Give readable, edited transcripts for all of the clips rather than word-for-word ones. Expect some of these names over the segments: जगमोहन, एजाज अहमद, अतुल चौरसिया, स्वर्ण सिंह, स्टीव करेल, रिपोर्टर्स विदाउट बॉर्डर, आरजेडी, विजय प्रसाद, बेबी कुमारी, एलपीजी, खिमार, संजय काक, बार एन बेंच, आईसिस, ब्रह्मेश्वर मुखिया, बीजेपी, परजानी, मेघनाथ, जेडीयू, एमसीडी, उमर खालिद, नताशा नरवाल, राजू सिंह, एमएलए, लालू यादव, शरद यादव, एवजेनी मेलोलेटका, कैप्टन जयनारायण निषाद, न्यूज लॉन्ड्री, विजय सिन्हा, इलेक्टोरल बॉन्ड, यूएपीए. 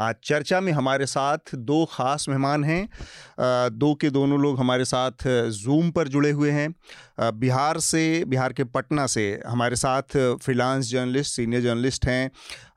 आज चर्चा में हमारे साथ दो खास मेहमान हैं। दो के दोनों लोग हमारे साथ जूम पर जुड़े हुए हैं। बिहार के पटना से हमारे साथ फ्रीलांस जर्नलिस्ट, सीनियर जर्नलिस्ट हैं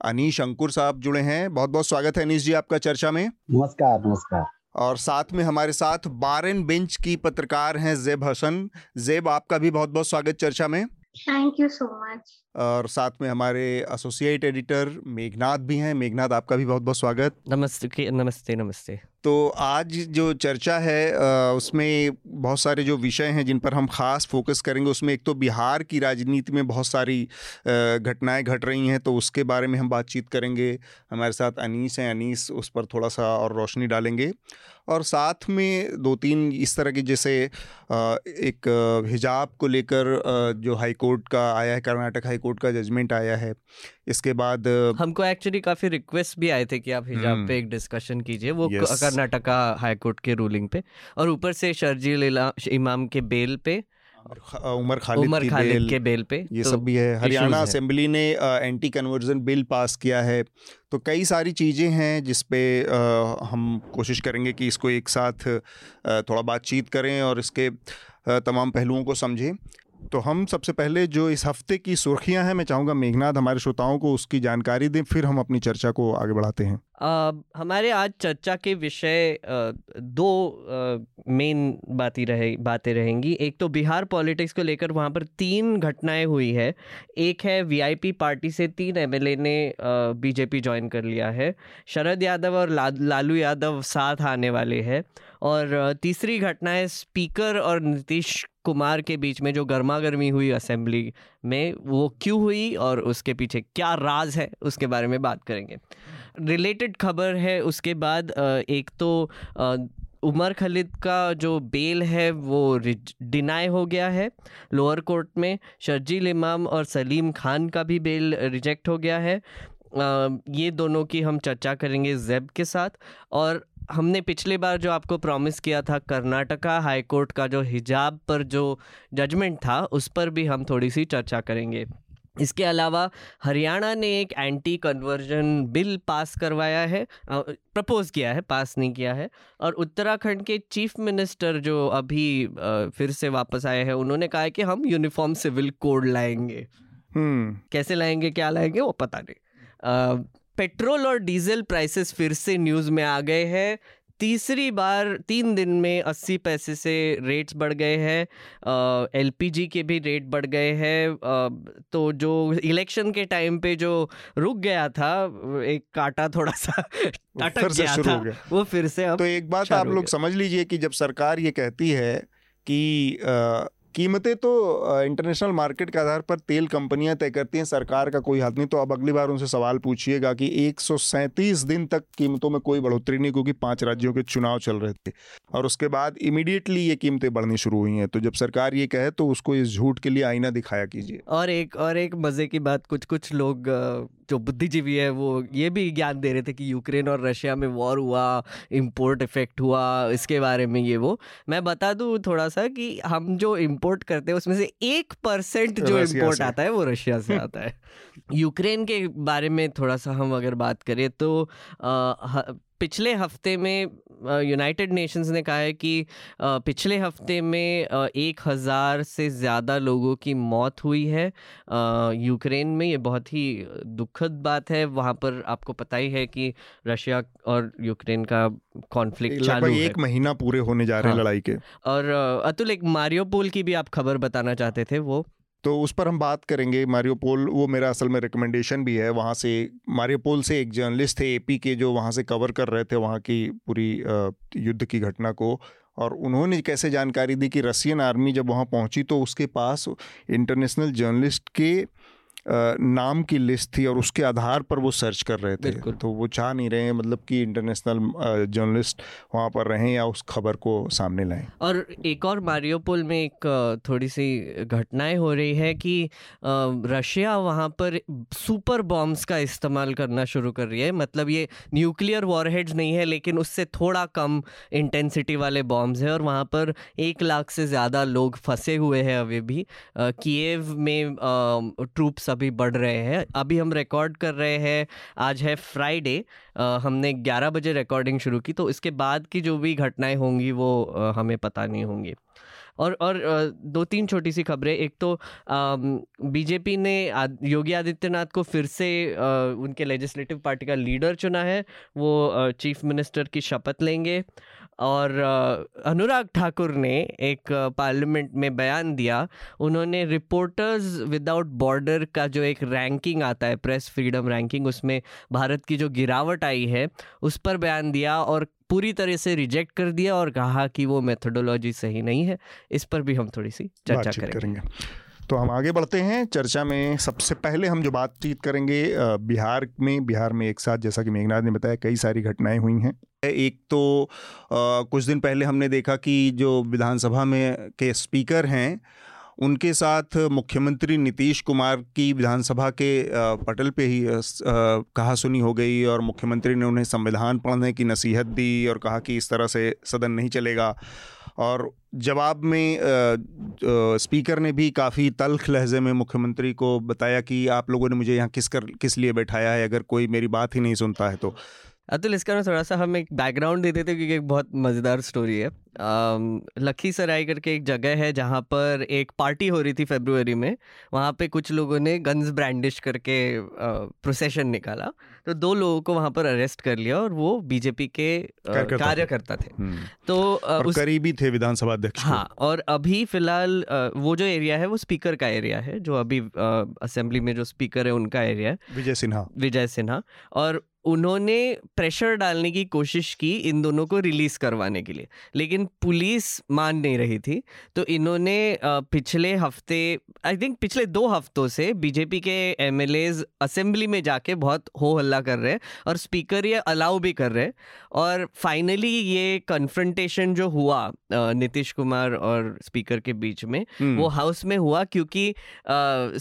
अनीश अंकुर साहब जुड़े हैं। बहुत बहुत स्वागत है अनीश जी आपका चर्चा में। नमस्कार। और साथ में हमारे साथ बार एन बेंच की पत्रकार हैं जेब हसन। जेब, आपका भी बहुत बहुत स्वागत चर्चा में। Thank you so much. और साथ में हमारे एसोसिएट एडिटर मेघनाथ भी हैं। मेघनाथ, आपका भी बहुत बहुत स्वागत। नमस्ते। तो आज जो चर्चा है उसमें बहुत सारे जो विषय हैं जिन पर हम खास फोकस करेंगे, उसमें एक तो बिहार की राजनीति में बहुत सारी घटनाएं घट रही हैं तो उसके बारे में हम बातचीत करेंगे। हमारे साथ अनीस हैं, अनीस उस पर थोड़ा सा और रोशनी डालेंगे। और साथ में दो तीन इस तरह की, जैसे एक हिजाब को लेकर जो हाई कोर्ट का आया है, कर्नाटक हाई कोर्ट का जजमेंट आया है, इसके बाद हमको एक्चुअली काफ़ी रिक्वेस्ट भी आए थे कि आप हिजाब पे एक डिस्कशन कीजिए, वो कर्नाटक हाई कोर्ट के रूलिंग पे, और ऊपर से शर्जील इमाम के बेल पे, उमर खालिद के बेल पे, ये तो सब भी है। हरियाणा असेंबली ने एंटी कन्वर्जन बिल पास किया है। तो कई सारी चीज़ें हैं जिस पे हम कोशिश करेंगे कि इसको एक साथ थोड़ा बातचीत करें और इसके तमाम पहलुओं को समझें। तो हम सबसे पहले जो इस हफ्ते की सुर्खियां हैं, मैं चाहूँगा मेघनाथ हमारे श्रोताओं को उसकी जानकारी दें, फिर हम अपनी चर्चा को आगे बढ़ाते हैं। हमारे आज चर्चा के विषय दो मेन बातें रहेंगी। एक तो बिहार पॉलिटिक्स को लेकर वहाँ पर तीन घटनाएं हुई है। एक है वीआईपी पार्टी से 3 एमएलए ने बीजेपी ज्वाइन कर लिया है। शरद यादव और लालू यादव साथ आने वाले हैं। और तीसरी घटना है स्पीकर और नीतीश कुमार के बीच में जो गर्मा गर्मी हुई असेंबली में, वो क्यों हुई और उसके पीछे क्या राज है, उसके बारे में बात करेंगे। रिलेटेड खबर है उसके बाद, एक तो उमर खालिद का जो बेल है वो डिनाई हो गया है लोअर कोर्ट में। शर्जील इमाम और सलीम खान का भी बेल रिजेक्ट हो गया है। ये दोनों की हम चर्चा करेंगे जेब के साथ। और हमने पिछले बार जो आपको प्रॉमिस किया था कर्नाटका हाई कोर्ट का जो हिजाब पर जो जजमेंट था, उस पर भी हम थोड़ी सी चर्चा करेंगे। इसके अलावा हरियाणा ने एक एंटी कन्वर्जन बिल पास करवाया है, प्रपोज किया है, पास नहीं किया है। और उत्तराखंड के चीफ मिनिस्टर जो अभी फिर से वापस आए हैं, उन्होंने कहा है कि हम यूनिफॉर्म सिविल कोड लाएंगे। कैसे लाएंगे, क्या लाएंगे, वो पता नहीं। पेट्रोल और डीजल प्राइसेस फिर से न्यूज़ में आ गए हैं। तीसरी बार 3 दिन में 80 पैसे से रेट्स बढ़ गए हैं। एलपीजी के भी रेट बढ़ गए हैं। तो जो इलेक्शन के टाइम पे जो रुक गया था, एक काटा थोड़ा सा अटक गया था, वो फिर से अब। तो एक बात आप लोग समझ लीजिए कि जब सरकार ये कहती है कि कीमतें तो इंटरनेशनल मार्केट के आधार पर तेल कंपनियां तय करती हैं, सरकार का कोई हाथ नहीं, तो अब अगली बार उनसे सवाल पूछिएगा कि 137 दिन तक कीमतों में कोई बढ़ोतरी नहीं, क्योंकि 5 राज्यों के चुनाव चल रहे थे और उसके बाद इमीडिएटली ये कीमतें बढ़नी शुरू हुई हैं। तो जब सरकार ये कहे तो उसको इस झूठ के लिए आईना दिखाया कीजिए। और एक मज़े की बात, कुछ लोग जो बुद्धिजीवी है वो ये भी ज्ञान दे रहे थे कि यूक्रेन और रशिया में वॉर हुआ, इम्पोर्ट इफेक्ट हुआ, इसके बारे में ये वो। मैं बता दूँ थोड़ा सा कि हम जो इम्पोर्ट करते हैं उसमें से 1% जो इम्पोर्ट आता है वो रशिया से आता है। यूक्रेन के बारे में थोड़ा सा हम अगर बात करें तो पिछले हफ्ते में यूनाइटेड नेशंस ने कहा है कि पिछले हफ्ते में 1,000 से ज़्यादा लोगों की मौत हुई है यूक्रेन में। ये बहुत ही दुखद बात है। वहाँ पर आपको पता ही है कि रशिया और यूक्रेन का कॉन्फ्लिक्ट चालू है, 1 महीना पूरे होने जा रहे हैं लड़ाई के। और अतुल, एक मारियोपोल की भी आप खबर बताना चाहते थे, वो तो उस पर हम बात करेंगे। मारियोपोल, वो मेरा असल में रिकमेंडेशन भी है। वहाँ से मारियोपोल से एक जर्नलिस्ट थे एपी के जो वहाँ से कवर कर रहे थे वहाँ की पूरी युद्ध की घटना को, और उन्होंने कैसे जानकारी दी कि रसियन आर्मी जब वहाँ पहुँची तो उसके पास इंटरनेशनल जर्नलिस्ट के नाम की लिस्ट थी और उसके आधार पर वो सर्च कर रहे थे, तो वो चाह नहीं रहे मतलब कि इंटरनेशनल जर्नलिस्ट वहाँ पर रहें या उस खबर को सामने लाएं। और एक और मारियोपोल में एक थोड़ी सी घटनाएं हो रही है कि रशिया वहाँ पर सुपर बॉम्ब्स का इस्तेमाल करना शुरू कर रही है। मतलब ये न्यूक्लियर वॉरहेड्स नहीं है लेकिन उससे थोड़ा कम इंटेंसिटी वाले बॉम्ब्स है और वहाँ पर 1 लाख से ज़्यादा लोग फंसे हुए हैं अभी भी। कीव में ट्रूप्स अभी बढ़ रहे हैं। अभी हम रिकॉर्ड कर रहे हैं, आज है फ्राइडे, हमने 11 बजे रिकॉर्डिंग शुरू की, तो इसके बाद की जो भी घटनाएं होंगी वो हमें पता नहीं होंगी। और 2-3 छोटी सी खबरें। एक तो बीजेपी ने योगी आदित्यनाथ को फिर से उनके लेजिस्लेटिव पार्टी का लीडर चुना है, वो चीफ मिनिस्टर की शपथ लेंगे। और अनुराग ठाकुर ने एक पार्लियामेंट में बयान दिया। उन्होंने रिपोर्टर्स विदाउट बॉर्डर का जो एक रैंकिंग आता है, प्रेस फ्रीडम रैंकिंग, उसमें भारत की जो गिरावट आई है उस पर बयान दिया और पूरी तरह से रिजेक्ट कर दिया और कहा कि वो मेथोडोलॉजी सही नहीं है। इस पर भी हम थोड़ी सी चर्चा करेंगे। तो हम आगे बढ़ते हैं चर्चा में। सबसे पहले हम जो बातचीत करेंगे बिहार में एक साथ, जैसा कि मेघनाथ ने बताया, कई सारी घटनाएं हुई हैं। एक तो कुछ दिन पहले हमने देखा कि जो विधानसभा में के स्पीकर हैं उनके साथ मुख्यमंत्री नीतीश कुमार की विधानसभा के पटल पे ही कहासुनी हो गई और मुख्यमंत्री ने उन्हें संविधान पढ़ने की नसीहत दी और कहा कि इस तरह से सदन नहीं चलेगा। और जवाब में स्पीकर ने भी काफ़ी तल्ख लहजे में मुख्यमंत्री को बताया कि आप लोगों ने मुझे यहाँ किस लिए बैठाया है, अगर कोई मेरी बात ही नहीं सुनता है तो। अतुल, इसका थोड़ा सा हम एक बैकग्राउंड देते थे क्योंकि एक बहुत मज़ेदार स्टोरी है। लखीसराय करके एक जगह है जहाँ पर एक पार्टी हो रही थी फरवरी में। वहाँ पे कुछ लोगों ने गन्स ब्रांडिश करके प्रोसेशन निकाला, तो 2 लोगों को वहाँ पर अरेस्ट कर लिया और वो बीजेपी के कार्यकर्ता थे। तो करीबी थे विधानसभा अध्यक्ष। हाँ, और अभी फ़िलहाल वो जो एरिया है वो स्पीकर का एरिया है, जो अभी असेंबली में जो स्पीकर है उनका एरिया है, विजय सिन्हा। और उन्होंने प्रेशर डालने की कोशिश की इन दोनों को रिलीज़ करवाने के लिए, लेकिन पुलिस मान नहीं रही थी। तो इन्होंने पिछले 2 हफ्तों से बीजेपी के एमएलएज असेंबली में जाके बहुत हो हल्ला कर रहे हैं और स्पीकर ये अलाउ भी कर रहे हैं। और फाइनली ये कन्फ्रंटेशन जो हुआ नीतीश कुमार और स्पीकर के बीच में वो हाउस में हुआ, क्योंकि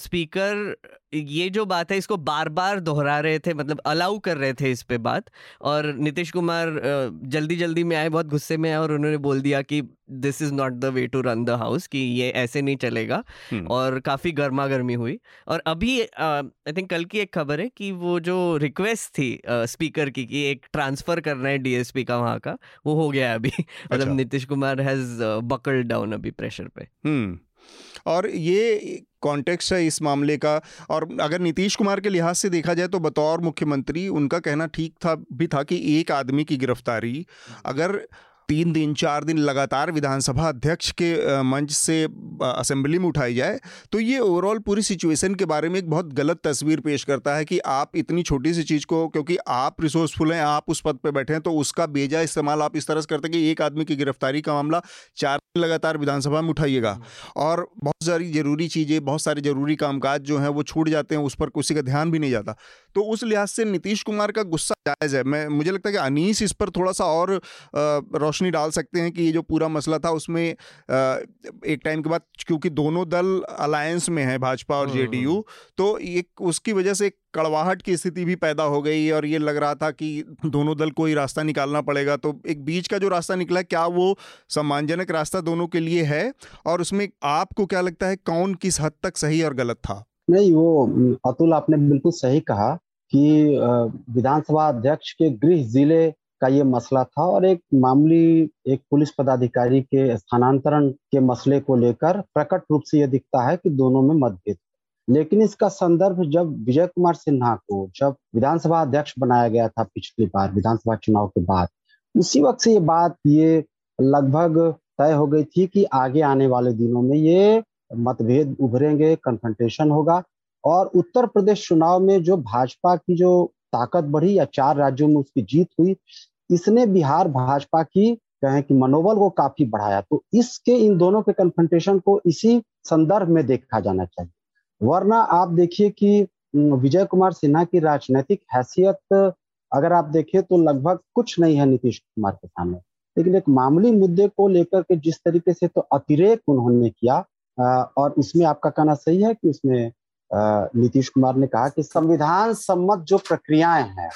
स्पीकर ये जो बात है इसको बार बार दोहरा रहे थे, मतलब अलाउ कर रहे थे इस पे बात। और नीतीश कुमार जल्दी में आए, बहुत गुस्से में आए और उन्होंने बोल दिया कि this is not the way to run the house, कि ये ऐसे नहीं चलेगा। और काफ़ी गर्मा गर्मी हुई। और अभी आई थिंक कल की एक खबर है कि वो जो रिक्वेस्ट थी स्पीकर की कि एक ट्रांसफ़र करना है डीएसपी का वहाँ का, वो हो गया अभी। मतलब Nitish Kumar has buckled down अभी प्रेशर पे। और ये कॉन्टेक्स्ट है इस मामले का। और अगर नीतीश कुमार के लिहाज से देखा जाए तो बतौर मुख्यमंत्री उनका कहना ठीक था कि एक आदमी की गिरफ्तारी अगर 3-4 दिन लगातार विधानसभा अध्यक्ष के मंच से असेंबली में उठाई जाए तो ये ओवरऑल पूरी सिचुएशन के बारे में एक बहुत गलत तस्वीर पेश करता है कि आप इतनी छोटी सी चीज़ को, क्योंकि आप रिसोर्सफुल हैं, आप उस पद पे बैठे हैं, तो उसका बेजा इस्तेमाल आप इस तरह से करते हैं कि एक आदमी की गिरफ्तारी का मामला 4 दिन लगातार विधानसभा में उठाइएगा और बहुत सारी ज़रूरी चीज़ें, बहुत सारे ज़रूरी कामकाज जो हैं वो छूट जाते हैं, उस पर किसी का ध्यान भी नहीं जाता। तो उस लिहाज से नीतीश कुमार का गुस्सा जायज़ है। मुझे लगता है कि अनीश इस पर थोड़ा सा और रोशनी डाल सकते हैं कि ये जो पूरा मसला था उसमें एक टाइम के बाद, क्योंकि दोनों दल अलायंस में है, भाजपा और जेडीयू, तो एक उसकी वजह से कड़वाहट की स्थिति भी पैदा हो गई और ये लग रहा था कि दोनों दल को ही रास्ता निकालना पड़ेगा। तो एक बीच का जो रास्ता निकला, क्या वो सम्मानजनक रास्ता दोनों के लिए है, और उसमें आपको क्या लगता है कौन किस हद तक सही और गलत था? नहीं, वो अतुल आपने बिल्कुल सही कहा कि विधानसभा अध्यक्ष के गृह जिले का ये मसला था और एक मामूली एक पुलिस पदाधिकारी के स्थानांतरण के मसले को लेकर प्रकट रूप से ये दिखता है कि दोनों में मतभेद। लेकिन इसका संदर्भ जब विजय कुमार सिन्हा को जब विधानसभा अध्यक्ष बनाया गया था पिछली बार विधानसभा चुनाव के बाद, उसी वक्त से ये लगभग तय हो गई थी कि आगे आने वाले दिनों में ये मतभेद उभरेंगे, कन्फ्रंटेशन होगा। और उत्तर प्रदेश चुनाव में जो भाजपा की जो ताकत बढ़ी या 4 राज्यों में उसकी जीत हुई, इसने बिहार भाजपा की कहें कि मनोबल को काफी बढ़ाया। तो इसके इन दोनों के कन्फ्रंटेशन को इसी संदर्भ में देखा जाना चाहिए। वरना आप देखिए कि विजय कुमार सिन्हा की राजनीतिक हैसियत अगर आप देखें तो लगभग कुछ नहीं है नीतीश कुमार के सामने। लेकिन एक मामूली मुद्दे को लेकर के जिस तरीके से तो अतिरेक उन्होंने किया, और इसमें आपका कहना सही है कि इसमें नीतीश कुमार ने कहा कि संविधान सम्मत जो प्रक्रियाएं हैं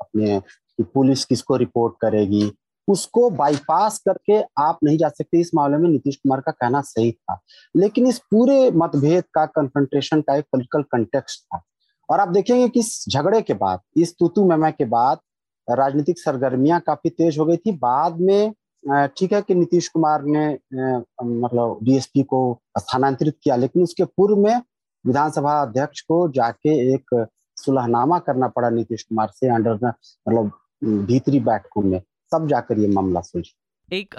अपने कि पुलिस किसको रिपोर्ट करेगी उसको बाईपास करके आप नहीं जा सकते, इस मामले में नीतीश कुमार का कहना सही था। लेकिन इस पूरे मतभेद का, कन्फ्रंटेशन का एक पॉलिटिकल कंटेक्स्ट था। और आप देखेंगे कि इस झगड़े के बाद, इस तूतू मैमा के बाद राजनीतिक सरगर्मियां काफी तेज हो गई थी। बाद में ठीक है कि नीतीश कुमार ने मतलब डीएसपी को स्थानांतरित किया, लेकिन उसके पूर्व में विधानसभा अध्यक्ष को जाके एक सुलहनामा करना पड़ा नीतीश कुमार से अंडर मतलब भीतरी बैठकों में, तब जाकर ये मामला सुलझा। एक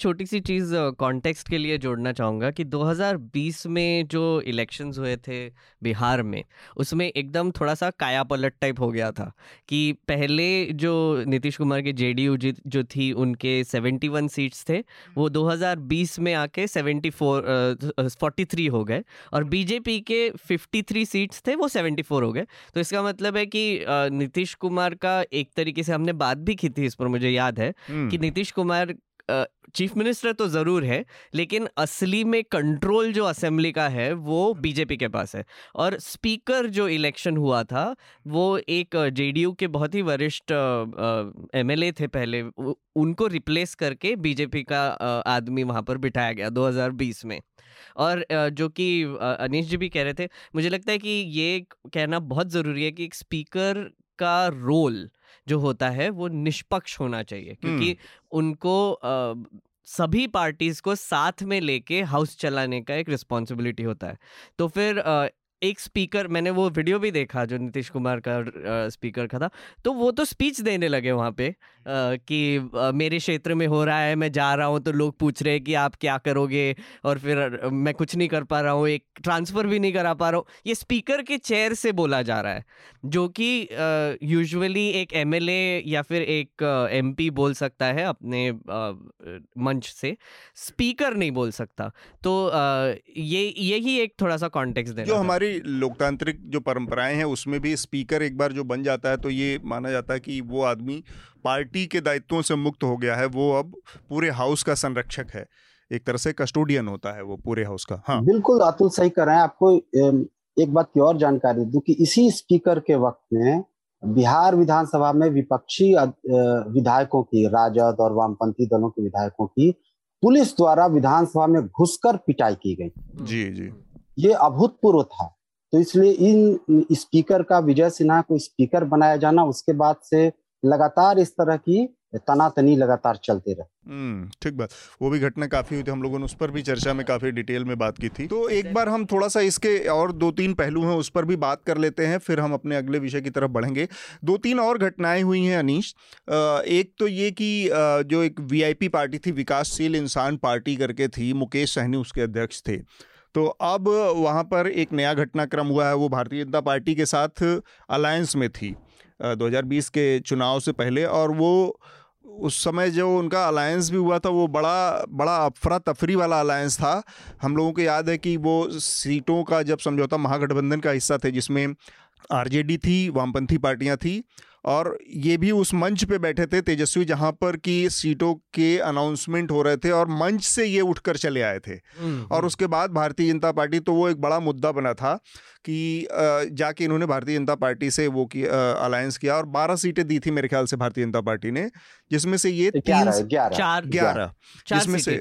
छोटी सी चीज़ कॉन्टेक्स्ट के लिए जोड़ना चाहूँगा कि 2020 में जो इलेक्शंस हुए थे बिहार में, उसमें एकदम थोड़ा सा काया पलट टाइप हो गया था कि पहले जो नीतीश कुमार के जेडीयू जो थी उनके 71 सीट्स थे, वो 2020 में आके 43 हो गए, और बीजेपी के 53 सीट्स थे वो 74 हो गए। तो इसका मतलब है कि नीतीश कुमार का एक तरीके से, हमने बात भी की थी इस पर, मुझे याद है कि नीतीश कुमार चीफ मिनिस्टर तो ज़रूर है, लेकिन असली में कंट्रोल जो असेंबली का है वो बीजेपी के पास है। और स्पीकर जो इलेक्शन हुआ था वो एक जेडीयू के बहुत ही वरिष्ठ एमएलए थे पहले, उनको रिप्लेस करके बीजेपी का आदमी वहाँ पर बिठाया गया 2020 में। और जो कि अनीश जी भी कह रहे थे, मुझे लगता है कि ये कहना बहुत ज़रूरी है कि एक स्पीकर का रोल जो होता है वो निष्पक्ष होना चाहिए, क्योंकि उनको सभी पार्टीज को साथ में लेके हाउस चलाने का एक रिस्पॉन्सिबिलिटी होता है। तो फिर एक स्पीकर, मैंने वो वीडियो भी देखा जो नीतीश कुमार का स्पीकर का था, तो वो तो स्पीच देने लगे वहाँ पे कि मेरे क्षेत्र में हो रहा है, मैं जा रहा हूँ, तो लोग पूछ रहे हैं कि आप क्या करोगे, और फिर मैं कुछ नहीं कर पा रहा हूँ, एक ट्रांसफ़र भी नहीं करा पा रहा हूँ। ये स्पीकर के चेयर से बोला जा रहा है, जो कि यूजुअली एक एमएलए या फिर एक एमपी बोल सकता है अपने मंच से, स्पीकर नहीं बोल सकता। तो यही एक थोड़ा सा कॉन्टेक्स्ट देना, जो हमारी लोकतांत्रिक जो परंपराएं हैं उसमें भी स्पीकर एक बार जो बन जाता है तो ये माना जाता है कि वो आदमी पार्टी के दायित्वों से मुक्त हो गया है, वो अब पूरे हाउस का संरक्षक है, एक तरह से कस्टोडियन होता है वो पूरे हाउस का। हाँ बिल्कुल, अतुल सही कर रहे हैं। आपको एक बात की और जानकारी दूं कि इसी स्पीकर के वक्त में बिहार विधानसभा में विपक्षी विधायकों की, राजद और वामपंथी दलों के विधायकों की पुलिस द्वारा विधानसभा में घुसकर पिटाई की गई। जी, ये अभूतपूर्व था। तो इसलिए इन स्पीकर का, विजय सिन्हा को स्पीकर बनाया जाना, उसके बाद से लगातार इस तरह की तनातनी लगातार चलते रहे। ठीक बात, वो भी घटना काफ़ी हुई थी, हम लोगों ने उस पर भी चर्चा में काफ़ी डिटेल में बात की थी। तो एक बार हम थोड़ा सा इसके और 2-3 पहलू हैं उस पर भी बात कर लेते हैं, फिर हम अपने अगले विषय की तरफ बढ़ेंगे। 2-3 और घटनाएं हुई हैं अनीश। एक तो ये कि जो एक VIP पार्टी थी, विकासशील इंसान पार्टी करके थी, मुकेश सहनी उसके अध्यक्ष थे, तो अब वहाँ पर एक नया घटनाक्रम हुआ है। वो भारतीय जनता पार्टी के साथ अलायंस में थी 2020 के चुनाव से पहले, और वो उस समय जो उनका अलायंस भी हुआ था वो बड़ा अफरा तफरी वाला अलायंस था। हम लोगों को याद है कि वो सीटों का जब समझौता महागठबंधन का हिस्सा थे, जिसमें RJD थी, वामपंथी पार्टियाँ थी, और ये भी उस मंच पे बैठे थे तेजस्वी, जहाँ पर कि सीटों के अनाउंसमेंट हो रहे थे और मंच से ये उठकर चले आए थे। और उसके बाद भारतीय जनता पार्टी, तो वो एक बड़ा मुद्दा बना था कि जाके इन्होंने भारतीय जनता पार्टी से वो अलायंस किया, और 12 सीटें दी थी मेरे ख्याल से भारतीय जनता पार्टी ने, जिसमें से ये 11 जिसमें से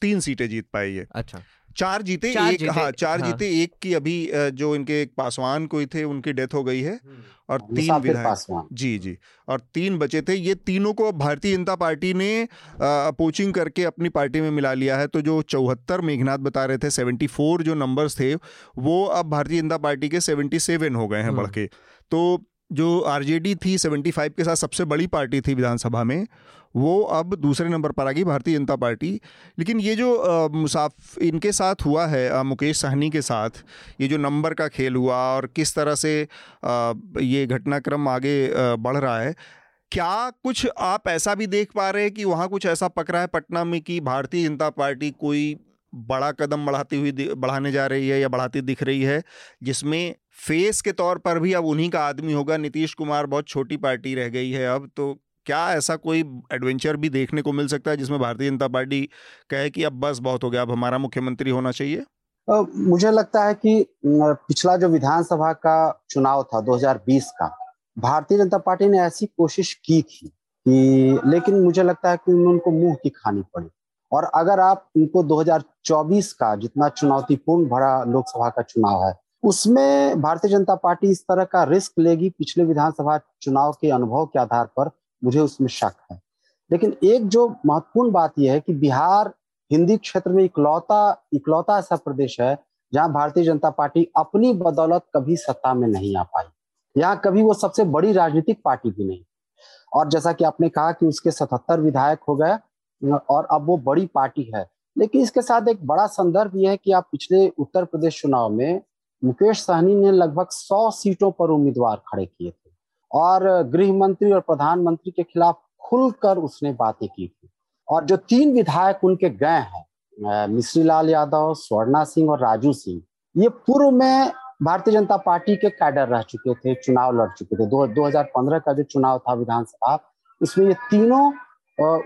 3 सीटें जीत पाई है। अच्छा, 4 जीते, 4 जीते, 1 की अभी जो इनके एक पासवान कोई थे उनकी डेथ हो गई है, और 3 विधायक जी और 3 बचे थे। ये तीनों को अब भारतीय जनता पार्टी ने अपोचिंग करके अपनी पार्टी में मिला लिया है। तो जो 74 मेघनाथ बता रहे थे, 74 जो नंबर्स थे वो अब भारतीय जनता पार्टी के 77 हो गए हैं बढ़ के। तो जो RJD थी 75 के साथ सबसे बड़ी पार्टी थी विधानसभा में, वो अब दूसरे नंबर पर आ गई भारतीय जनता पार्टी। लेकिन ये जो इनके साथ हुआ है, मुकेश सहनी के साथ, ये जो नंबर का खेल हुआ और किस तरह से ये घटनाक्रम आगे बढ़ रहा है, क्या कुछ आप ऐसा भी देख पा रहे हैं कि वहाँ कुछ ऐसा पक रहा है पटना में कि भारतीय जनता पार्टी कोई बड़ा कदम बढ़ाने जा रही है या बढ़ाती दिख रही है, जिसमें फेस के तौर पर भी अब उन्हीं का आदमी होगा। नीतीश कुमार बहुत छोटी पार्टी रह गई है अब, तो क्या ऐसा कोई एडवेंचर भी देखने को मिल सकता है जिसमें भारतीय जनता पार्टी कहे कि अब बस बहुत हो गया, अब हमारा मुख्यमंत्री होना चाहिए? मुझे लगता है कि पिछला जो विधानसभा का चुनाव था 2020 का, भारतीय जनता पार्टी ने ऐसी कोशिश की थी कि, लेकिन मुझे लगता है कि उनको मुंह की खानी पड़ी। और अगर आप उनको 2024 का जितना चुनौतीपूर्ण भरा लोकसभा का चुनाव है, उसमें भारतीय जनता पार्टी इस तरह का रिस्क लेगी पिछले विधानसभा चुनाव के अनुभव के आधार पर, मुझे उसमें शक है। लेकिन एक जो महत्वपूर्ण बात यह है कि बिहार हिंदी क्षेत्र में इकलौता ऐसा प्रदेश है जहां भारतीय जनता पार्टी अपनी बदौलत कभी सत्ता में नहीं आ पाई। यहाँ कभी वो सबसे बड़ी राजनीतिक पार्टी भी नहीं, और जैसा कि आपने कहा कि उसके 77 विधायक हो गए और अब वो बड़ी पार्टी है। लेकिन इसके साथ एक बड़ा संदर्भ यह है कि आप पिछले उत्तर प्रदेश चुनाव में मुकेश सहनी ने लगभग 100 सीटों पर उम्मीदवार खड़े किए थे और गृह मंत्री और प्रधानमंत्री के खिलाफ खुलकर उसने बातें की थी। और जो 3 विधायक उनके गए हैं, मिश्रीलाल यादव, स्वर्ण सिंह और राजू सिंह, ये पूर्व में भारतीय जनता पार्टी के कैडर रह चुके थे, चुनाव लड़ चुके थे। 2015 का जो चुनाव था विधानसभा, उसमें ये तीनों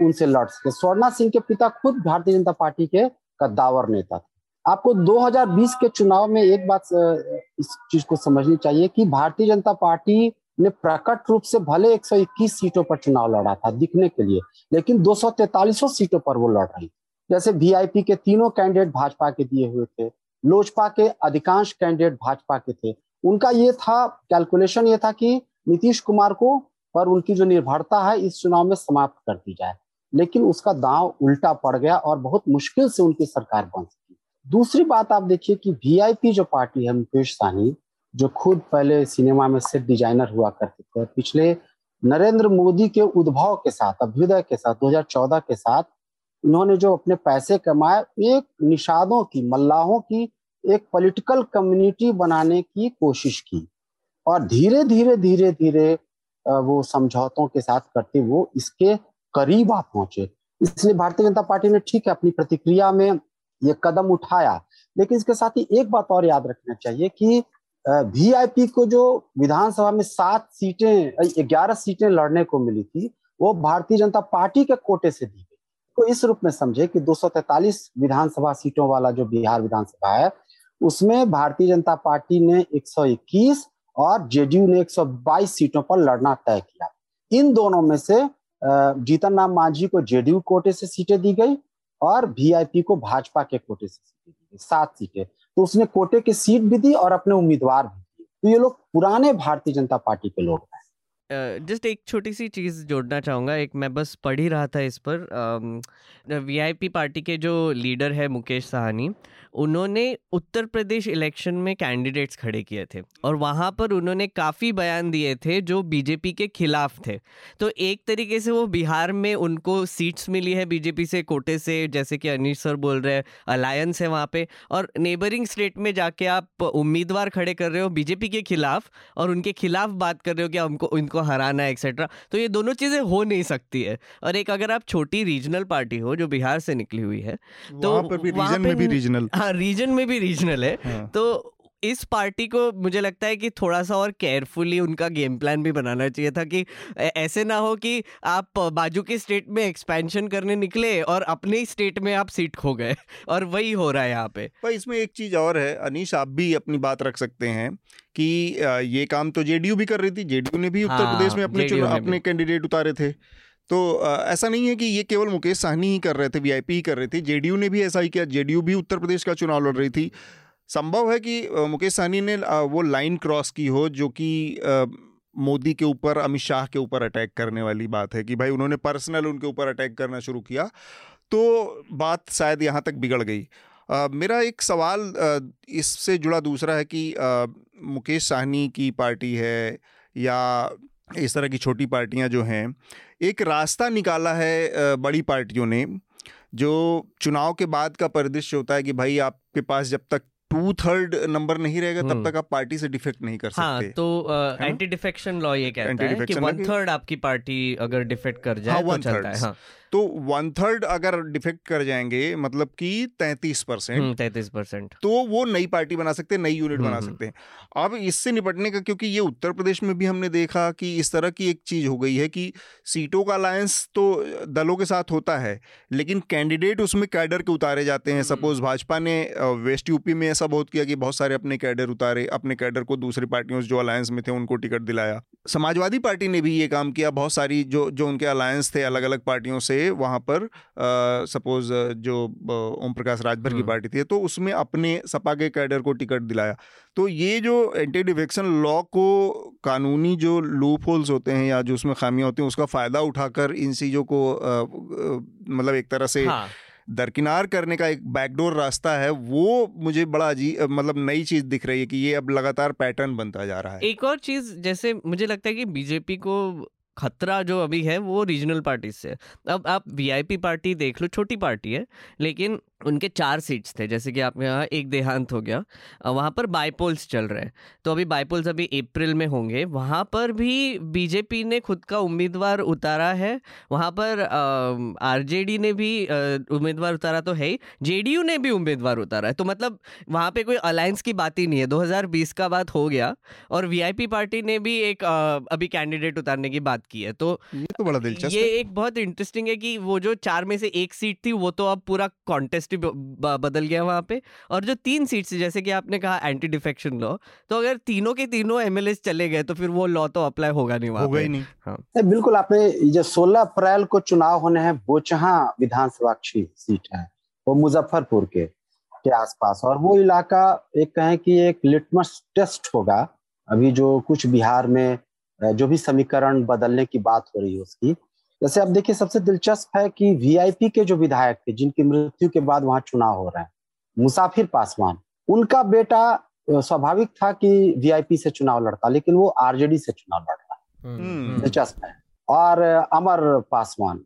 उनसे लड़ सके। स्वर्ण सिंह के पिता खुद भारतीय जनता पार्टी के कद्दावर नेता थे। आपको 2020 के चुनाव में एक बात इस चीज को समझनी चाहिए कि भारतीय जनता पार्टी ने प्रकट रूप से भले 121 सीटों पर चुनाव लड़ा था दिखने के लिए, लेकिन 243 सीटों पर वो लड़ रही। जैसे वीआईपी के तीनों कैंडिडेट भाजपा के दिए हुए थे, लोजपा के अधिकांश कैंडिडेट भाजपा के थे। उनका ये था कैलकुलेशन, ये था कि नीतीश कुमार को पर उनकी जो निर्भरता है इस चुनाव में समाप्त कर दी जाए, लेकिन उसका दांव उल्टा पड़ गया और बहुत मुश्किल से उनकी सरकार बन सकी। दूसरी बात आप देखिए कि वीआईपी जो पार्टी है, मुकेश सहनी जो खुद पहले सिनेमा में सेट डिजाइनर हुआ करते थे, पिछले नरेंद्र मोदी के उद्भव के साथ, अभ्युदय के साथ, 2014 के साथ इन्होंने जो अपने पैसे कमाए, एक निषादों की, मल्लाहों की एक पॉलिटिकल कम्युनिटी बनाने की कोशिश की और धीरे धीरे वो समझौतों के साथ करते वो इसके करीब आप पहुंचे। इसलिए भारतीय जनता पार्टी ने ठीक है अपनी प्रतिक्रिया में ये कदम उठाया, लेकिन इसके साथ ही एक बात और याद रखना चाहिए कि वीआईपी को जो विधानसभा में 11 सीटें लड़ने को मिली थी, वो भारतीय जनता पार्टी के कोटे से दी। तो इस रूप में समझे कि 243 विधानसभा सीटों वाला जो बिहार विधानसभा है, उसमें भारतीय जनता पार्टी ने 121 और जेडीयू ने 122 सीटों पर लड़ना तय किया। इन दोनों में से जीतन राम मांझी को जेडीयू कोटे से सीटें दी गई और वीआईपी को भाजपा के कोटे से सीटें दी गई, 7 सीटें। तो उसने कोटे की सीट भी दी और अपने उम्मीदवार भी दिए। तो ये लोग पुराने भारतीय जनता पार्टी के लोग हैं। जस्ट एक छोटी सी चीज़ जोड़ना चाहूँगा, एक मैं बस पढ़ ही रहा था इस पर, वीआईपी पार्टी के जो लीडर है मुकेश सहनी, उन्होंने उत्तर प्रदेश इलेक्शन में कैंडिडेट्स खड़े किए थे और वहाँ पर उन्होंने काफ़ी बयान दिए थे जो बीजेपी के खिलाफ थे। तो एक तरीके से वो बिहार में उनको सीट्स मिली है बीजेपी से कोटे से, जैसे कि अनीश सर बोल रहे हैं, अलायंस है वहाँ पर, और नेबरिंग स्टेट में जाके आप उम्मीदवार खड़े कर रहे हो बीजेपी के खिलाफ और उनके खिलाफ बात कर रहे हो कि हमको इनको हराना है एक्सेट्रा। तो ये दोनों चीजें हो नहीं सकती है। और एक अगर आप छोटी रीजनल पार्टी हो जो बिहार से निकली हुई है, तो रीजन में भी रीजनल है। हाँ। तो इस पार्टी को मुझे लगता है कि थोड़ा सा और केयरफुली उनका गेम प्लान भी बनाना चाहिए था कि ऐसे ना हो कि आप बाजू के स्टेट में एक्सपेंशन करने निकले और अपने ही स्टेट में आप सीट खो गए, और वही हो रहा है यहाँ पे। पर इसमें एक चीज़ और है, अनीश आप भी अपनी बात रख सकते हैं कि ये काम तो जेडीयू भी कर रही थी, जेडीयू ने भी उत्तर प्रदेश में अपने कैंडिडेट उतारे थे। तो ऐसा नहीं है कि ये केवल मुकेश सहनी ही कर रहे थे, वीआईपी ही कर रहे थे, जेडीयू ने भी ऐसा ही किया, जेडीयू भी उत्तर प्रदेश का चुनाव लड़ रही थी। संभव है कि मुकेश सहनी ने वो लाइन क्रॉस की हो जो कि मोदी के ऊपर, अमित शाह के ऊपर अटैक करने वाली बात है, कि भाई उन्होंने पर्सनल उनके ऊपर अटैक करना शुरू किया, तो बात शायद यहाँ तक बिगड़ गई। मेरा एक सवाल इससे जुड़ा दूसरा है कि मुकेश सहनी की पार्टी है या इस तरह की छोटी पार्टियाँ जो हैं, एक रास्ता निकाला है बड़ी पार्टियों ने, जो चुनाव के बाद का परिदृश्य होता है कि भाई आपके पास जब तक 2/3 नंबर नहीं रहेगा तब तक आप पार्टी से डिफेक्ट नहीं कर सकते। हाँ, तो एंटी डिफेक्शन लॉ ये कहता है कि 1/3 आपकी पार्टी अगर डिफेक्ट कर जाए तो चलता है। हाँ। तो 1/3 अगर डिफेक्ट कर जाएंगे मतलब कि 33%, तो वो नई पार्टी बना सकते हैं, नई यूनिट बना सकते हैं। अब इससे निपटने का, क्योंकि ये उत्तर प्रदेश में भी हमने देखा कि इस तरह की एक चीज हो गई है कि सीटों का अलायंस तो दलों के साथ होता है लेकिन कैंडिडेट उसमें कैडर के उतारे जाते हैं। सपोज भाजपा ने वेस्ट यूपी में ऐसा बहुत किया कि बहुत सारे अपने कैडर उतारे, अपने कैडर को दूसरी पार्टियों जो अलायंस में थे उनको टिकट दिलाया। समाजवादी पार्टी ने भी ये काम किया, बहुत सारी जो उनके अलायंस थे अलग अलग पार्टियों से वहां पर, सपोज जो ओम प्रकाश राजभर की पार्टी थी तो उसमें अपने सपा के कैडर को टिकट दिलाया। तो ये जो एंटी डिफेक्शन लॉ को कानूनी जो लूप होल्स होते हैं या जो उसमें खामियां होती हैं उसका फायदा उठाकर इन चीजों को मतलब एक तरह से दरकिनार करने का एक बैकडोर रास्ता है, वो मुझे बड़ा अजीब मतलब नई चीज दिख रही है कि ये अब लगातार पैटर्न बनता जा रहा है। एक और चीज जैसे मुझे लगता है कि बीजेपी को खतरा जो अभी है वो रीजनल पार्टीज से। अब आप वीआईपी पार्टी देख लो, छोटी पार्टी है लेकिन उनके 4 सीट्स थे, जैसे कि आपके यहाँ एक देहांत हो गया, वहाँ पर बाईपोल्स चल रहे हैं तो अभी बाईपोल्स अभी अप्रैल में होंगे, वहाँ पर भी बीजेपी ने खुद का उम्मीदवार उतारा है, वहाँ पर आरजेडी ने भी उम्मीदवार उतारा तो है ही, जेडीयू ने भी उम्मीदवार उतारा है, तो मतलब वहाँ पे कोई अलायंस की बात ही नहीं है। 2020 का बात हो गया और वीआईपी पार्टी ने भी एक अभी कैंडिडेट उतारने की बात की है। तो ये तो बड़ा दिलचस्प, ये एक बहुत इंटरेस्टिंग है कि वो जो 4 में से 1 सीट थी वो तो अब पूरा कॉन्टेस्ट बदल गया वहां पे, और जो 3 सीट्स जैसे कि आपने कहा एंटी डिफेक्शन लॉ, तो अगर तीनों के तीनों एमएलएस चले गए तो फिर वो लॉ तो अप्लाई होगा नहीं वहां पे। नहीं। हाँ। बिल्कुल, आपने जो 16 अप्रैल को चुनाव होने हैं बोचहा विधानसभा सीट है वो मुजफ्फरपुर के आसपास, और वो इलाका एक कहें कि एक लिटमस टेस्ट होगा अभी जो कुछ बिहार में जो भी समीकरण बदलने की बात हो रही है उसकी। जैसे आप देखिए सबसे दिलचस्प है कि वीआईपी के जो विधायक थे जिनकी मृत्यु के बाद वहां चुनाव हो रहे हैं, मुसाफिर पासवान, उनका बेटा स्वाभाविक था कि वीआईपी से चुनाव लड़ता लेकिन वो आरजेडी से चुनाव लड़ रहा है, दिलचस्प है। और अमर पासवान,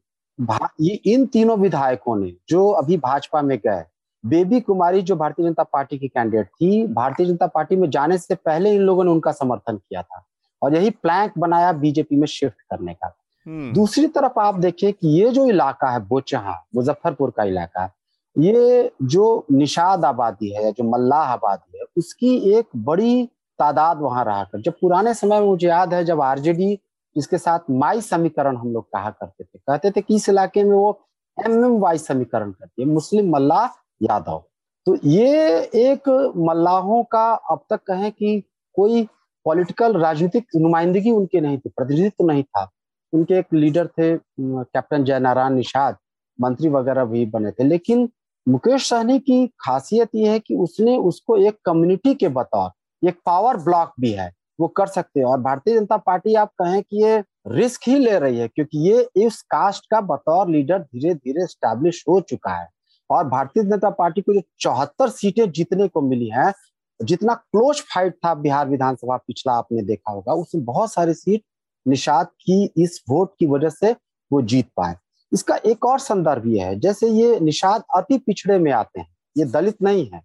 ये इन तीनों विधायकों ने जो अभी भाजपा में गए, बेबी कुमारी जो भारतीय जनता पार्टी की कैंडिडेट थी, भारतीय जनता पार्टी में जाने से पहले इन लोगों ने उनका समर्थन किया था और यही प्लैंक बनाया बीजेपी में शिफ्ट करने का। दूसरी तरफ आप देखिए कि ये जो इलाका है बोचहा मुजफ्फरपुर का इलाका, ये जो निषाद आबादी है, जो मल्लाह आबादी है, उसकी एक बड़ी तादाद वहां रहा कर, जब पुराने समय में मुझे याद है जब आरजेडी जिसके साथ माई समीकरण हम लोग कहा करते थे, कहते थे कि इस इलाके में वो एमएमवाई समीकरण करती है, मुस्लिम मल्लाह यादव। तो ये एक मल्लाहों का अब तक कहें कि कोई पॉलिटिकल राजनीतिक नुमाइंदगी उनके नहीं थी, प्रतिनिधित्व नहीं था। उनके एक लीडर थे कैप्टन जयनारायण निषाद, मंत्री वगैरह भी बने थे, लेकिन मुकेश सहनी की खासियत यह है कि उसने उसको एक कम्युनिटी के बतौर एक पावर ब्लॉक भी है वो कर सकते हैं। और भारतीय जनता पार्टी आप कहें कि ये रिस्क ही ले रही है क्योंकि ये इस कास्ट का बतौर लीडर धीरे धीरे स्टैब्लिश हो चुका है, और भारतीय जनता पार्टी को जो 74 सीटें जीतने को मिली है, जितना क्लोज फाइट था बिहार विधानसभा पिछला आपने देखा होगा, उसमें बहुत सारी सीट निषाद की इस वोट की वजह से वो जीत पाए। इसका एक और संदर्भ यह है, जैसे ये निषाद अति पिछड़े में आते हैं, ये दलित नहीं है,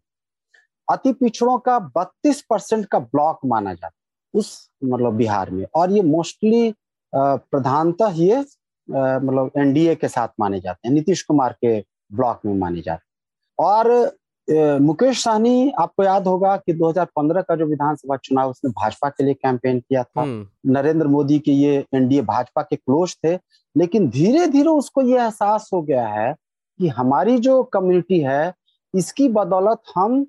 अति पिछड़ों का 32% का ब्लॉक माना जाता है उस मतलब बिहार में, और ये मोस्टली प्रधानतः ये मतलब एनडीए के साथ माने जाते हैं, नीतीश कुमार के ब्लॉक में माने जाते हैं। और मुकेश सहनी आपको याद होगा कि 2015 का जो विधानसभा चुनाव उसने भाजपा के लिए कैंपेन किया था, नरेंद्र मोदी के ये एनडीए भाजपा के क्लोज थे, लेकिन धीरे धीरे उसको ये एहसास हो गया है कि हमारी जो कम्युनिटी है इसकी बदौलत हम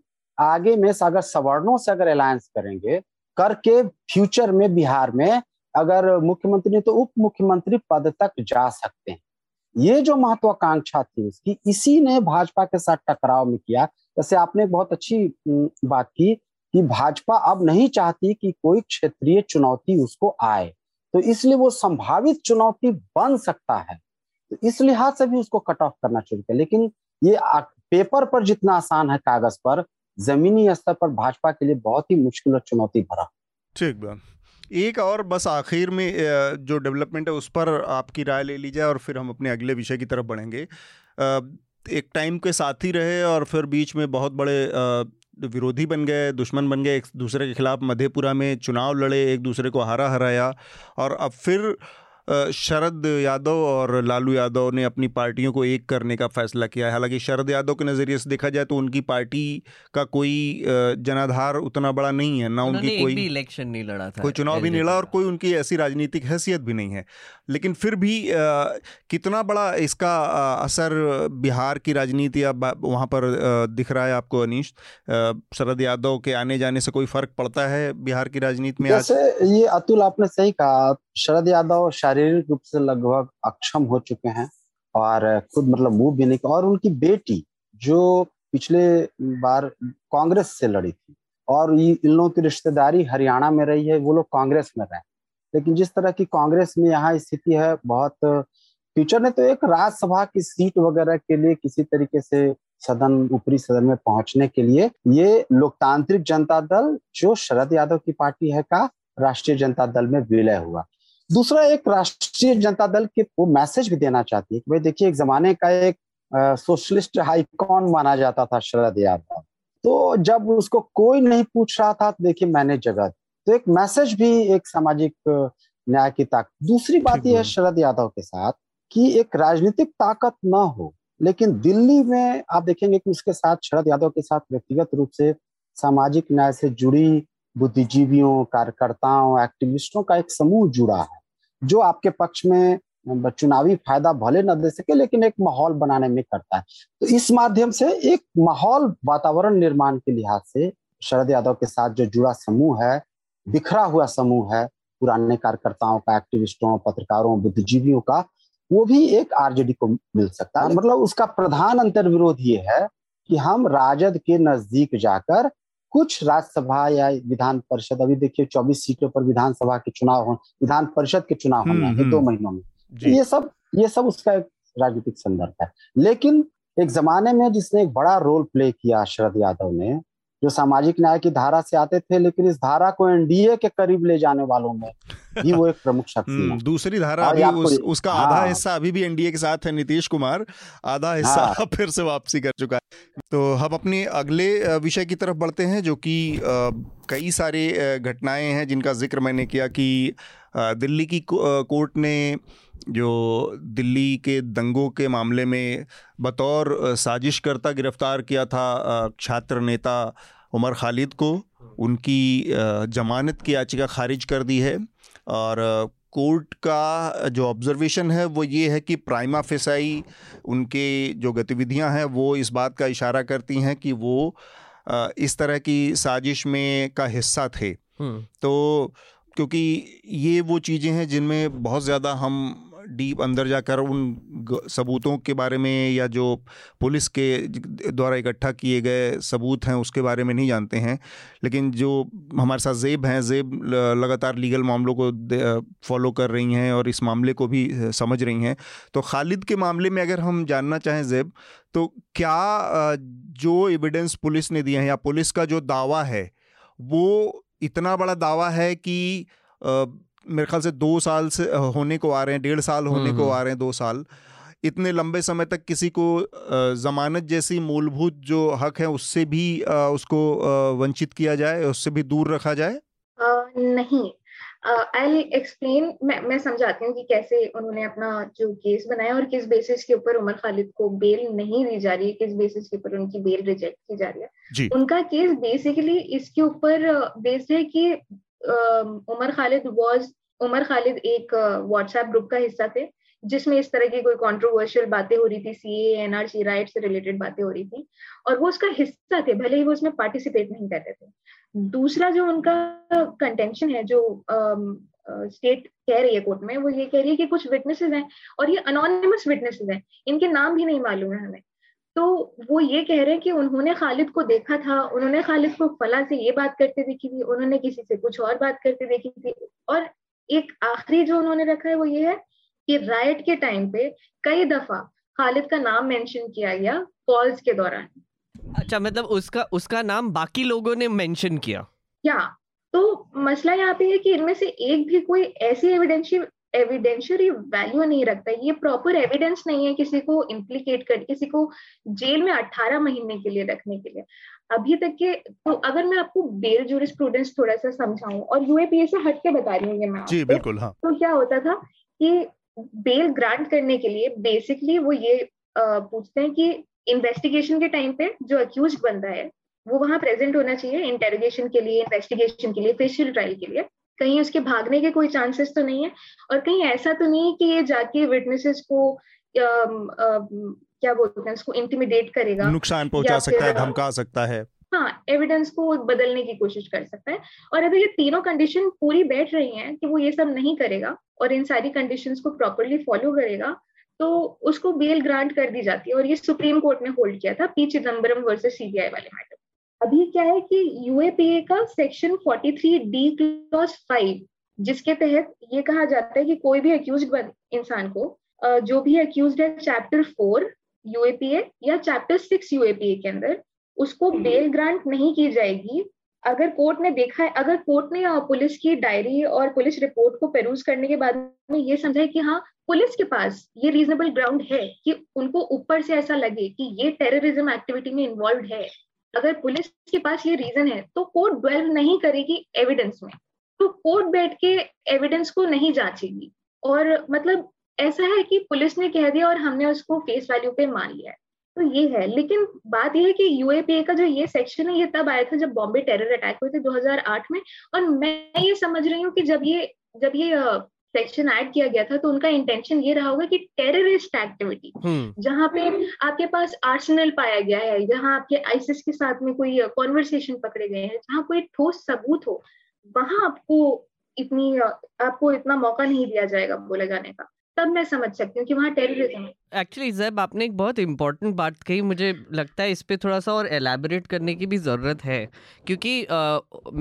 आगे में अगर सवर्णों से अगर अलायंस करेंगे करके फ्यूचर में बिहार में अगर मुख्यमंत्री नहीं तो उप मुख्यमंत्री पद तक जा सकते हैं। ये जो महत्वाकांक्षा थी उसकी, इसी ने भाजपा के साथ टकराव में किया। जैसे आपने बहुत अच्छी बात की कि भाजपा अब नहीं चाहती कि कोई क्षेत्रीय चुनौती उसको आए, तो इसलिए वो संभावित चुनौती बन सकता है, तो इस लिहाज से भी उसको कट ऑफ करना शुरू किया। लेकिन ये पेपर पर जितना आसान है कागज पर, जमीनी स्तर पर भाजपा के लिए बहुत ही मुश्किल और चुनौती भरा। ठीक है, एक और बस आखिर में जो डेवलपमेंट है उस पर आपकी राय ले ली जाए और फिर हम अपने अगले विषय की तरफ बढ़ेंगे। एक टाइम के साथी रहे और फिर बीच में बहुत बड़े विरोधी बन गए, दुश्मन बन गए, एक दूसरे के खिलाफ मधेपुरा में चुनाव लड़े, एक दूसरे को हारा हराया। और अब फिर शरद यादव और लालू यादव ने अपनी पार्टियों को एक करने का फैसला किया है। हालांकि शरद यादव के नज़रिए से देखा जाए तो उनकी पार्टी का कोई जनाधार उतना बड़ा नहीं है, ना उनकी कोई इलेक्शन नहीं लड़ा था, कोई चुनाव भी नहीं लड़ा, और कोई उनकी ऐसी राजनीतिक हैसियत भी नहीं है। लेकिन फिर भी कितना बड़ा इसका असर बिहार की राजनीति या वहाँ पर दिख रहा है आपको अनीश? शरद यादव के आने जाने से कोई फ़र्क पड़ता है बिहार की राजनीति में? ये अतुल आपने सही कहा, शरद यादव शारीरिक रूप से लगभग अक्षम हो चुके हैं और खुद मतलब मूव भी नहीं, और उनकी बेटी जो पिछले बार कांग्रेस से लड़ी थी और इन लोगों की रिश्तेदारी हरियाणा में रही है, वो लोग कांग्रेस में रहे। लेकिन जिस तरह की कांग्रेस में यहाँ स्थिति है, बहुत फ्यूचर ने तो एक राज्यसभा की सीट वगैरह के लिए किसी तरीके से सदन, ऊपरी सदन में पहुंचने के लिए ये लोकतांत्रिक जनता दल जो शरद यादव की पार्टी है का राष्ट्रीय जनता दल में विलय हुआ। दूसरा, एक राष्ट्रीय जनता दल के वो मैसेज भी देना चाहती है कि भाई देखिए, एक जमाने का एक सोशलिस्ट आइकॉन माना जाता था शरद यादव, तो जब उसको कोई नहीं पूछ रहा था तो देखिए मैंने जगह दी, तो एक मैसेज भी, एक सामाजिक न्याय की ताकत। दूसरी बात यह है शरद यादव के साथ कि एक राजनीतिक ताकत ना हो, लेकिन दिल्ली में आप देखेंगे कि उसके साथ, शरद यादव के साथ व्यक्तिगत रूप से सामाजिक न्याय से जुड़ी बुद्धिजीवियों, कार्यकर्ताओं, एक्टिविस्टों का एक समूह जुड़ा है जो आपके पक्ष में चुनावी फायदा भले न दे सके लेकिन एक माहौल बनाने में करता है। तो इस माध्यम से एक माहौल, वातावरण निर्माण के लिहाज से शरद यादव के साथ जो जुड़ा समूह है, बिखरा हुआ समूह है पुराने कार्यकर्ताओं का, एक्टिविस्टों, पत्रकारों, बुद्धिजीवियों का, वो भी एक आरजेडी को मिल सकता है। मतलब उसका प्रधान अंतर्विरोध ये है कि हम राजद के नजदीक जाकर कुछ राज्यसभा या विधान परिषद, अभी देखिए 24 सीटों पर विधानसभा के चुनाव हो, विधान परिषद के चुनाव होने हैं 2 महीनों में, ये सब उसका एक राजनीतिक संदर्भ है। लेकिन एक जमाने में जिसने एक बड़ा रोल प्ले किया शरद यादव ने, जो सामाजिक न्याय की धारा से आते थे, लेकिन इस धारा को एनडीए के करीब ले जाने वालों में भी वो एक प्रमुख शख्सियत है। दूसरी धारा अभी उसका आधा हिस्सा अभी भी एनडीए के साथ है, नीतीश कुमार आधा हिस्सा फिर से वापसी कर चुका है। तो हम अपने अगले विषय की तरफ बढ़ते हैं, जो कि कई सारे घटनाएं हैं जिनका जिक्र मैंने किया कि दिल्ली की कोर्ट ने जो दिल्ली के दंगों के मामले में बतौर साजिशकर्ता गिरफ्तार किया था छात्र नेता उमर खालिद को, उनकी जमानत की याचिका खारिज कर दी है। और कोर्ट का जो ऑब्जर्वेशन है वो ये है कि प्राइमा फेसाई उनके जो गतिविधियां हैं वो इस बात का इशारा करती हैं कि वो इस तरह की साजिश में का हिस्सा थे। तो क्योंकि ये वो चीज़ें हैं जिनमें बहुत ज़्यादा हम डीप अंदर जाकर उन सबूतों के बारे में या जो पुलिस के द्वारा इकट्ठा किए गए सबूत हैं उसके बारे में नहीं जानते हैं। लेकिन जो हमारे साथ जेब हैं, जेब लगातार लीगल मामलों को फॉलो कर रही हैं और इस मामले को भी समझ रही हैं। तो खालिद के मामले में अगर हम जानना चाहें जेब, तो क्या जो एविडेंस पुलिस ने दिया है या पुलिस का जो दावा है वो इतना बड़ा दावा है कि मेरे ख्याल से 2 साल से होने को आ रहे हैं, 1.5 साल होने को आ रहे हैं, 2 साल, इतने लंबे समय तक किसी को जमानत जैसी मूलभूत जो हक है उससे भी उसको वंचित किया जाए, उससे भी दूर रखा जाए? नहीं, आई एक्सप्लेन, मैं समझाती हूँ कि कैसे उन्होंने अपना जो केस बनाया और किस बेसिस के ऊपर उमर खालिद को बेल नहीं दी जा रही है, किस बेसिस के ऊपर उनकी बेल रिजेक्ट की जा रही है। उनका केस बेसिकली इसके ऊपर बेस्ड है कि उमर खालिद एक व्हाट्सएप ग्रुप का हिस्सा थे जिसमें इस तरह की कोई कंट्रोवर्शियल बातें हो रही थी, सीए एनआरसी राइट से रिलेटेड बातें हो रही थी, और वो उसका हिस्सा थे भले ही वो उसमें पार्टिसिपेट नहीं करते थे। दूसरा जो उनका कंटेंशन है, जो स्टेट कह रही है कोर्ट में, वो ये कह रही है कि कुछ विटनेसेस हैं और ये अनोनिमस विटनेसेस हैं, इनके नाम भी नहीं मालूम है हमें। तो वो ये कह रहे हैं कि उन्होंने खालिद को देखा था, उन्होंने खालिद को फला से ये बात करते देखी थी, उन्होंने किसी से कुछ और बात करते देखी थी। और एक आखिरी जो उन्होंने रखा है वो ये है कि राइट के टाइम पे कई दफा खालिद का नाम मेंशन किया गया कॉल्स के दौरान। अच्छा, मतलब उसका नाम बाकी लोगों ने मेंशन किया क्या? तो मसला यहाँ पे है कि इनमें से एक भी कोई ऐसी एविडेंशियरी वैल्यू नहीं रखता, ये प्रॉपर एविडेंस नहीं है किसी को इम्प्लीकेट कर, किसी को जेल में 18 महीने के लिए रखने के लिए। अभी तक के, तो अगर मैं आपको बेल ज्यूरिस्प्रूडेंस थोड़ा सा समझाऊं और यूएपीए से हट के बता रही हूँ ये मैं जी बिल्कुल हाँ। तो क्या होता था कि बेल ग्रांट करने के लिए बेसिकली वो ये पूछते हैं कि इन्वेस्टिगेशन के टाइम पे जो अक्यूज्ड बंदा है वो वहां प्रेजेंट होना चाहिए, इंटेरोगेशन के लिए, इन्वेस्टिगेशन के लिए, फेशियल ट्रायल के लिए। कहीं उसके भागने के कोई चांसेस तो नहीं है, और कहीं ऐसा तो नहीं है कि ये जाके विटनेसेस को क्या बोलते हैं उसको इंटिमिडेट करेगा, नुकसान पहुंचा सकता है, धमका सकता है, हाँ, एविडेंस को बदलने की कोशिश कर सकता है। और अगर ये तीनों कंडीशन पूरी बैठ रही हैं कि वो ये सब नहीं करेगा और इन सारी कंडीशंस को प्रॉपरली फॉलो करेगा, तो उसको बेल ग्रांट कर दी जाती है। और ये सुप्रीम कोर्ट ने होल्ड किया था पी चिदम्बरम वर्सेस सीबीआई वाले मैटर। अभी क्या है कि यूएपीए का सेक्शन 43D क्लॉज 5, जिसके तहत ये कहा जाता है कि कोई भी अक्यूज्ड इंसान को, जो भी अक्यूज्ड है चैप्टर 4 यूएपीए या चैप्टर 6 यूएपीए के अंदर, उसको बेल ग्रांट नहीं की जाएगी अगर कोर्ट ने देखा है, अगर कोर्ट ने पुलिस की डायरी और पुलिस रिपोर्ट को पेरूज करने के बाद में ये समझा है कि हाँ पुलिस के पास ये रीजनेबल ग्राउंड है कि उनको ऊपर से ऐसा लगे कि ये टेररिज्म एक्टिविटी में इन्वॉल्व है। अगर पुलिस के पास ये रीजन है तो कोर्ट ड्वेल्व नहीं करेगी एविडेंस में, तो कोर्ट बैठ के एविडेंस को नहीं जांचेगी। और मतलब ऐसा है कि पुलिस ने कह दिया और हमने उसको फेस वैल्यू पे मान लिया है, तो ये है। लेकिन बात यह है कि यूएपीए का जो ये सेक्शन है ये तब आया था जब बॉम्बे टेरर अटैक हुए थे 2008 में, और मैं ये समझ रही हूँ कि जब ये सेक्शन ऐड किया गया था तो उनका इंटेंशन ये रहा होगा कि टेररिस्ट एक्टिविटी जहाँ पे आपके पास आर्सेनल पाया गया है, जहाँ आपके आईसिस के साथ में कोई कॉन्वर्सेशन पकड़े गए हैं, जहाँ कोई ठोस सबूत हो, वहां आपको इतना मौका नहीं दिया जाएगा बोला जाने का, तब मैं समझ सकती हूँ कि वहाँ टेररिज्म है। एक्चुअली जब आपने एक बहुत इम्पोर्टेंट बात कही, मुझे लगता है इस पे थोड़ा सा और एलैबोरेट करने की भी ज़रूरत है, क्योंकि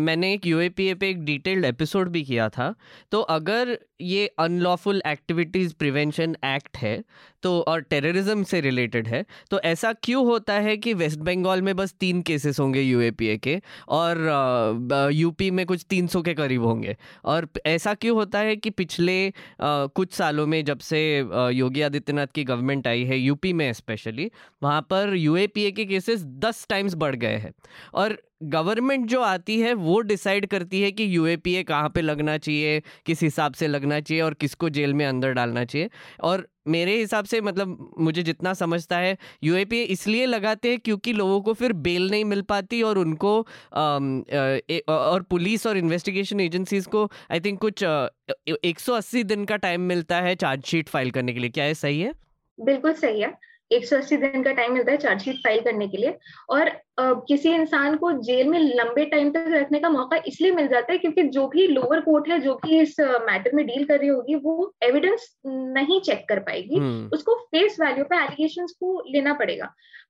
मैंने एक यूएपीए पे एक डिटेल्ड एपिसोड भी किया था। तो अगर ये अनलॉफुल एक्टिविटीज़ प्रिवेंशन एक्ट है तो, और टेररिज्म से रिलेटेड है, तो ऐसा क्यों होता है कि वेस्ट बंगाल में बस 3 केसेस होंगे यूएपीए के और यूपी में कुछ 300 के करीब होंगे? और ऐसा क्यों होता है कि पिछले कुछ सालों में जब से योगी आदित्यनाथ की गवर्नमेंट आई है, यूपी में स्पेशली, वहाँ पर यूएपीए के केसेस 10 टाइम्स बढ़ गए हैं? और गवर्नमेंट जो आती है वो डिसाइड करती है कि यूएपीए कहाँ पे लगना चाहिए, किस हिसाब से लगना चाहिए और किसको जेल में अंदर डालना चाहिए। और मेरे हिसाब से, मतलब मुझे जितना समझता है, यूएपीए इसलिए लगाते हैं क्योंकि लोगों को फिर बेल नहीं मिल पाती और उनको और पुलिस और इन्वेस्टिगेशन एजेंसीज को आई थिंक कुछ 180 दिन का टाइम मिलता है चार्जशीट फाइल करने के लिए। क्या ये सही है? बिल्कुल सही है। 180 दिन का टाइम मिलता है चार्जशीट फाइल करने के लिए। और किसी इंसान को जेल में लंबे टाइम तक रखने का मौका इसलिए मिल जाता है क्योंकि जो भी लोअर कोर्ट है, जो भी इस मैटर में डील कर रही होगी, वो एविडेंस नहीं चेक कर पाएगी, उसको फेस वैल्यू पे एलिगेशंस को लेना पड़ेगा।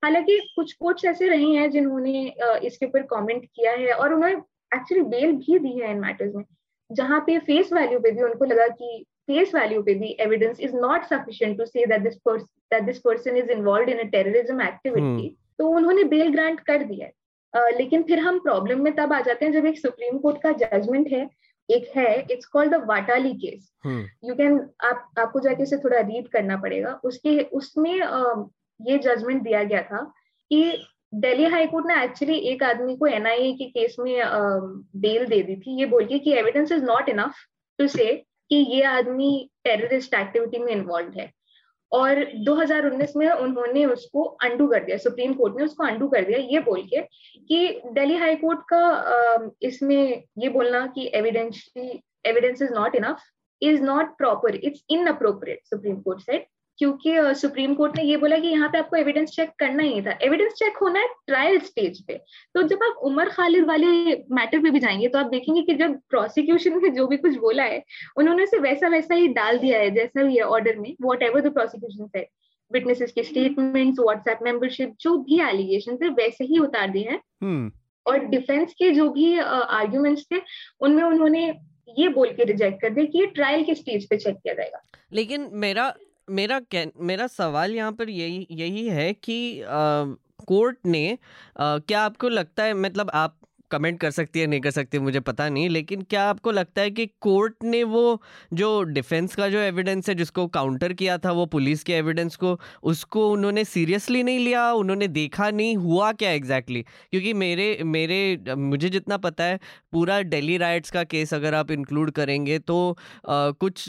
हालांकि कुछ कोर्ट्स ऐसे रहे हैं जिन्होंने इसके ऊपर कॉमेंट किया है और उन्होंने एक्चुअली बेल भी दी है इन मैटर्स में, जहाँ पे फेस वैल्यू पे भी उनको लगा कि फेस वैल्यू पे भी evidence is not sufficient to say that this person is involved in a terrorism activity, तो उन्होंने बेल ग्रांट कर दिया है। लेकिन फिर हम प्रॉब्लम में तब आ जाते हैं जब एक सुप्रीम कोर्ट का जजमेंट है, एक है, it's called the Watali case. You can, आपको जाके उसे थोड़ा रीड करना पड़ेगा। उसमें ये जजमेंट दिया गया था कि दिल्ली हाईकोर्ट ने एक्चुअली एक आदमी को एनआईए के केस में बेल दे दी थी, ये बोल के कि evidence is not enough to say कि ये आदमी टेररिस्ट एक्टिविटी में इन्वॉल्व है। और 2019 में उन्होंने उसको अंडू कर दिया, सुप्रीम कोर्ट ने उसको अंडू कर दिया ये बोल के कि दिल्ली हाईकोर्ट का इसमें ये बोलना कि evidence is not enough is not proper, it's inappropriate, supreme court said. क्योंकि सुप्रीम कोर्ट ने ये बोला कि यहाँ पे आपको एविडेंस चेक करना ही था, एविडेंस चेक होना है ट्रायल स्टेज पे। तो जब आप उमर खालिद वाले मैटर पे भी जाएंगे तो आप देखेंगे कि जब प्रोसिक्यूशन ने जो भी कुछ बोला है उन्होंने उसे वैसा ही डाल दिया है जैसा भी है ऑर्डर में, वॉट एवर द प्रोसिक्यूशन से, विटनेसेस के स्टेटमेंट्स, व्हाट्सएप मेंबरशिप, जो भी एलिगेशन थे वैसे ही उतार दिए हैं। और डिफेंस के जो भी आर्ग्यूमेंट्स थे उनमें उन्होंने ये बोल के रिजेक्ट कर दिया कि ये ट्रायल के स्टेज पे चेक किया जाएगा। लेकिन मेरा सवाल यहाँ पर यही है कि कोर्ट ने, क्या आपको लगता है, मतलब आप कमेंट कर सकती है नहीं कर सकती मुझे पता नहीं, लेकिन क्या आपको लगता है कि कोर्ट ने वो जो डिफेंस का जो एविडेंस है जिसको काउंटर किया था वो पुलिस के एविडेंस को, उसको उन्होंने सीरियसली नहीं लिया, उन्होंने देखा नहीं हुआ क्या एग्जैक्टली? क्योंकि मुझे जितना पता है पूरा दिल्ली राइट्स का केस अगर आप इंक्लूड करेंगे तो कुछ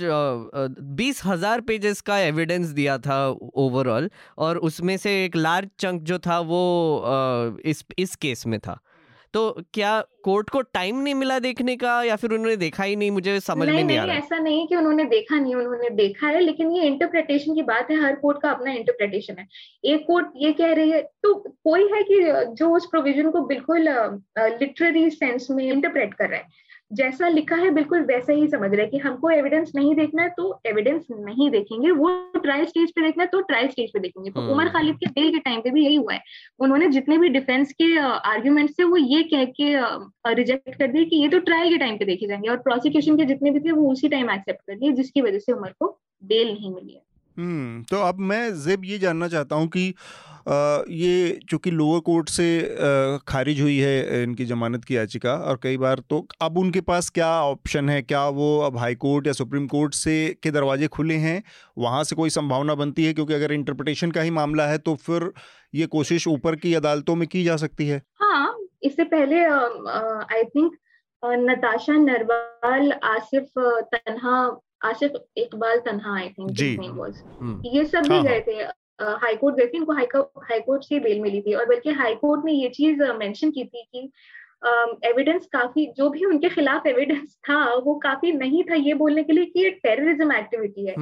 20,000 पेजेस का एविडेंस दिया था ओवरऑल, और उसमें से एक लार्ज चंक जो था वो इस केस में था। तो क्या कोर्ट को टाइम नहीं मिला देखने का, या फिर उन्होंने देखा ही नहीं? मुझे समझ में नहीं आ रहा। ऐसा नहीं कि उन्होंने देखा नहीं, उन्होंने देखा है, लेकिन ये इंटरप्रिटेशन की बात है, हर कोर्ट का अपना इंटरप्रिटेशन है। एक कोर्ट ये कह रही है, तो कोई है कि जो उस प्रोविजन को बिल्कुल लिटरेरी सेंस में इंटरप्रेट कर रहा है, जैसा लिखा है बिल्कुल वैसा ही समझ रहा है कि हमको एविडेंस नहीं देखना है तो एविडेंस नहीं देखेंगे, वो ट्रायल स्टेज पे देखना है तो ट्रायल स्टेज पे देखेंगे। तो उमर खालिद के बेल के टाइम पे भी यही हुआ है, उन्होंने जितने भी डिफेंस के आर्ग्यूमेंट्स थे वो ये कह के रिजेक्ट कर दिए कि ये तो ट्रायल के टाइम पे देखे जाएंगे, और प्रोसिक्यूशन के जितने भी थे वो उसी टाइम एक्सेप्ट कर दिए, जिसकी वजह से उमर को बेल नहीं मिली है। तो अब मैं जेब ये जानना चाहता हूँ कि ये चूँकि लोअर कोर्ट से खारिज हुई है इनकी जमानत की याचिका, और कई बार तो अब उनके पास क्या ऑप्शन है? क्या वो अब हाई कोर्ट या सुप्रीम कोर्ट से के दरवाजे खुले हैं, वहाँ से कोई संभावना बनती है? क्योंकि अगर इंटरप्रिटेशन का ही मामला है तो फिर ये कोशिश ऊपर की अदालतों में की जा सकती है। हाँ, इससे पहले आई थिंक नताशा नरवाल, आसिफ तन्हा, आसिफ इकबाल तन्हा, आई थिंक ये सब भी गए थे, हाई कोर्ट गए थे, इनको हाई कोर्ट से बेल मिली थी। और बल्कि हाई कोर्ट ने ये चीज मेंशन की थी कि एविडेंस काफी, जो भी उनके खिलाफ एविडेंस था वो काफी नहीं था ये बोलने के लिए कि ये टेररिज्म एक्टिविटी है,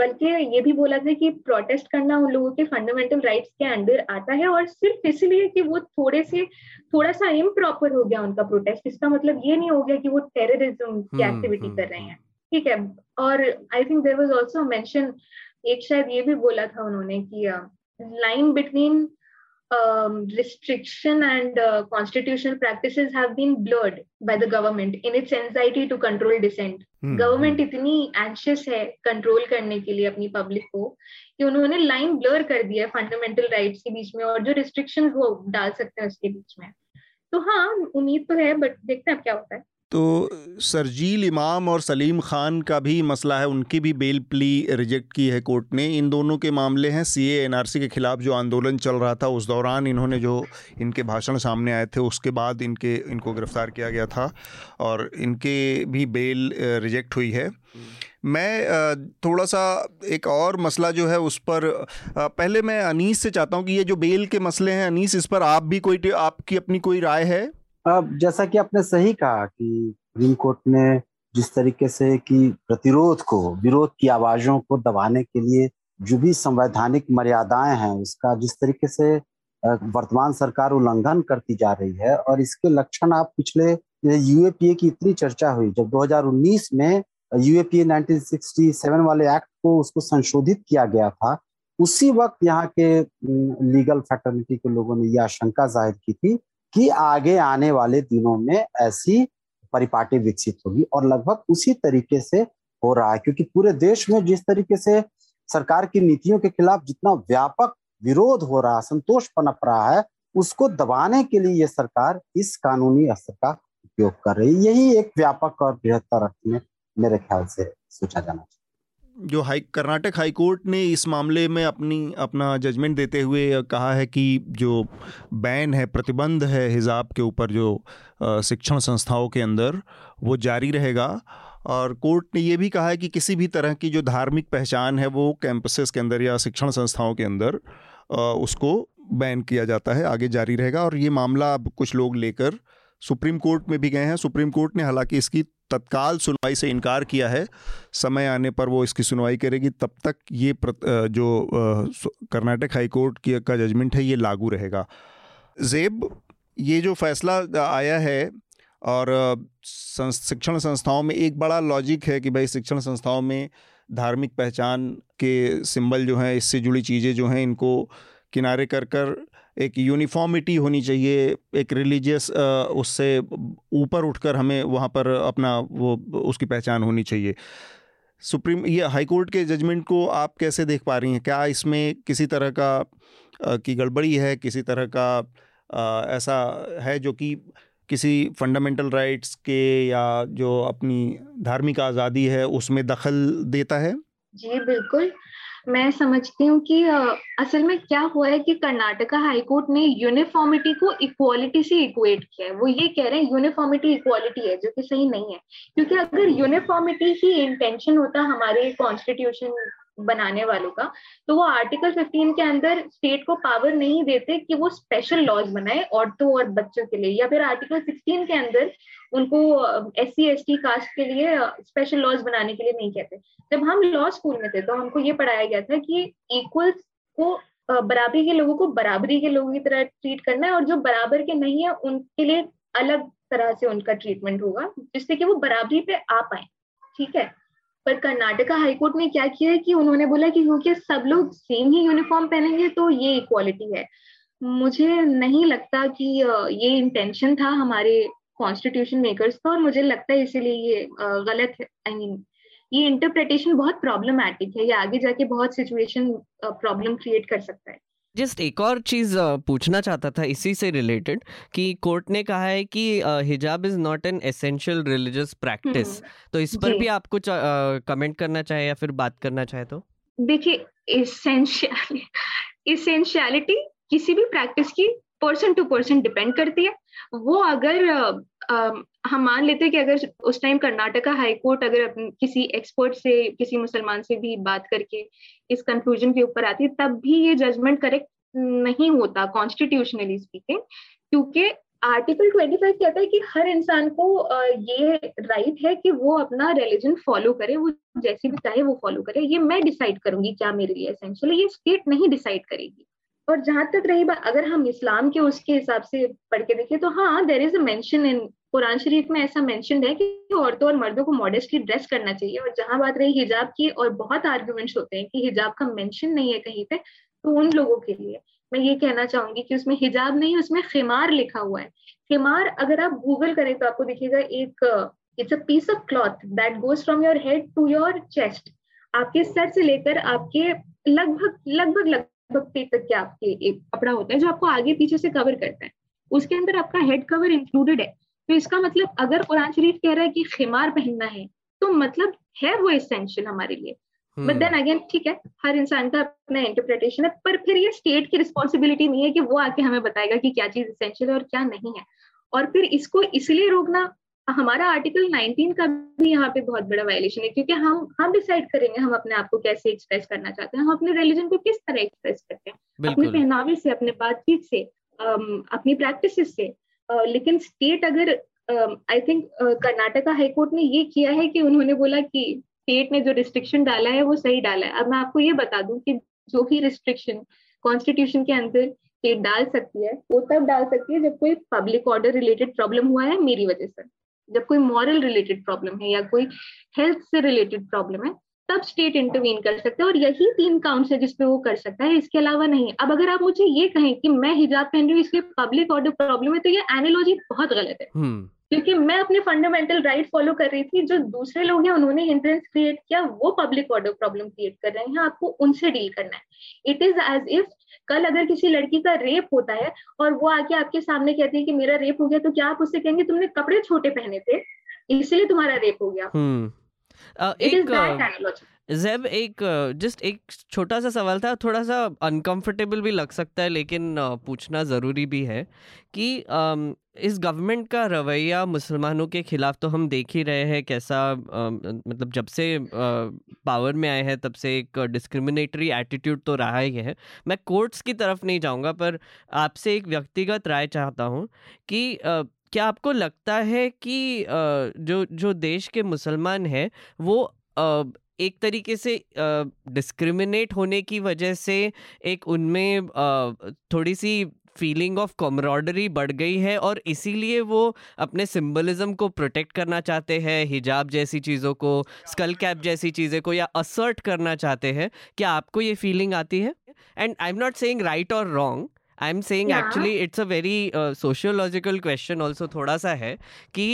बल्कि ये भी बोला था कि प्रोटेस्ट करना उन लोगों के फंडामेंटल राइट्स के अंदर आता है, और सिर्फ इसलिए कि वो थोड़ा सा इम्प्रॉपर हो गया उनका प्रोटेस्ट, इसका मतलब ये नहीं हो गया कि वो टेररिज्म की एक्टिविटी कर रहे हैं, ठीक है। और I think there was also mention, एक शायद ये भी बोला था उन्होंने कि line between restriction and constitutional practices have been blurred by the government in its anxiety to control dissent. Government इतनी anxious है control करने के लिए अपनी public को कि उन्होंने line blur कर दिया है fundamental rights के बीच में, और जो restrictions वो डाल सकते हैं उसके बीच में। तो हाँ, उम्मीद तो है, बट देखते हैं अब क्या होता है। तो शर्जील इमाम और सलीम खान का भी मसला है, उनकी भी बेल प्ली रिजेक्ट की है कोर्ट ने। इन दोनों के मामले हैं CAA NRC के खिलाफ जो आंदोलन चल रहा था, उस दौरान इन्होंने जो इनके भाषण सामने आए थे उसके बाद इनको गिरफ्तार किया गया था, और इनके भी बेल रिजेक्ट हुई है। मैं थोड़ा सा एक और मसला जो है उस पर पहले मैं अनीस से चाहता हूँ कि ये जो बेल के मसले हैं, अनीस, इस पर आप भी कोई आपकी अपनी कोई राय है? जैसा कि आपने सही कहा कि सुप्रीम कोर्ट ने जिस तरीके से कि प्रतिरोध को, विरोध की आवाजों को दबाने के लिए जो भी संवैधानिक मर्यादाएं हैं उसका जिस तरीके से वर्तमान सरकार उल्लंघन करती जा रही है, और इसके लक्षण आप पिछले यूएपीए की इतनी चर्चा हुई जब 2019 में यूएपीए 1967 वाले एक्ट को उसको संशोधित किया गया था, उसी वक्त यहाँ के लीगल फैटर्निटी के लोगों ने यह आशंका जाहिर की थी कि आगे आने वाले दिनों में ऐसी परिपाटी विकसित होगी, और लगभग उसी तरीके से हो रहा है। क्योंकि पूरे देश में जिस तरीके से सरकार की नीतियों के खिलाफ जितना व्यापक विरोध हो रहा है, संतोष पनप रहा है, उसको दबाने के लिए ये सरकार इस कानूनी अस्त्र का उपयोग कर रही है। यही एक व्यापक और बृहत्तर अर्थ में मेरे ख्याल से सोचा जाना चाहिए। जो कर्नाटक हाई कोर्ट ने इस मामले में अपना जजमेंट देते हुए कहा है कि जो बैन है, प्रतिबंध है हिजाब के ऊपर जो शिक्षण संस्थाओं के अंदर, वो जारी रहेगा, और कोर्ट ने ये भी कहा है कि किसी भी तरह की जो धार्मिक पहचान है वो कैंपसेस के अंदर या शिक्षण संस्थाओं के अंदर उसको बैन किया जाता है, आगे जारी रहेगा। और ये मामला अब कुछ लोग लेकर सुप्रीम कोर्ट में भी गए हैं। सुप्रीम कोर्ट ने हालांकि इसकी तत्काल सुनवाई से इनकार किया है, समय आने पर वो इसकी सुनवाई करेगी, तब तक ये जो कर्नाटक हाई कोर्ट का जजमेंट है ये लागू रहेगा। जेब, ये जो फैसला आया है, और शिक्षण संस्थाओं में एक बड़ा लॉजिक है कि भाई शिक्षण संस्थाओं में धार्मिक पहचान के सिंबल जो हैं, इससे जुड़ी चीज़ें जो हैं, इनको किनारे कर कर एक यूनिफॉर्मिटी होनी चाहिए, एक रिलीजियस उससे ऊपर उठकर हमें वहाँ पर अपना वो उसकी पहचान होनी चाहिए। ये हाई कोर्ट के जजमेंट को आप कैसे देख पा रही हैं? क्या इसमें किसी तरह की गड़बड़ी है, किसी तरह का ऐसा है जो कि किसी फंडामेंटल राइट्स के या जो अपनी धार्मिक आज़ादी है उसमें दखल देता है? जी बिल्कुल, मैं समझती हूँ कि असल में क्या हुआ है कि कर्नाटका हाईकोर्ट ने यूनिफॉर्मिटी को इक्वालिटी से इक्वेट किया है। वो ये कह रहे हैं यूनिफॉर्मिटी इक्वालिटी है, जो कि सही नहीं है, क्योंकि अगर यूनिफॉर्मिटी ही इंटेंशन होता हमारे कॉन्स्टिट्यूशन बनाने वालों का तो वो आर्टिकल 15 के अंदर स्टेट को पावर नहीं देते कि वो स्पेशल लॉज बनाए औरतों और बच्चों के लिए, या फिर आर्टिकल 16 के अंदर उनको SC/ST कास्ट के लिए स्पेशल लॉज बनाने के लिए नहीं कहते। जब हम लॉ स्कूल में थे तो हमको ये पढ़ाया गया था कि इक्वल्स को, बराबरी के लोगों को बराबरी के लोगों की तरह ट्रीट करना है और जो बराबर के नहीं है उनके लिए अलग तरह से उनका ट्रीटमेंट होगा जिससे कि वो बराबरी पे आ पाए। ठीक है, पर कर्नाटका हाईकोर्ट ने क्या किया है कि उन्होंने बोला कि क्योंकि सब लोग सेम ही यूनिफॉर्म पहनेंगे तो ये इक्वालिटी है। मुझे नहीं लगता कि ये इंटेंशन था हमारे कॉन्स्टिट्यूशन मेकर्स का और मुझे लगता है इसीलिए ये गलत है। ये इंटरप्रिटेशन बहुत प्रॉब्लमैटिक है, ये आगे जाके बहुत सिचुएशन प्रॉब्लम क्रिएट कर सकता है। जस्ट एक और चीज़ पूछना चाहता था इसी से रिलेटेड कि कोर्ट ने कहा है कि हिजाब is not an essential religious practice, तो इस पर भी आप कुछ कमेंट करना चाहे या फिर बात करना चाहे तो? देखिए, एसेंशियलिटी किसी भी प्रैक्टिस की पर्सन टू पर्सन डिपेंड करती है। वो अगर हम मान लेते हैं कि अगर उस टाइम कर्नाटका हाईकोर्ट अगर किसी एक्सपर्ट से, किसी मुसलमान से भी बात करके इस कंक्लूजन के ऊपर आती तब भी ये जजमेंट करेक्ट नहीं होता कॉन्स्टिट्यूशनली स्पीकिंग, क्योंकि आर्टिकल 25 कहता है कि हर इंसान को ये राइट है कि वो अपना रिलीजन फॉलो करे, वो जैसे भी चाहे वो फॉलो करे। ये मैं डिसाइड करूंगी क्या मेरे लिए एसेंशियली, ये स्टेट नहीं डिसाइड करेगी। और जहां तक रही बात अगर हम इस्लाम के उसके हिसाब से पढ़ के देखें तो हाँ, there is a mention in Quran शरीफ में ऐसा मेंशन है कि औरतों और मर्दों को मॉडेस्टली ड्रेस करना चाहिए। और जहां बात रही हिजाब की, और बहुत आर्ग्यूमेंट्स होते हैं कि हिजाब का मेंशन नहीं है कहीं पे, तो उन लोगों के लिए मैं ये कहना चाहूंगी कि उसमें हिजाब नहीं, उसमें खिमार लिखा हुआ है। खिमार अगर आप गूगल करें तो आपको दिखेगा एक, it's a piece of cloth that goes from your head to your chest, आपके सर से लेकर आपके लगभग पेट तक के आपके एक कपड़ा होता है जो आपको आगे पीछे से कवर करता है, उसके अंदर आपका हेड कवर इंक्लूडेड है। तो इसका मतलब अगर कुरान शरीफ कह रहा है कि खिमार पहनना है तो मतलब है वो एसेंशियल हमारे लिए। बट देन अगेन, ठीक है, हर इंसान का अपना इंटरप्रिटेशन है, पर फिर ये स्टेट की रिस्पॉन्सिबिलिटी नहीं है कि वो आके हमें बताएगा कि क्या चीज एसेंशियल है और क्या नहीं है। और फिर इसको इसलिए रोकना, हमारा आर्टिकल 19 का भी यहाँ पे बहुत बड़ा वायलेशन है, क्योंकि हम डिसाइड करेंगे हम अपने आप को कैसे एक्सप्रेस करना चाहते हैं, हम अपने रिलीजन को किस तरह एक्सप्रेस करते हैं, अपने पहनावे से, अपने बातचीत से, अपनी प्रैक्टिसेस से। लेकिन स्टेट अगर, आई थिंक कर्नाटका हाईकोर्ट ने ये किया है कि उन्होंने बोला कि स्टेट ने जो रिस्ट्रिक्शन डाला है वो सही डाला है। अब मैं आपको ये बता दूं कि जो भी रिस्ट्रिक्शन कॉन्स्टिट्यूशन के अंदर स्टेट डाल सकती है वो तब डाल सकती है जब कोई पब्लिक ऑर्डर रिलेटेड प्रॉब्लम हुआ है मेरी वजह से, जब कोई मॉरल रिलेटेड प्रॉब्लम है या कोई हेल्थ से रिलेटेड प्रॉब्लम है तब स्टेट इंटरवीन कर सकता है, और यही 3 काउंट्स है जिसपे वो कर सकता है, इसके अलावा नहीं। अब अगर आप मुझे ये कहें कि मैं हिजाब पहन रही हूँ इसलिए पब्लिक ऑर्डर प्रॉब्लम है, तो ये एनालॉजी बहुत गलत है, क्योंकि मैं अपने फंडामेंटल राइट फॉलो कर रही थी, जो दूसरे लोग हैं उन्होंने हिंड्रेंस क्रिएट किया, वो पब्लिक ऑर्डर प्रॉब्लम क्रिएट कर रहे हैं, आपको उनसे डील करना है। इट इज एज इफ कल अगर किसी लड़की का रेप होता है और वो आके आपके सामने कहती है कि मेरा रेप हो गया, तो क्या आप उससे कहेंगे तुमने कपड़े छोटे पहने थे इसलिए तुम्हारा रेप हो गया? ज़ेब, एक छोटा सा सवाल था, थोड़ा सा अनकंफर्टेबल भी लग सकता है लेकिन पूछना ज़रूरी भी है कि इस गवर्नमेंट का रवैया मुसलमानों के खिलाफ तो हम देख ही रहे हैं कैसा, मतलब जब से पावर में आए हैं तब से एक डिस्क्रिमिनेटरी एटीट्यूड तो रहा ही है। मैं कोर्ट्स की तरफ नहीं जाऊंगा पर आपसे एक व्यक्तिगत राय चाहता हूँ कि क्या आपको लगता है कि जो देश के मुसलमान हैं वो एक तरीके से डिस्क्रिमिनेट होने की वजह से एक उनमें थोड़ी सी फीलिंग ऑफ कॉमरॉडरी बढ़ गई है और इसीलिए वो अपने सिंबलिज्म को प्रोटेक्ट करना चाहते हैं, हिजाब जैसी चीज़ों को, स्कल कैप जैसी चीज़ें को, या असर्ट करना चाहते हैं? क्या आपको ये फीलिंग आती है? And I am not saying right और wrong, I am saying actually it's a very sociological question also थोड़ा सा है कि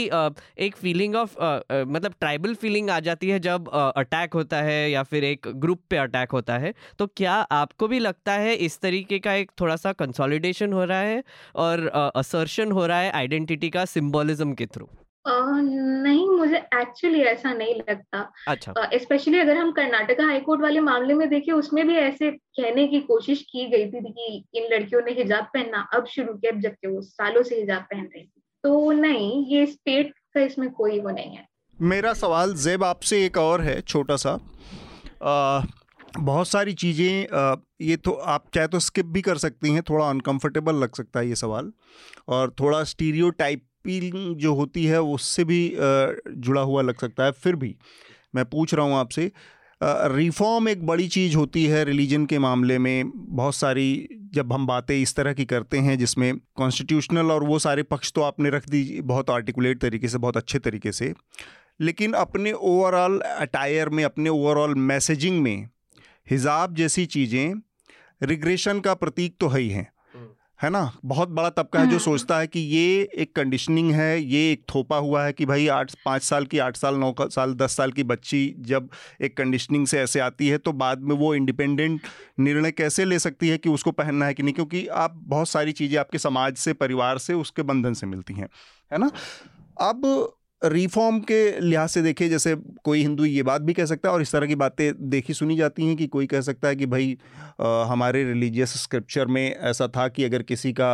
एक फीलिंग ऑफ मतलब ट्राइबल फीलिंग आ जाती है जब अटैक होता है या फिर एक ग्रुप पे अटैक होता है, तो क्या आपको भी लगता है इस तरीके का एक थोड़ा सा कंसोलिडेशन हो रहा है और असर्शन हो रहा है आइडेंटिटी का सिंबोलिज्म के थ्रू? नहीं, मुझे एक्चुअली ऐसा नहीं लगता। अच्छा। स्पेशली अगर हम कर्नाटका हाईकोर्ट वाले मामले में देखें, उसमें भी ऐसे कहने की कोशिश की गई थी कि इन लड़कियों ने हिजाब पहनना अब शुरू किया जबकि वो सालों से हिजाब पहन रही थी। तो नहीं, ये स्टेट का इसमें कोई वो नहीं है। मेरा सवाल जेब आपसे एक और है छोटा सा। बहुत सारी चीज़ें, ये तो आप चाहे तो स्किप भी कर सकती हैं, थोड़ा अनकंफर्टेबल लग सकता है ये सवाल और थोड़ा स्टीरियोटाइप जो होती है उससे भी जुड़ा हुआ लग सकता है, फिर भी मैं पूछ रहा हूँ आपसे। रिफॉर्म एक बड़ी चीज़ होती है रिलीजन के मामले में, बहुत सारी जब हम बातें इस तरह की करते हैं जिसमें कॉन्स्टिट्यूशनल और वो सारे पक्ष तो आपने रख दी बहुत आर्टिकुलेट तरीके से, बहुत अच्छे तरीके से, लेकिन अपने ओवरऑल अटायर में, अपने ओवरऑल मैसेजिंग में हिजाब जैसी चीज़ें रिग्रेशन का प्रतीक तो ही हैं, है ना। बहुत बड़ा तबका है जो सोचता है कि ये एक कंडीशनिंग है, ये एक थोपा हुआ है कि भाई 8 साल की 9 साल 10 साल की बच्ची जब एक कंडीशनिंग से ऐसे आती है तो बाद में वो इंडिपेंडेंट निर्णय कैसे ले सकती है कि उसको पहनना है कि नहीं, क्योंकि आप बहुत सारी चीज़ें आपके समाज से, परिवार से, उसके बंधन से मिलती हैं, है ना। अब रिफॉर्म के लिहाज से देखिए, जैसे कोई हिंदू ये बात भी कह सकता है और इस तरह की बातें देखी सुनी जाती हैं कि कोई कह सकता है कि भाई हमारे रिलीजियस स्क्रिप्चर में ऐसा था कि अगर किसी का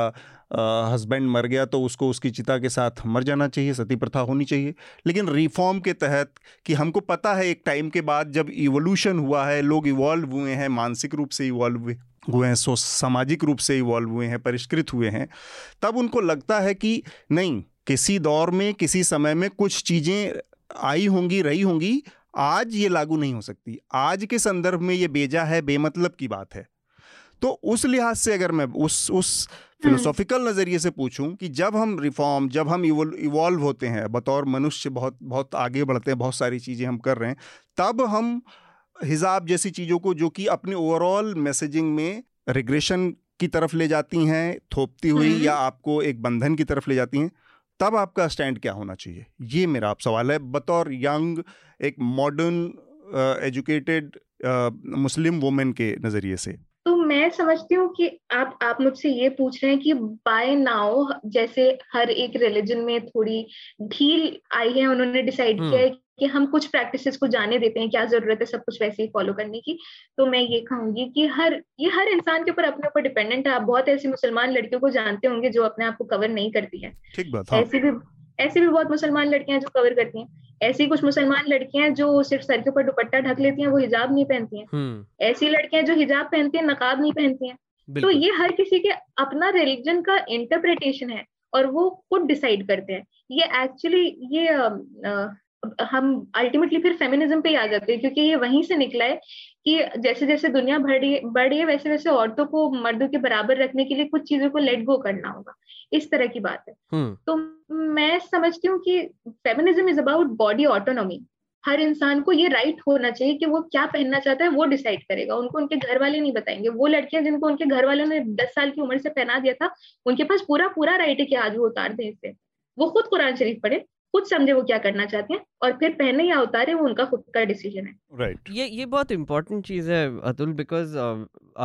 हस्बैंड मर गया तो उसको उसकी चिता के साथ मर जाना चाहिए, सती प्रथा होनी चाहिए। लेकिन रिफॉर्म के तहत कि हमको पता है एक टाइम के बाद जब इवोल्यूशन हुआ है, लोग इवॉल्व हुए हैं, मानसिक रूप से इवॉल्व हुए हैं, सामाजिक रूप से इवॉल्व हुए हैं, परिष्कृत हुए हैं, तब उनको लगता है कि नहीं, किसी दौर में, किसी समय में कुछ चीज़ें आई होंगी, रही होंगी, आज ये लागू नहीं हो सकती, आज के संदर्भ में ये बेजा है, बेमतलब की बात है। तो उस लिहाज से अगर मैं उस फिलोसॉफिकल नज़रिए से पूछूं कि जब हम रिफॉर्म, जब हम इवॉल्व होते हैं बतौर मनुष्य, बहुत बहुत आगे बढ़ते हैं, बहुत सारी चीज़ें हम कर रहे हैं, तब हम हिजाब जैसी चीज़ों को जो कि अपने ओवरऑल मैसेजिंग में रिग्रेशन की तरफ ले जाती हैं, थोपती हुई या आपको एक बंधन की तरफ ले जाती हैं, तब आपका स्टैंड क्या होना चाहिए? ये मेरा आप सवाल है बतौर यंग, एक मॉडर्न एजुकेटेड मुस्लिम वुमेन के नज़रिए से। तो मैं समझती हूँ कि आप मुझसे ये पूछ रहे हैं कि बाय नाउ जैसे हर एक रिलीजन में थोड़ी ढील आई है, उन्होंने डिसाइड किया है कि हम कुछ प्रैक्टिसेस को जाने देते हैं, क्या जरूरत है सब कुछ वैसे ही फॉलो करने की। तो मैं ये कहूंगी कि हर इंसान के ऊपर, अपने ऊपर डिपेंडेंट है। आप बहुत ऐसी मुसलमान लड़कियों को जानते होंगे जो अपने आप को कवर नहीं करती है, ठीक बात। ऐसी भी बहुत मुसलमान लड़कियां जो कवर करती हैं, ऐसी कुछ मुसलमान लड़कियां जो सिर्फ सर के ऊपर दुपट्टा ढक लेती हैं, वो हिजाब नहीं पहनती हैं, ऐसी लड़कियां जो हिजाब पहनती हैं, नकाब नहीं पहनती हैं। तो ये हर किसी के अपना रिलीजन का इंटरप्रिटेशन है और वो खुद डिसाइड करते हैं। ये एक्चुअली हम अल्टीमेटली फिर फेमिनिज्म पे ही आ जाते हैं, क्योंकि ये वहीं से निकला है कि जैसे जैसे दुनिया बढ़ी है वैसे वैसे औरतों को मर्दों के बराबर रखने के लिए कुछ चीजों को लेट गो करना होगा, इस तरह की बात है। तो मैं समझती हूँ कि feminism is about body autonomy. हर इंसान को ये राइट होना चाहिए कि वो क्या पहनना चाहता है, वो डिसाइड करेगा, उनको उनके घर वाले नहीं बताएंगे। वो लड़कियां जिनको उनके घर वालों ने 10 साल की उम्र से पहना दिया था, उनके पास पूरा राइट है कि आज वो उतार दें इसे। वो खुद कुरान शरीफ पढ़े, खुद समझे वो क्या करना चाहते हैं, और फिर पहने या उतारे, वो उनका खुद का डिसीजन है। राइट। ये बहुत इम्पोर्टेंट चीज़ है अतुल, बिकॉज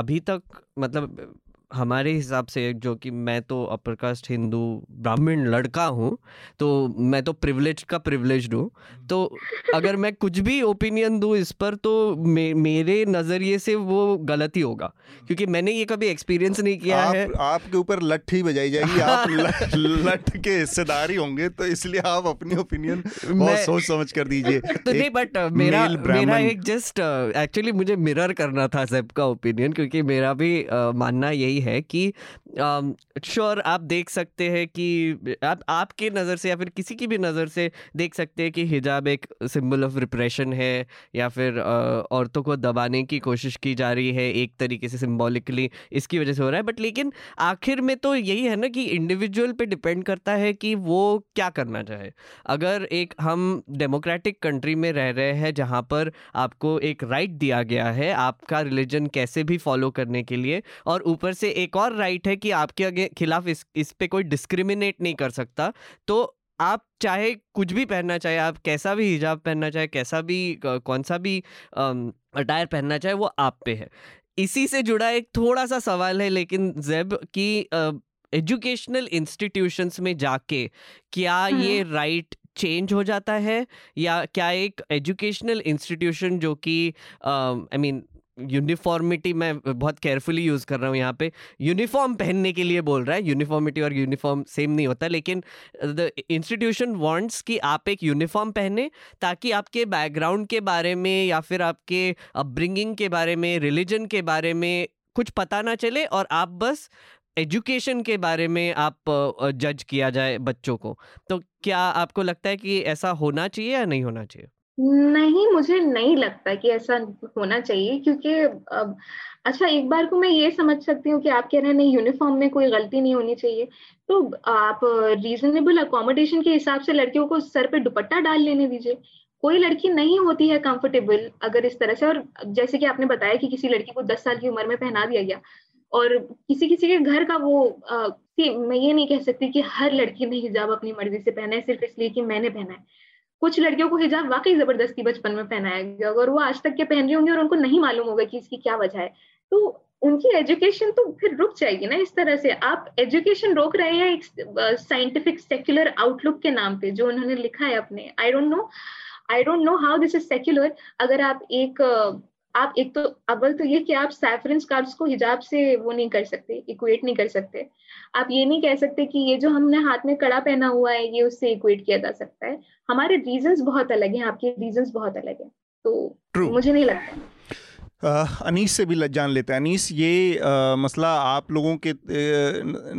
अभी तक मतलब हमारे हिसाब से, जो कि मैं तो अपर कास्ट हिंदू ब्राह्मण लड़का हूँ, तो मैं तो प्रिविलेज्ड हूँ, तो अगर मैं कुछ भी ओपिनियन दूँ इस पर तो मेरे नज़रिए से वो गलत ही होगा, क्योंकि मैंने ये कभी एक्सपीरियंस नहीं किया है। आपके ऊपर लट्ठी बजाई जाएगी, आप लट के हिस्सेदार ही होंगे, तो इसलिए आप अपनी ओपिनियन बहुत सोच समझ कर दीजिए। तो नहीं, बट मेरा एक जस्ट एक्चुअली मुझे मिरर करना था सब का ओपिनियन, क्योंकि मेरा भी मानना यही है कि श्योर आप देख सकते हैं कि आपके नज़र से या फिर किसी की भी नज़र से देख सकते हैं कि हिजाब एक सिंबल ऑफ रिप्रेशन है, या फिर औरतों को दबाने की कोशिश की जा रही है एक तरीके से, सिंबॉलिकली इसकी वजह से हो रहा है। बट लेकिन आखिर में तो यही है ना कि इंडिविजुअल पे डिपेंड करता है कि वो क्या करना चाहे। अगर एक हम डेमोक्रेटिक कंट्री में रह रहे हैं जहाँ पर आपको एक राइट दिया गया है आपका रिलीजन कैसे भी फॉलो करने के लिए, और ऊपर से एक और राइट है कि आपके खिलाफ इस पे कोई डिस्क्रिमिनेट नहीं कर सकता, तो आप चाहे कुछ भी पहनना चाहे, आप कैसा भी हिजाब पहनना चाहे, कैसा भी कौन सा भी अटायर पहनना चाहे, वो आप पे है। इसी से जुड़ा एक थोड़ा सा सवाल है लेकिन ज़ेब कि एजुकेशनल इंस्टीट्यूशंस में जाके क्या ये राइट चेंज हो जाता है, या क्या एक एजुकेशनल इंस्टीट्यूशन जो कि आई मीन यूनिफॉर्मिटी, मैं बहुत केयरफुली यूज़ कर रहा हूँ यहाँ पे, यूनिफॉर्म पहनने के लिए बोल रहा है, यूनिफॉर्मिटी और यूनिफॉर्म सेम नहीं होता, लेकिन द इंस्टीट्यूशन वांट्स कि आप एक यूनिफॉर्म पहने ताकि आपके बैकग्राउंड के बारे में या फिर आपके अपब्रिंगिंग के बारे में, रिलीजन के बारे में कुछ पता ना चले और आप बस एजुकेशन के बारे में आप जज किया जाए बच्चों को। तो क्या आपको लगता है कि ऐसा होना चाहिए या नहीं होना चाहिए? नहीं, मुझे नहीं लगता कि ऐसा होना चाहिए, क्योंकि अच्छा एक बार को मैं ये समझ सकती हूँ कि आप कह रहे हैं नहीं यूनिफॉर्म में कोई गलती नहीं होनी चाहिए, तो आप रीजनेबल अकोमोडेशन के हिसाब से लड़कियों को सर पे दुपट्टा डाल लेने दीजिए। कोई लड़की नहीं होती है कंफर्टेबल अगर इस तरह से, और जैसे कि आपने बताया कि किसी लड़की को 10 साल की उम्र में पहना दिया गया, और किसी किसी के घर का वो मैं ये नहीं कह सकती कि हर लड़की ने हिजाब अपनी मर्जी से पहना है सिर्फ इसलिए कि मैंने पहना है। कुछ लड़कियों को हिजाब वाकई जबरदस्ती बचपन में पहनाया गया और वो आज तक के पहन रही होंगी और उनको नहीं मालूम होगा कि इसकी क्या वजह है, तो उनकी एजुकेशन तो फिर रुक जाएगी ना। इस तरह से आप एजुकेशन रोक रहे हैं एक साइंटिफिक सेक्युलर आउटलुक के नाम पे जो उन्होंने लिखा है अपने। I don't know how this is secular. अगर आप एक तो अव्वल तो ये कि आप सैफरन स्कार्फ्स को हिजाब से वो नहीं कर सकते, इक्वेट नहीं कर सकते। आप ये नहीं कह सकते कि ये जो हमने हाथ में कड़ा पहना हुआ है ये उससे इक्वेट किया जा सकता है। हमारे रीजंस बहुत अलग हैं, आपके रीजंस बहुत अलग हैं, तो True. मुझे नहीं लगता। अनीश से भी जान लेते हैं। अनीश, ये मसला आप लोगों के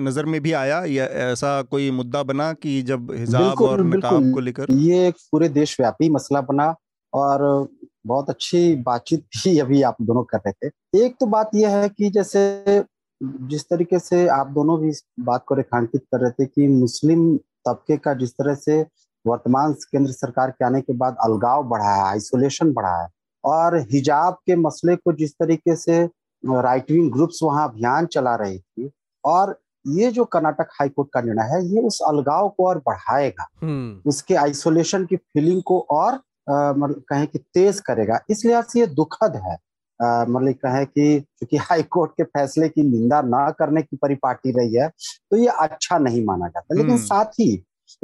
नज़र में भी आया या ऐसा कोई मुद्दा बना कि जब हिजाब और नकाब को लेकर? ये एक पूरे देशव्यापी मसला बना और बहुत अच्छी बातचीत भी अभी आप दोनों कर रहे थे। एक तो बात यह है कि जैसे जिस तरीके से आप दोनों भी इस बात को रेखांकित कर रहे थे कि मुस्लिम तबके का जिस तरह से वर्तमान केंद्र सरकार के आने के बाद अलगाव बढ़ा है, आइसोलेशन बढ़ा है, और हिजाब के मसले को जिस तरीके से राइट विंग ग्रुप्स वहाँ अभियान चला रही थी, और ये जो कर्नाटक हाईकोर्ट का निर्णय है ये उस अलगाव को और बढ़ाएगा, उसके आइसोलेशन की फीलिंग को और मतलब कहें कि तेज करेगा। इस लिहाज से ये दुखद है, मतलब कहें कि क्योंकि हाई कोर्ट के फैसले की निंदा ना करने की परिपाटी रही है तो ये अच्छा नहीं माना जाता। लेकिन साथ ही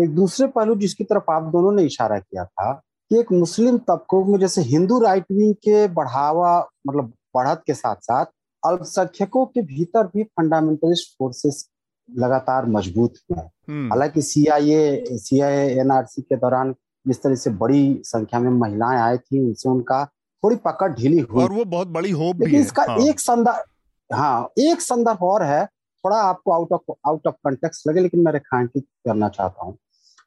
एक दूसरे पहलू जिसकी तरफ आप दोनों ने इशारा किया था कि एक मुस्लिम तबकों में जैसे हिंदू राइट विंग के बढ़ावा मतलब बढ़त के साथ साथ अल्पसंख्यकों के भीतर भी फंडामेंटलिस्ट फोर्सेस लगातार मजबूत हैं। हालांकि सीआईए एनआरसी के दौरान जिस तरह से बड़ी संख्या में महिलाएं आई थी उनसे उनका थोड़ी पकड़ ढीली हुई और वो बहुत बड़ी होप भी है। इसका एक संदर्भ और है, थोड़ा आपको आउट ऑफ कॉन्टेक्स्ट लगे लेकिन मैं रेखांकित करना चाहता हूँ।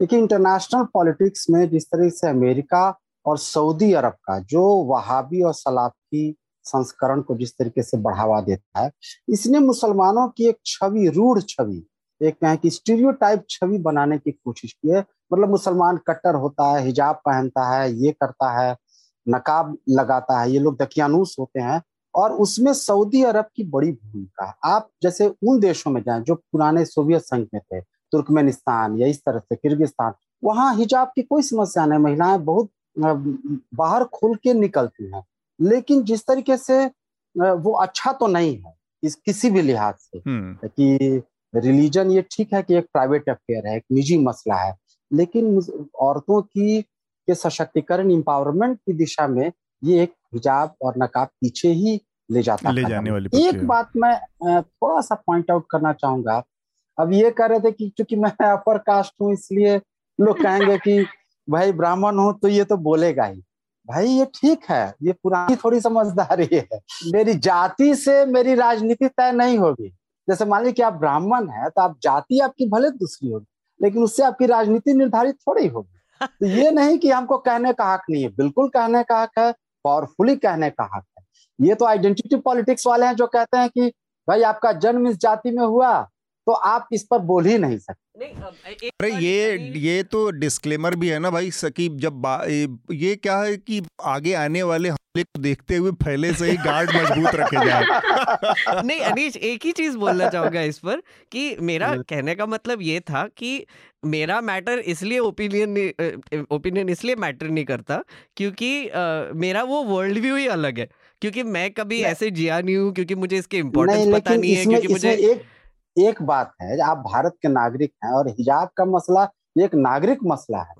लेकिन इंटरनेशनल पॉलिटिक्स में जिस तरह से अमेरिका और सऊदी अरब का जो वहाबी और सलाफी संस्करण को जिस तरीके से बढ़ावा देता है, इसने मुसलमानों की एक छवि, रूढ़ छवि, एक कहें कि स्टीरियोटाइप छवि बनाने की कोशिश की है। मतलब मुसलमान कट्टर होता है, हिजाब पहनता है, ये करता है, नकाब लगाता है, ये लोग दकियानूस होते हैं, और उसमें सऊदी अरब की बड़ी भूमिका है। आप जैसे उन देशों में जाएं जो पुराने सोवियत संघ में थे, तुर्कमेनिस्तान या इस तरह से किर्गिस्तान, वहाँ हिजाब की कोई समस्या नहीं, महिलाएं बहुत बाहर खुल के निकलती हैं। लेकिन जिस तरीके से वो अच्छा तो नहीं है किसी भी लिहाज से कि रिलीजन, ये ठीक है कि एक प्राइवेट अफेयर है, एक निजी मसला है, लेकिन औरतों के सशक्तिकरण, एम्पावरमेंट की दिशा में ये एक हिजाब और नकाब पीछे ही ले जाता ले जाने वाली। एक बात मैं थोड़ा सा पॉइंट आउट करना चाहूंगा। अब ये कह रहे थे कि चूंकि मैं अपर कास्ट हूँ इसलिए लोग कहेंगे कि भाई ब्राह्मण हूँ तो ये तो बोलेगा ही। भाई ये ठीक है, ये पुरानी थोड़ी समझदारी है। मेरी जाति से मेरी राजनीति तय नहीं होगी। जैसे मान लीजिए कि आप ब्राह्मण हैं तो आप जाति आपकी भले दूसरी होगी लेकिन उससे आपकी राजनीति निर्धारित थोड़ी होगी। तो ये नहीं कि हमको कहने का हक नहीं है, बिल्कुल कहने का हक है, पावरफुली कहने का हक है। ये तो आइडेंटिटी पॉलिटिक्स वाले हैं जो कहते हैं कि भाई आपका जन्म इस जाति में हुआ तो आप इस पर बोल ही नहीं सकते। अरे ये तो डिस्क्लेमर भी है ना भाई सकीब, जब ये क्या है कि आगे आने वाले को देखते हुए पहले से ही गार्ड मजबूत रखे जाए। नहीं अनीश, एक ही चीज बोलना चाहूंगा इस पर कि मेरा कहने का मतलब ये था कि मेरा मैटर इसलिए ओपिनियन इसलिए मैटर नहीं करता क्योंकि मेरा वो वर्ल्ड व्यू ही अलग है, क्योंकि मैं कभी ऐसे जिया नहीं हूँ, क्योंकि मुझे इसके इम्पोर्टेंस पता नहीं है, क्योंकि मुझे एक बात है, आप भारत के नागरिक हैं और हिजाब का मसला एक नागरिक मसला है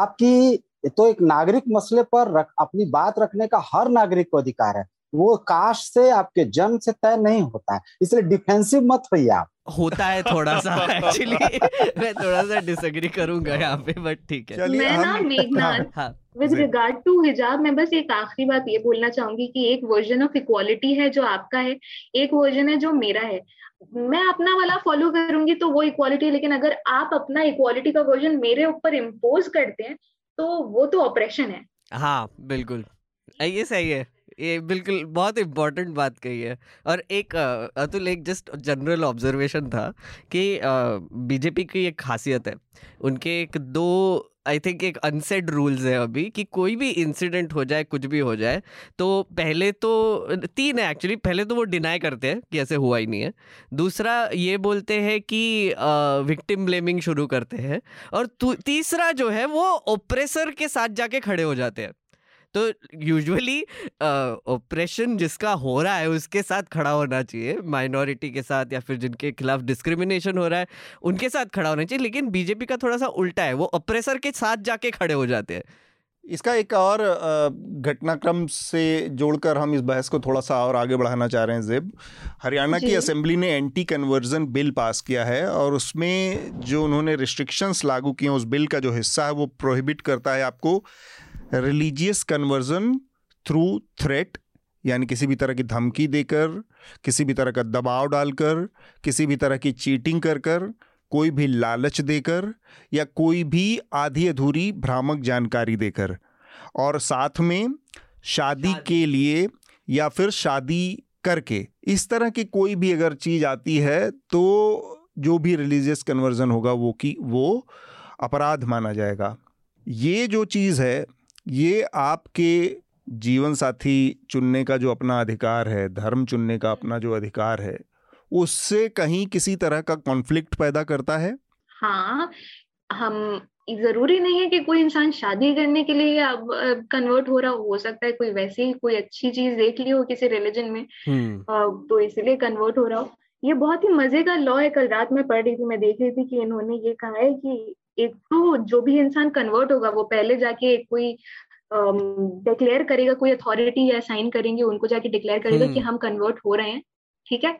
आपकी, तो एक नागरिक मसले पर अपनी बात रखने का हर नागरिक को अधिकार है, वो कास्ट से आपके जन्म से तय नहीं होता है, इसलिए डिफेंसिव मत होइए आप। होता है थोड़ा सा एक्चुअली मैं थोड़ा सा डिसएग्री करूंगा यहाँ पे, बट ठीक है। मैं ना मेघनाथ विद रिगार्ड टू हिजाब मैं बस एक आखिरी बात ये बोलना चाहूंगी कि एक वर्जन ऑफ इक्वालिटी है जो आपका है, एक वर्जन है जो मेरा है, मैं अपना वाला फॉलो करूंगी तो वो इक्वालिटी है, लेकिन अगर आप अपना इक्वालिटी का वर्जन मेरे ऊपर इम्पोज करते हैं तो वो तो ऑपरेशन है। हाँ बिल्कुल, ये सही है, ये बिल्कुल बहुत इम्पोर्टेंट बात कही है। और एक अतुल एक जस्ट जनरल ऑब्जर्वेशन था कि बीजेपी की एक खासियत है, उनके एक दो आई थिंक एक अनसेड रूल्स है अभी कि कोई भी इंसिडेंट हो जाए, कुछ भी हो जाए, तो पहले तो तीन है एक्चुअली, पहले तो वो डिनाई करते हैं कि ऐसे हुआ ही नहीं है, दूसरा ये बोलते हैं कि विक्टिम ब्लेमिंग शुरू करते हैं, और तीसरा जो है वो ऑपरेसर के साथ जाके खड़े हो जाते हैं। तो यूजुअली ऑपरेशन जिसका हो रहा है उसके साथ खड़ा होना चाहिए, माइनॉरिटी के साथ या फिर जिनके खिलाफ डिस्क्रिमिनेशन हो रहा है उनके साथ खड़ा होना चाहिए, लेकिन बीजेपी का थोड़ा सा उल्टा है, वो ऑपरेसर के साथ जाके खड़े हो जाते हैं। इसका एक और घटनाक्रम से जोड़कर हम इस बहस को थोड़ा सा और आगे बढ़ाना चाह रहे हैं। जेब, हरियाणा की असेंबली ने एंटी कन्वर्जन बिल पास किया है और उसमें जो उन्होंने रिस्ट्रिक्शंस लागू किए हैं उस बिल का जो हिस्सा है वो प्रोहिबिट करता है आपको रिलीजियस कन्वर्जन थ्रू थ्रेट, यानी किसी भी तरह की धमकी देकर, किसी भी तरह का दबाव डालकर, किसी भी तरह की चीटिंग कर, कोई भी लालच देकर या कोई भी आधी अधूरी भ्रामक जानकारी देकर, और साथ में शादी के लिए या फिर शादी करके, इस तरह की कोई भी अगर चीज़ आती है तो जो भी रिलीजियस कन्वर्जन होगा वो अपराध माना जाएगा। ये जो चीज़ है ये आपके जीवन साथी चुनने का जो अपना अधिकार है, धर्म चुनने का अपना जो अधिकार है, उससे कहीं किसी तरह का कॉन्फ्लिक्ट पैदा करता है। हाँ, हम जरूरी नहीं है कि कोई इंसान शादी करने के लिए अब कन्वर्ट हो रहा, हो सकता है कोई वैसे ही कोई अच्छी चीज देख ली हो किसी रिलीजन में तो इसलिए कन्वर्ट हो रहा हो। ये बहुत ही मजे का लॉ है, कल रात में पढ़ रही थी, मैं देख रही थी कि इन्होंने ये कहा है कि एक तो जो भी इंसान कन्वर्ट होगा वो पहले जाके कोई डिक्लेयर करेगा, कोई अथॉरिटी या साइन करेंगे उनको जाके डिक्लेयर करेगा कि हम कन्वर्ट हो रहे हैं, ठीक है।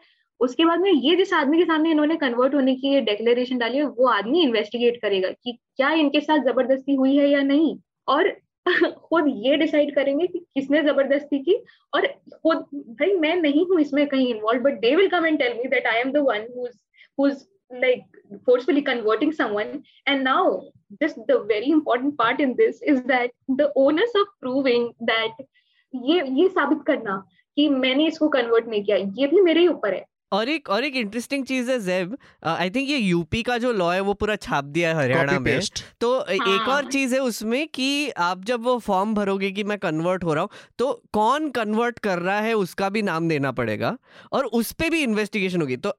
उसके बाद में ये जिस आदमी के सामने इन्होंने कन्वर्ट होने की ये डिक्लेरेशन डाली है वो आदमी इन्वेस्टिगेट करेगा कि क्या इनके साथ जबरदस्ती हुई है या नहीं, और खुद ये डिसाइड करेंगे कि किसने जबरदस्ती की, और खुद भाई मैं नहीं हूँ इसमें कहीं involve, but they will come and tell me that I am the one who's like forcefully converting someone. And now just the very important part in this is that the onus of proving that ये साबित करना कि मैंने इसको convert नहीं किया ये भी मेरे ही ऊपर है। और एक इंटरेस्टिंग चीज़ है ज़ेब, आई थिंक ये यूपी का जो लॉ है वो पूरा छाप दिया है हरियाणा में, तो हाँ। एक और चीज़ है उसमें कि आप जब वो फॉर्म भरोगे कि मैं कन्वर्ट हो रहा हूँ तो कौन कन्वर्ट कर रहा है उसका भी नाम देना पड़ेगा और उस पर भी इन्वेस्टिगेशन होगी। तो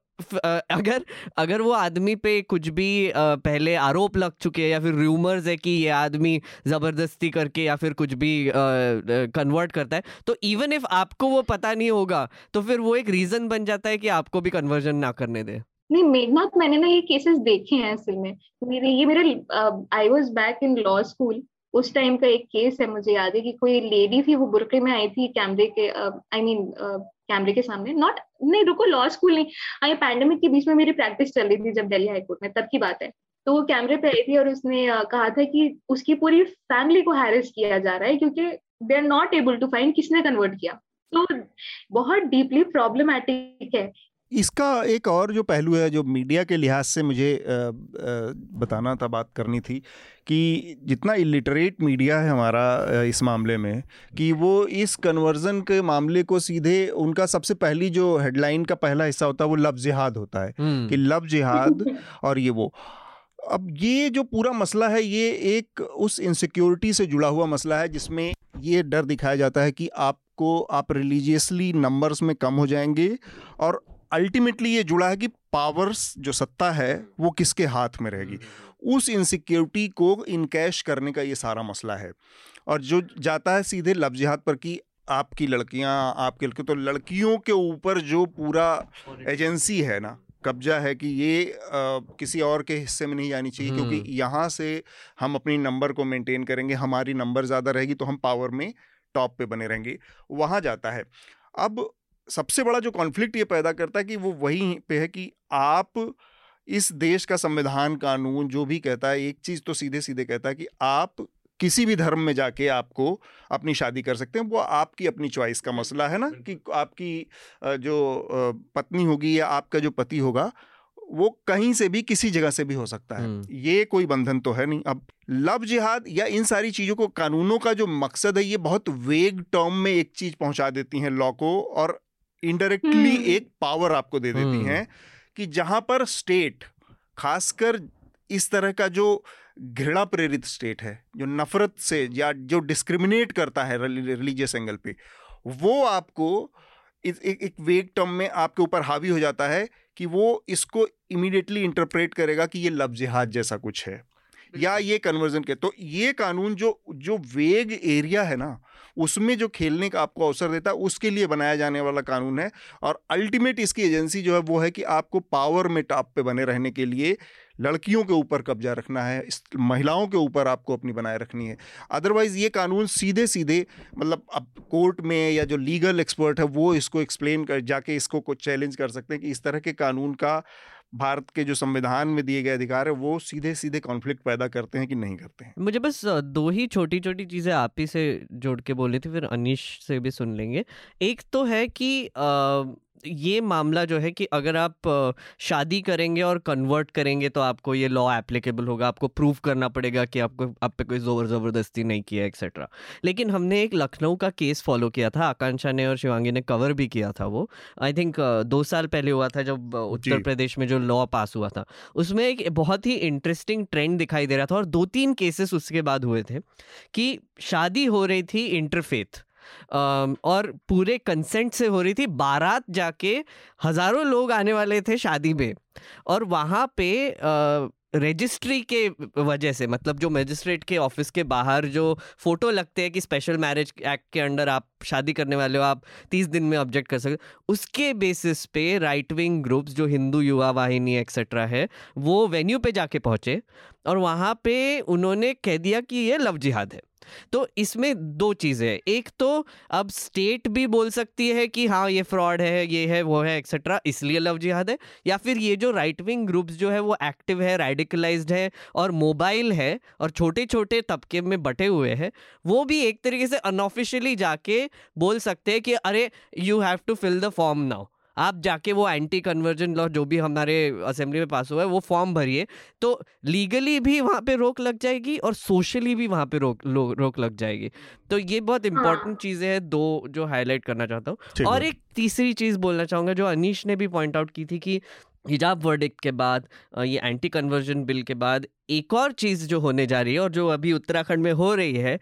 अगर वो आदमी पे कुछ भी पहले आरोप लग चुके हैं या फिर र्यूमर्स है कि ये आदमी ज़बरदस्ती करके या फिर कुछ भी कन्वर्ट करता है, तो इवन इफ आपको वो पता नहीं होगा तो फिर वो एक रीज़न बन जाता है कि आपको भी कन्वर्जन ना करने दे। नहीं मेघनाथ, मैंने ना ये केसेस देखे हैं असल में, मेरे I was back in law school, उस टाइम का एक केस है, मुझे याद है कि कोई लेडी थी वो बुर्के में आई थी कैमरे के कैमरे के सामने, लॉ स्कूल नहीं, पैंडेमिक के बीच में मेरी प्रैक्टिस चल रही थी जब दिल्ली हाई कोर्ट में, तब की बात है। तो वो कैमरे पे आई थी और उसने कहा था कि उसकी पूरी फैमिली को हैरेस किया जा रहा है क्योंकि they are not able to find किसने कन्वर्ट किया। तो बहुत डीपली प्रॉब्लमैटिक है। इसका एक और जो पहलू है जो मीडिया के लिहाज से मुझे बताना था, बात करनी थी कि जितना इलिटरेट मीडिया है हमारा इस मामले में कि वो इस कन्वर्जन के मामले को सीधे, उनका सबसे पहली जो हेडलाइन का पहला हिस्सा होता है वो लव जिहाद होता है कि लव जिहाद और ये वो अब ये जो पूरा मसला है ये एक उस इनसिक्योरिटी से जुड़ा हुआ मसला है जिसमें ये डर दिखाया जाता है कि आप रिलीजियसली नंबर्स में कम हो जाएंगे और अल्टीमेटली ये जुड़ा है कि पावर्स जो सत्ता है वो किसके हाथ में रहेगी। उस इनसिक्योरिटी को इनकैश करने का ये सारा मसला है और जो जाता है सीधे लव जिहाद पर कि आपकी लड़कियां आपके लड़के, तो लड़कियों के ऊपर जो पूरा एजेंसी है ना, कब्जा है कि ये किसी और के हिस्से में नहीं जानी चाहिए क्योंकि यहाँ से हम अपनी नंबर को मेंटेन करेंगे, हमारी नंबर ज़्यादा रहेगी तो हम पावर में टॉप पे बने रहेंगे, वहाँ जाता है। अब सबसे बड़ा जो कॉन्फ्लिक्ट ये पैदा करता है कि वो वहीं पे है कि आप इस देश का संविधान कानून जो भी कहता है एक चीज़ तो सीधे सीधे कहता है कि आप किसी भी धर्म में जाके आपको अपनी शादी कर सकते हैं, वो आपकी अपनी चॉइस का मसला है ना कि आपकी जो पत्नी होगी या आपका जो पति होगा वो कहीं से भी किसी जगह से भी हो सकता है, ये कोई बंधन तो है नहीं। अब लव जिहाद या इन सारी चीज़ों को कानूनों का जो मकसद है ये बहुत वेग टर्म में एक चीज़ पहुंचा देती हैं लॉ को और इनडायरेक्टली एक पावर आपको दे देती हैं कि जहाँ पर स्टेट, खासकर इस तरह का जो घृणा प्रेरित स्टेट है जो नफरत से या जो डिस्क्रिमिनेट करता है रिलीजियस एंगल पे, वो आपको एक वेग टर्म में आपके ऊपर हावी हो जाता है कि वो इसको इमीडिएटली इंटरप्रेट करेगा कि ये लव जिहाद जैसा कुछ है या ये कन्वर्जन के। तो ये कानून जो वेग एरिया है ना उसमें जो खेलने का आपको अवसर देता है उसके लिए बनाया जाने वाला कानून है और अल्टीमेट इसकी एजेंसी जो है वो है कि आपको पावर में टॉप पे बने रहने के लिए लड़कियों के ऊपर कब्जा रखना है, महिलाओं के ऊपर आपको अपनी बनाए रखनी है। अदरवाइज़ ये कानून सीधे सीधे मतलब अब कोर्ट में या जो लीगल एक्सपर्ट है वो इसको एक्सप्लेन कर जाके इसको कुछ चैलेंज कर सकते हैं कि इस तरह के कानून का भारत के जो संविधान में दिए गए अधिकार है वो सीधे सीधे कॉन्फ्लिक्ट पैदा करते हैं कि नहीं करते हैं। मुझे बस दो ही छोटी छोटी चीज़ें आप ही से जोड़ के बोली थी, फिर अनीश से भी सुन लेंगे। एक तो है कि ये मामला जो है कि अगर आप शादी करेंगे और कन्वर्ट करेंगे तो आपको ये लॉ एप्लीकेबल होगा, आपको प्रूव करना पड़ेगा कि आपको आप पे कोई ज़ोर ज़बरदस्ती नहीं किया एक्सेट्रा। लेकिन हमने एक लखनऊ का केस फॉलो किया था, आकांक्षा ने और शिवांगी ने कवर भी किया था, वो आई थिंक 2 साल पहले हुआ था जब उत्तर प्रदेश में जो लॉ पास हुआ था, उसमें एक बहुत ही इंटरेस्टिंग ट्रेंड दिखाई दे रहा था और 2-3 केसेस उसके बाद हुए थे कि शादी हो रही थी इंटरफेथ और पूरे कंसेंट से हो रही थी, बारात जाके हजारों लोग आने वाले थे शादी में और वहाँ पे रजिस्ट्री के वजह से, मतलब जो मजिस्ट्रेट के ऑफिस के बाहर जो फोटो लगते हैं कि स्पेशल मैरिज एक्ट के अंडर आप शादी करने वाले हो, आप 30 दिन में ऑब्जेक्ट कर सकते, उसके बेसिस पे राइट विंग ग्रुप्स जो हिंदू युवा वाहिनी एक्सेट्रा है वो वेन्यू पे जाके पहुँचे और वहाँ पे उन्होंने कह दिया कि ये लव जिहाद है। तो इसमें 2 चीज़ें हैं, एक तो अब स्टेट भी बोल सकती है कि हाँ ये फ्रॉड है, ये है, वो है एक्सेट्रा, इसलिए लव जिहाद है, या फिर ये जो राइट विंग ग्रुप्स जो है वो एक्टिव है, रेडिकलाइज्ड है और मोबाइल है और छोटे छोटे तबके में बटे हुए हैं, वो भी एक तरीके से अनऑफिशियली जाके बोल सकते हैं कि अरे you have to fill the form now, आप जाके वो एंटी कन्वर्जन लॉ जो भी हमारे असेंबली में पास हुआ है वो फॉर्म भरिए। तो लीगली भी वहाँ पे रोक लग जाएगी और सोशली भी वहाँ पे रोक लग जाएगी। तो ये बहुत इंपॉर्टेंट चीज़ें हैं 2 जो हाईलाइट करना चाहता हूँ। और एक तीसरी चीज़ बोलना चाहूँगा जो अनीश ने भी पॉइंट आउट की थी कि हिजाब वर्डिक्ट के बाद, ये एंटी कन्वर्जन बिल के बाद एक और चीज़ जो होने जा रही है और जो अभी उत्तराखंड में हो रही है,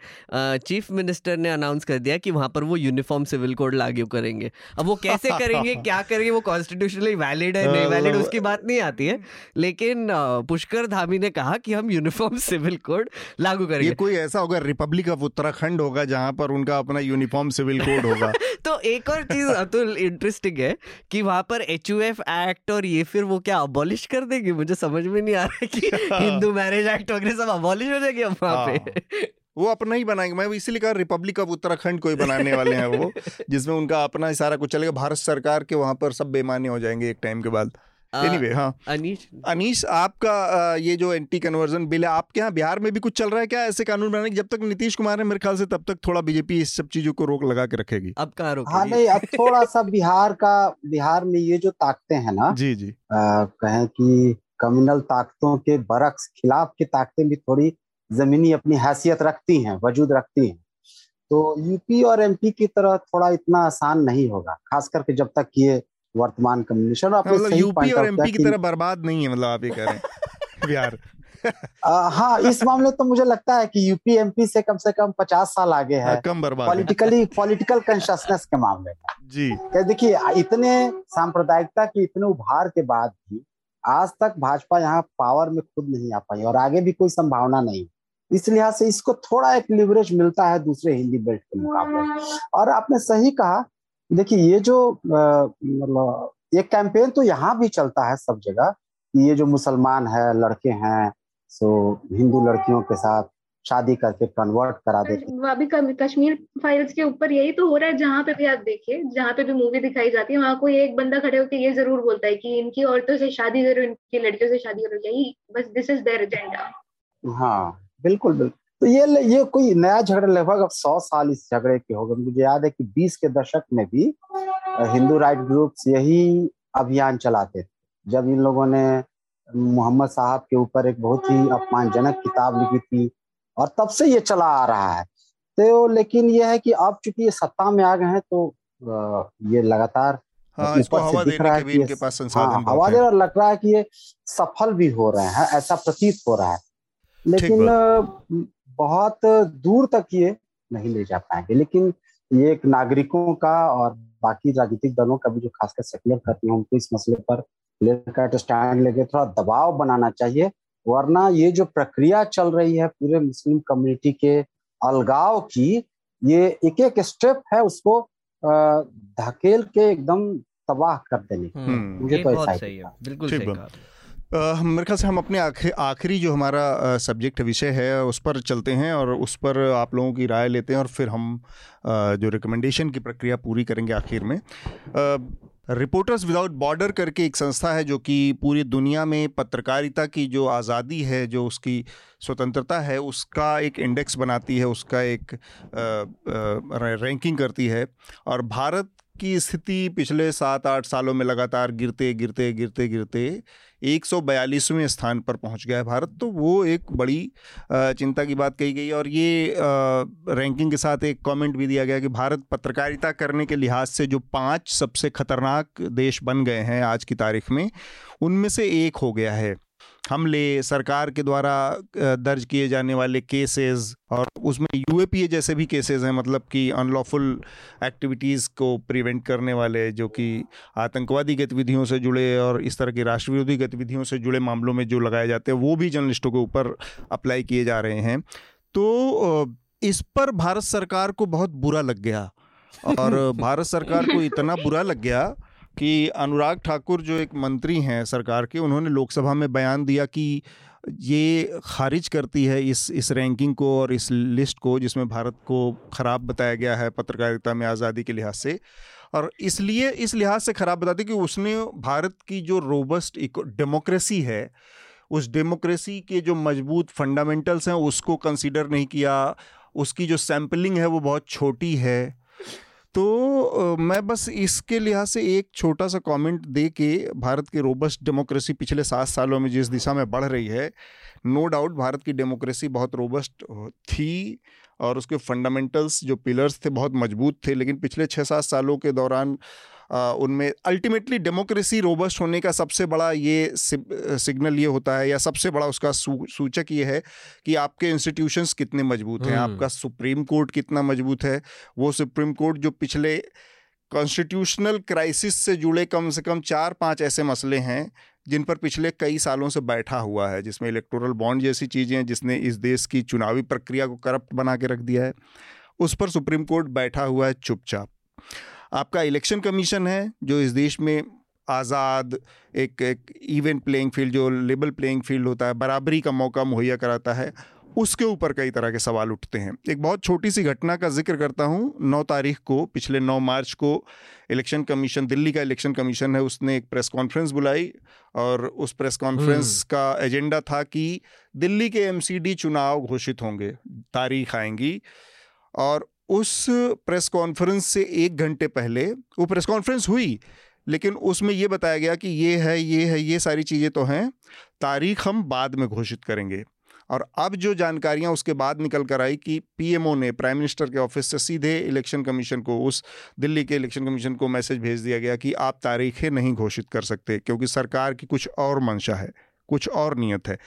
चीफ मिनिस्टर ने अनाउंस कर दिया कि वहाँ पर वो यूनिफॉर्म सिविल कोड लागू करेंगे। अब वो कैसे करेंगे, क्या करेंगे, वो कॉन्स्टिट्यूशनली वैलिड है नहीं वैलिड उसकी बात नहीं आती है, लेकिन पुष्कर धामी ने कहा कि हम यूनिफॉर्म सिविल कोड लागू करेंगे। ये कोई ऐसा होगा, रिपब्लिक ऑफ उत्तराखंड होगा जहाँ पर उनका अपना यूनिफॉर्म सिविल कोड होगा। तो एक और चीज़ अतुल इंटरेस्टिंग है कि वहाँ पर HUF एक्ट और ये फिर वो क्या अबॉलिश कर देंगे, मुझे समझ में नहीं आ रहा कि हिंदू मैरिज एक्ट वगैरह सब अबॉलिश हो जाएगी अब वहाँ पे। वो अपना ही बनाएंगे, मैं इसीलिए कहा रिपब्लिक ऑफ उत्तराखंड को ही बनाने वाले हैं वो, जिसमें उनका अपना ही सारा कुछ चलेगा, भारत सरकार के वहाँ पर सब बेमाने हो जाएंगे एक टाइम के बाद। एनीवे, हाँ अनीश आपका ये जो एंटी कन्वर्जन बिल है, आपके यहाँ बिहार में भी कुछ चल रहा है क्या ऐसे कानून बनाने की? जब तक नीतीश कुमार है मेरे ख्याल से तब तक थोड़ा बीजेपी इस सब चीजों को रोक लगा के रखेगी। अब कहाँ रोक? हाँ नहीं, अब थोड़ा सा बिहार में ये जो ताकतें हैं ना, जी जी कहें कि कम्युनल ताकतों के बरक्स खिलाफ की ताकतें भी थोड़ी जमीनी अपनी हैसियत रखती हैं, वजूद रखती हैं। तो यूपी और MP की तरह थोड़ा इतना आसान नहीं होगा, खास करके जब तक ये वर्तमान कम्युनिशन। यूपी और MP की तरह बर्बाद नहीं है, मतलब आप ये कह रहे हैं बिहार। हाँ, इस मामले तो मुझे लगता है कि यूपी एमपी से कम 50 साल आगे है पॉलिटिकल कॉन्शियसनेस के मामले में। जी देखिए, इतने सांप्रदायिकता की इतने उभार के बाद भी आज तक भाजपा यहाँ पावर में खुद नहीं आ पाई और आगे भी कोई संभावना नहीं, इस लिहाज से इसको थोड़ा एक लिवरेज मिलता है दूसरे हिंदी बेल्ट के मुकाबले। और आपने सही कहा, देखिए ये जो मतलब ये कैंपेन तो यहाँ भी चलता है सब जगह, ये जो मुसलमान है लड़के हैं सो हिंदू लड़कियों के साथ शादी करके कन्वर्ट करा देते। अभी कश्मीर फाइल्स के ऊपर यही तो हो रहा है, जहाँ पे भी आप देखिए, जहाँ पे भी मूवी दिखाई जाती है वहाँ कोई एक बंदा खड़े होकर ये जरूर बोलता है कि इनकी औरतों से शादी करो, इनकी लड़कियों से शादी करो, यही बस दिस इज देयर एजेंडा। हाँ बिल्कुल बिल्कुल, तो ये कोई नया झगड़ा, लगभग अब 100 साल इस झगड़े के हो गए। मुझे याद है कि 20 के दशक में भी हिंदू राइट ग्रुप्स यही अभियान चलाते थे, जब इन लोगों ने मोहम्मद साहब के ऊपर एक बहुत ही अपमानजनक किताब लिखी थी और तब से ये चला आ रहा है। तो लेकिन ये है कि अब चूंकि ये सत्ता में आ गए हैं तो ये लगातार हवा दे और लग रहा है कि ये सफल भी हो रहे हैं, ऐसा प्रतीत हो रहा है, लेकिन बहुत दूर तक ये नहीं ले जा पाएंगे। लेकिन ये एक नागरिकों का और बाकी राजनीतिक दलों का भी, जो खासकर सेक्युलर करती हैं, उनको इस मसले पर लेकर स्टैंड लेके थोड़ा दबाव बनाना चाहिए, वरना ये जो प्रक्रिया चल रही है पूरे मुस्लिम कम्युनिटी के अलगाव की, ये एक एक स्टेप है उसको धकेल के एकदम तबाह कर देने की। मुझे तो ऐसा ही है, बिल्कुल सही कहा। मेरे ख्याल से हम अपने आखिरी जो हमारा सब्जेक्ट विषय है उस पर चलते हैं और उस पर आप लोगों की राय लेते हैं और फिर हम जो रिकमेंडेशन की प्रक्रिया पूरी करेंगे आखिर में। रिपोर्टर्स विदाउट बॉर्डर करके एक संस्था है जो कि पूरी दुनिया में पत्रकारिता की जो आज़ादी है, जो उसकी स्वतंत्रता है, उसका एक इंडेक्स बनाती है, उसका एक रैंकिंग करती है। और भारत की स्थिति पिछले 7-8 सालों में लगातार गिरते गिरते गिरते गिरते 142वें स्थान पर पहुंच गया है भारत, तो वो एक बड़ी चिंता की बात कही गई। और ये रैंकिंग के साथ एक कमेंट भी दिया गया कि भारत पत्रकारिता करने के लिहाज से जो 5 सबसे खतरनाक देश बन गए हैं आज की तारीख में, उनमें से एक हो गया है। हमले, सरकार के द्वारा दर्ज किए जाने वाले केसेस, और उसमें यूएपीए जैसे भी केसेस हैं, मतलब कि अनलॉफुल एक्टिविटीज़ को प्रिवेंट करने वाले, जो कि आतंकवादी गतिविधियों से जुड़े और इस तरह की राष्ट्रविरोधी गतिविधियों से जुड़े मामलों में जो लगाए जाते हैं, वो भी जर्नलिस्टों के ऊपर अप्लाई किए जा रहे हैं। तो इस पर भारत सरकार को बहुत बुरा लग गया और भारत सरकार को इतना बुरा लग गया कि अनुराग ठाकुर जो एक मंत्री हैं सरकार के, उन्होंने लोकसभा में बयान दिया कि ये खारिज करती है इस रैंकिंग को और इस लिस्ट को जिसमें भारत को ख़राब बताया गया है पत्रकारिता में आज़ादी के लिहाज से, और इसलिए इस लिहाज से ख़राब बताती कि उसने भारत की जो रोबस्ट डेमोक्रेसी है, उस डेमोक्रेसी के जो मजबूत फंडामेंटल्स हैं उसको कंसिडर नहीं किया, उसकी जो सैम्पलिंग है वो बहुत छोटी है। तो मैं बस इसके लिहाज से एक छोटा सा कमेंट दे के, भारत की रोबस्ट डेमोक्रेसी पिछले 7 सालों में जिस दिशा में बढ़ रही है, नो डाउट भारत की डेमोक्रेसी बहुत रोबस्ट थी और उसके फंडामेंटल्स जो पिलर्स थे बहुत मजबूत थे, लेकिन पिछले 6-7 सालों के दौरान उनमें अल्टीमेटली डेमोक्रेसी रोबस्ट होने का सबसे बड़ा ये सिग्नल ये होता है, या सबसे बड़ा उसका सूचक ये है कि आपके इंस्टीट्यूशंस कितने मजबूत हैं, आपका सुप्रीम कोर्ट कितना मजबूत है। वो सुप्रीम कोर्ट जो पिछले कॉन्स्टिट्यूशनल क्राइसिस से जुड़े कम से कम 4-5 ऐसे मसले हैं जिन पर पिछले कई सालों से बैठा हुआ है, जिसमें इलेक्टोरल बॉन्ड जैसी चीज़ें हैं जिसने इस देश की चुनावी प्रक्रिया को करप्ट बना के रख दिया है, उस पर सुप्रीम कोर्ट बैठा हुआ है चुपचाप। आपका इलेक्शन कमीशन है जो इस देश में आज़ाद एक इवन प्लेइंग फील्ड, जो लेवल प्लेइंग फील्ड होता है, बराबरी का मौका मुहैया कराता है, उसके ऊपर कई तरह के सवाल उठते हैं। एक बहुत छोटी सी घटना का जिक्र करता हूँ। 9 तारीख को, पिछले 9 मार्च को इलेक्शन कमीशन, दिल्ली का इलेक्शन कमीशन है, उसने एक प्रेस कॉन्फ्रेंस बुलाई और उस प्रेस कॉन्फ्रेंस का एजेंडा था कि दिल्ली के एमसीडी चुनाव घोषित होंगे, तारीख आएंगी। और उस प्रेस कॉन्फ्रेंस से 1 घंटे पहले वो प्रेस कॉन्फ्रेंस हुई, लेकिन उसमें ये बताया गया कि ये सारी चीज़ें तो हैं, तारीख हम बाद में घोषित करेंगे। और अब जो जानकारियां उसके बाद निकल कर आई कि पीएमओ ने, प्राइम मिनिस्टर के ऑफिस से सीधे इलेक्शन कमीशन को, उस दिल्ली के इलेक्शन कमीशन को मैसेज भेज दिया गया कि आप तारीखें नहीं घोषित कर सकते क्योंकि सरकार की कुछ और मंशा है, कुछ और नियत है।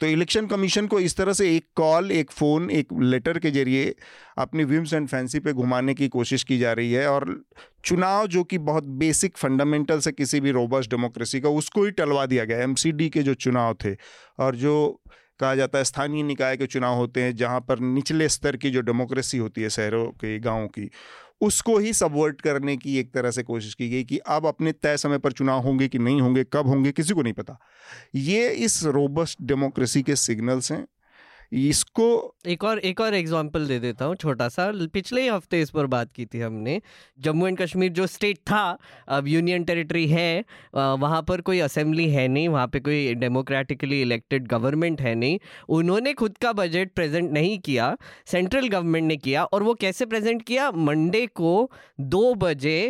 तो इलेक्शन कमीशन को इस तरह से एक कॉल, एक फ़ोन, एक लेटर के जरिए अपनी विम्स एंड फैंसी पे घुमाने की कोशिश की जा रही है और चुनाव जो कि बहुत बेसिक फंडामेंटल से किसी भी रोबस्ट डेमोक्रेसी का, उसको ही टलवा दिया गया। एमसीडी के जो चुनाव थे और जो कहा जाता है स्थानीय निकाय के चुनाव होते हैं, जहाँ पर निचले स्तर की जो डेमोक्रेसी होती है शहरों के, गाँव की, उसको ही सबवर्ट करने की एक तरह से कोशिश की गई कि अब अपने तय समय पर चुनाव होंगे कि नहीं होंगे, कब होंगे किसी को नहीं पता। ये इस रोबस्ट डेमोक्रेसी के सिग्नल्स हैं। इसको एक और एग्जांपल दे देता हूँ छोटा सा। पिछले ही हफ्ते इस पर बात की थी हमने, जम्मू एंड कश्मीर जो स्टेट था अब यूनियन टेरिटरी है, वहाँ पर कोई असेंबली है नहीं, वहाँ पे कोई डेमोक्रेटिकली इलेक्टेड गवर्नमेंट है नहीं। उन्होंने खुद का बजट प्रेजेंट नहीं किया, सेंट्रल गवर्नमेंट ने किया। और वो कैसे प्रेजेंट किया? मंडे को 2 बजे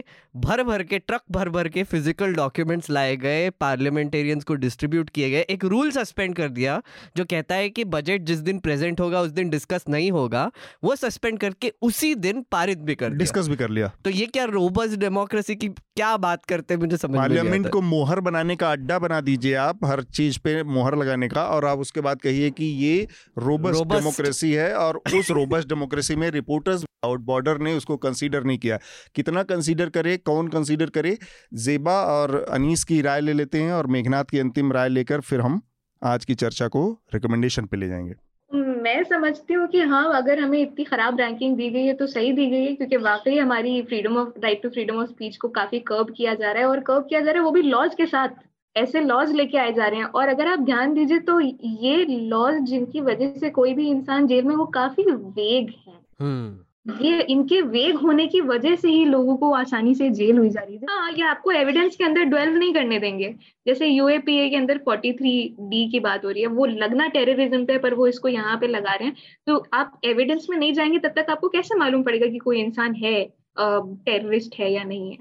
ट्रक भर भर के फिजिकल डॉक्यूमेंट्स लाए गए, पार्लियामेंटेरियंस को डिस्ट्रीब्यूट किए गए। एक रूल सस्पेंड कर दिया जो कहता है कि बजट जिस दिन प्रेजेंट होगा उस दिन डिस्कस नहीं होगा, वो सस्पेंड करके उसी दिन पारित भी कर डिस्कस भी कर लिया। तो ये क्या रोबस्ट डेमोक्रेसी की क्या बात करते हैं, मुझे समझ नहीं आता। पार्लियामेंट को मोहर बनाने का अड्डा बना दीजिए आप, हर चीज पे मोहर लगाने का, और आप उसके बाद कहिए कि ये रोबस्ट डेमोक्रेसी है। और उस रोबस्ट डेमोक्रेसी में रिपोर्टर्स विदाउट बॉर्डर ने उसको कंसीडर नहीं किया। कितना कंसीडर करे, कौन कंसीडर करे, जेबा और अनीस की राय ले लेते हैं और मेघनाथ की अंतिम राय लेकर फिर हम आज की चर्चा को रिकमेंडेशन पे ले जाएंगे। मैं समझती हूँ कि हाँ, अगर हमें इतनी खराब रैंकिंग दी गई है तो सही दी गई है, क्योंकि वाकई हमारी right to freedom of speech को काफी कर्ब किया जा रहा है, और कर्ब किया जा रहा है वो भी लॉज के साथ। ऐसे लॉज लेके आए जा रहे हैं, और अगर आप ध्यान दीजिए तो ये लॉज जिनकी वजह से कोई भी इंसान जेल में, वो काफी वेग है। ये इनके वेग होने की वजह से ही लोगों को आसानी से जेल हुई जा रही है। हाँ, ये आपको एविडेंस के अंदर ड्वेल नहीं करने देंगे। जैसे यूएपीए के अंदर 43D की बात हो रही है, वो लगना टेररिज्म पे, पर वो इसको यहाँ पे लगा रहे हैं। तो आप एविडेंस में नहीं जाएंगे तब तक आपको कैसे मालूम पड़ेगा कि कोई इंसान है टेररिस्ट है या नहीं है।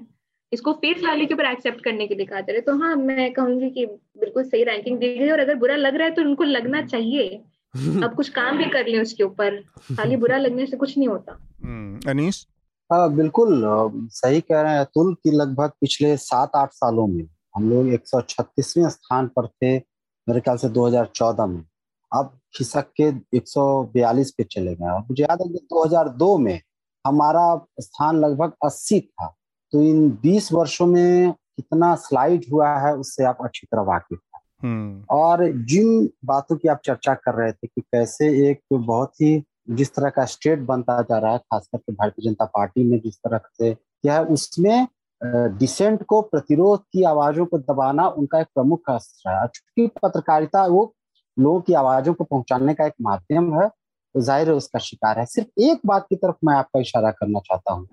इसको फेस वैल्यू के ऊपर एक्सेप्ट करने के लिए कहा जा रहा है। तो हाँ, मैं कहूंगी कि बिल्कुल सही रैंकिंग दी गई, और अगर बुरा लग रहा है तो उनको लगना चाहिए। अब कुछ काम भी कर लें उसके ऊपर, खाली बुरा लगने से कुछ नहीं होता। अनीश? हाँ, बिल्कुल सही कह रहे हैं अतुल की। लगभग पिछले 7-8 सालों में हम लोग 136वें स्थान पर थे मेरे ख्याल से 2014 में। अब खिसक के 142 पे चले गए। मुझे याद है कि 2002 में हमारा स्थान लगभग 80 था। तो इन 20 वर्षों में कितना स्लाइड हुआ है उससे आप अच्छी तरह वाकिफ। और जिन बातों की आप चर्चा कर रहे थे कि कैसे एक बहुत ही जिस तरह का स्टेट बनता जा रहा है, खासकर के भारतीय जनता पार्टी ने जिस तरह से किया है, उसमें डिसेंट को, प्रतिरोध की आवाजों को दबाना उनका एक प्रमुख अस्त्र है। चूंकि पत्रकारिता वो लोगों की आवाजों को पहुंचाने का एक माध्यम है, तो जाहिर है उसका शिकार है। सिर्फ एक बात की तरफ मैं आपका इशारा करना चाहता हूँ।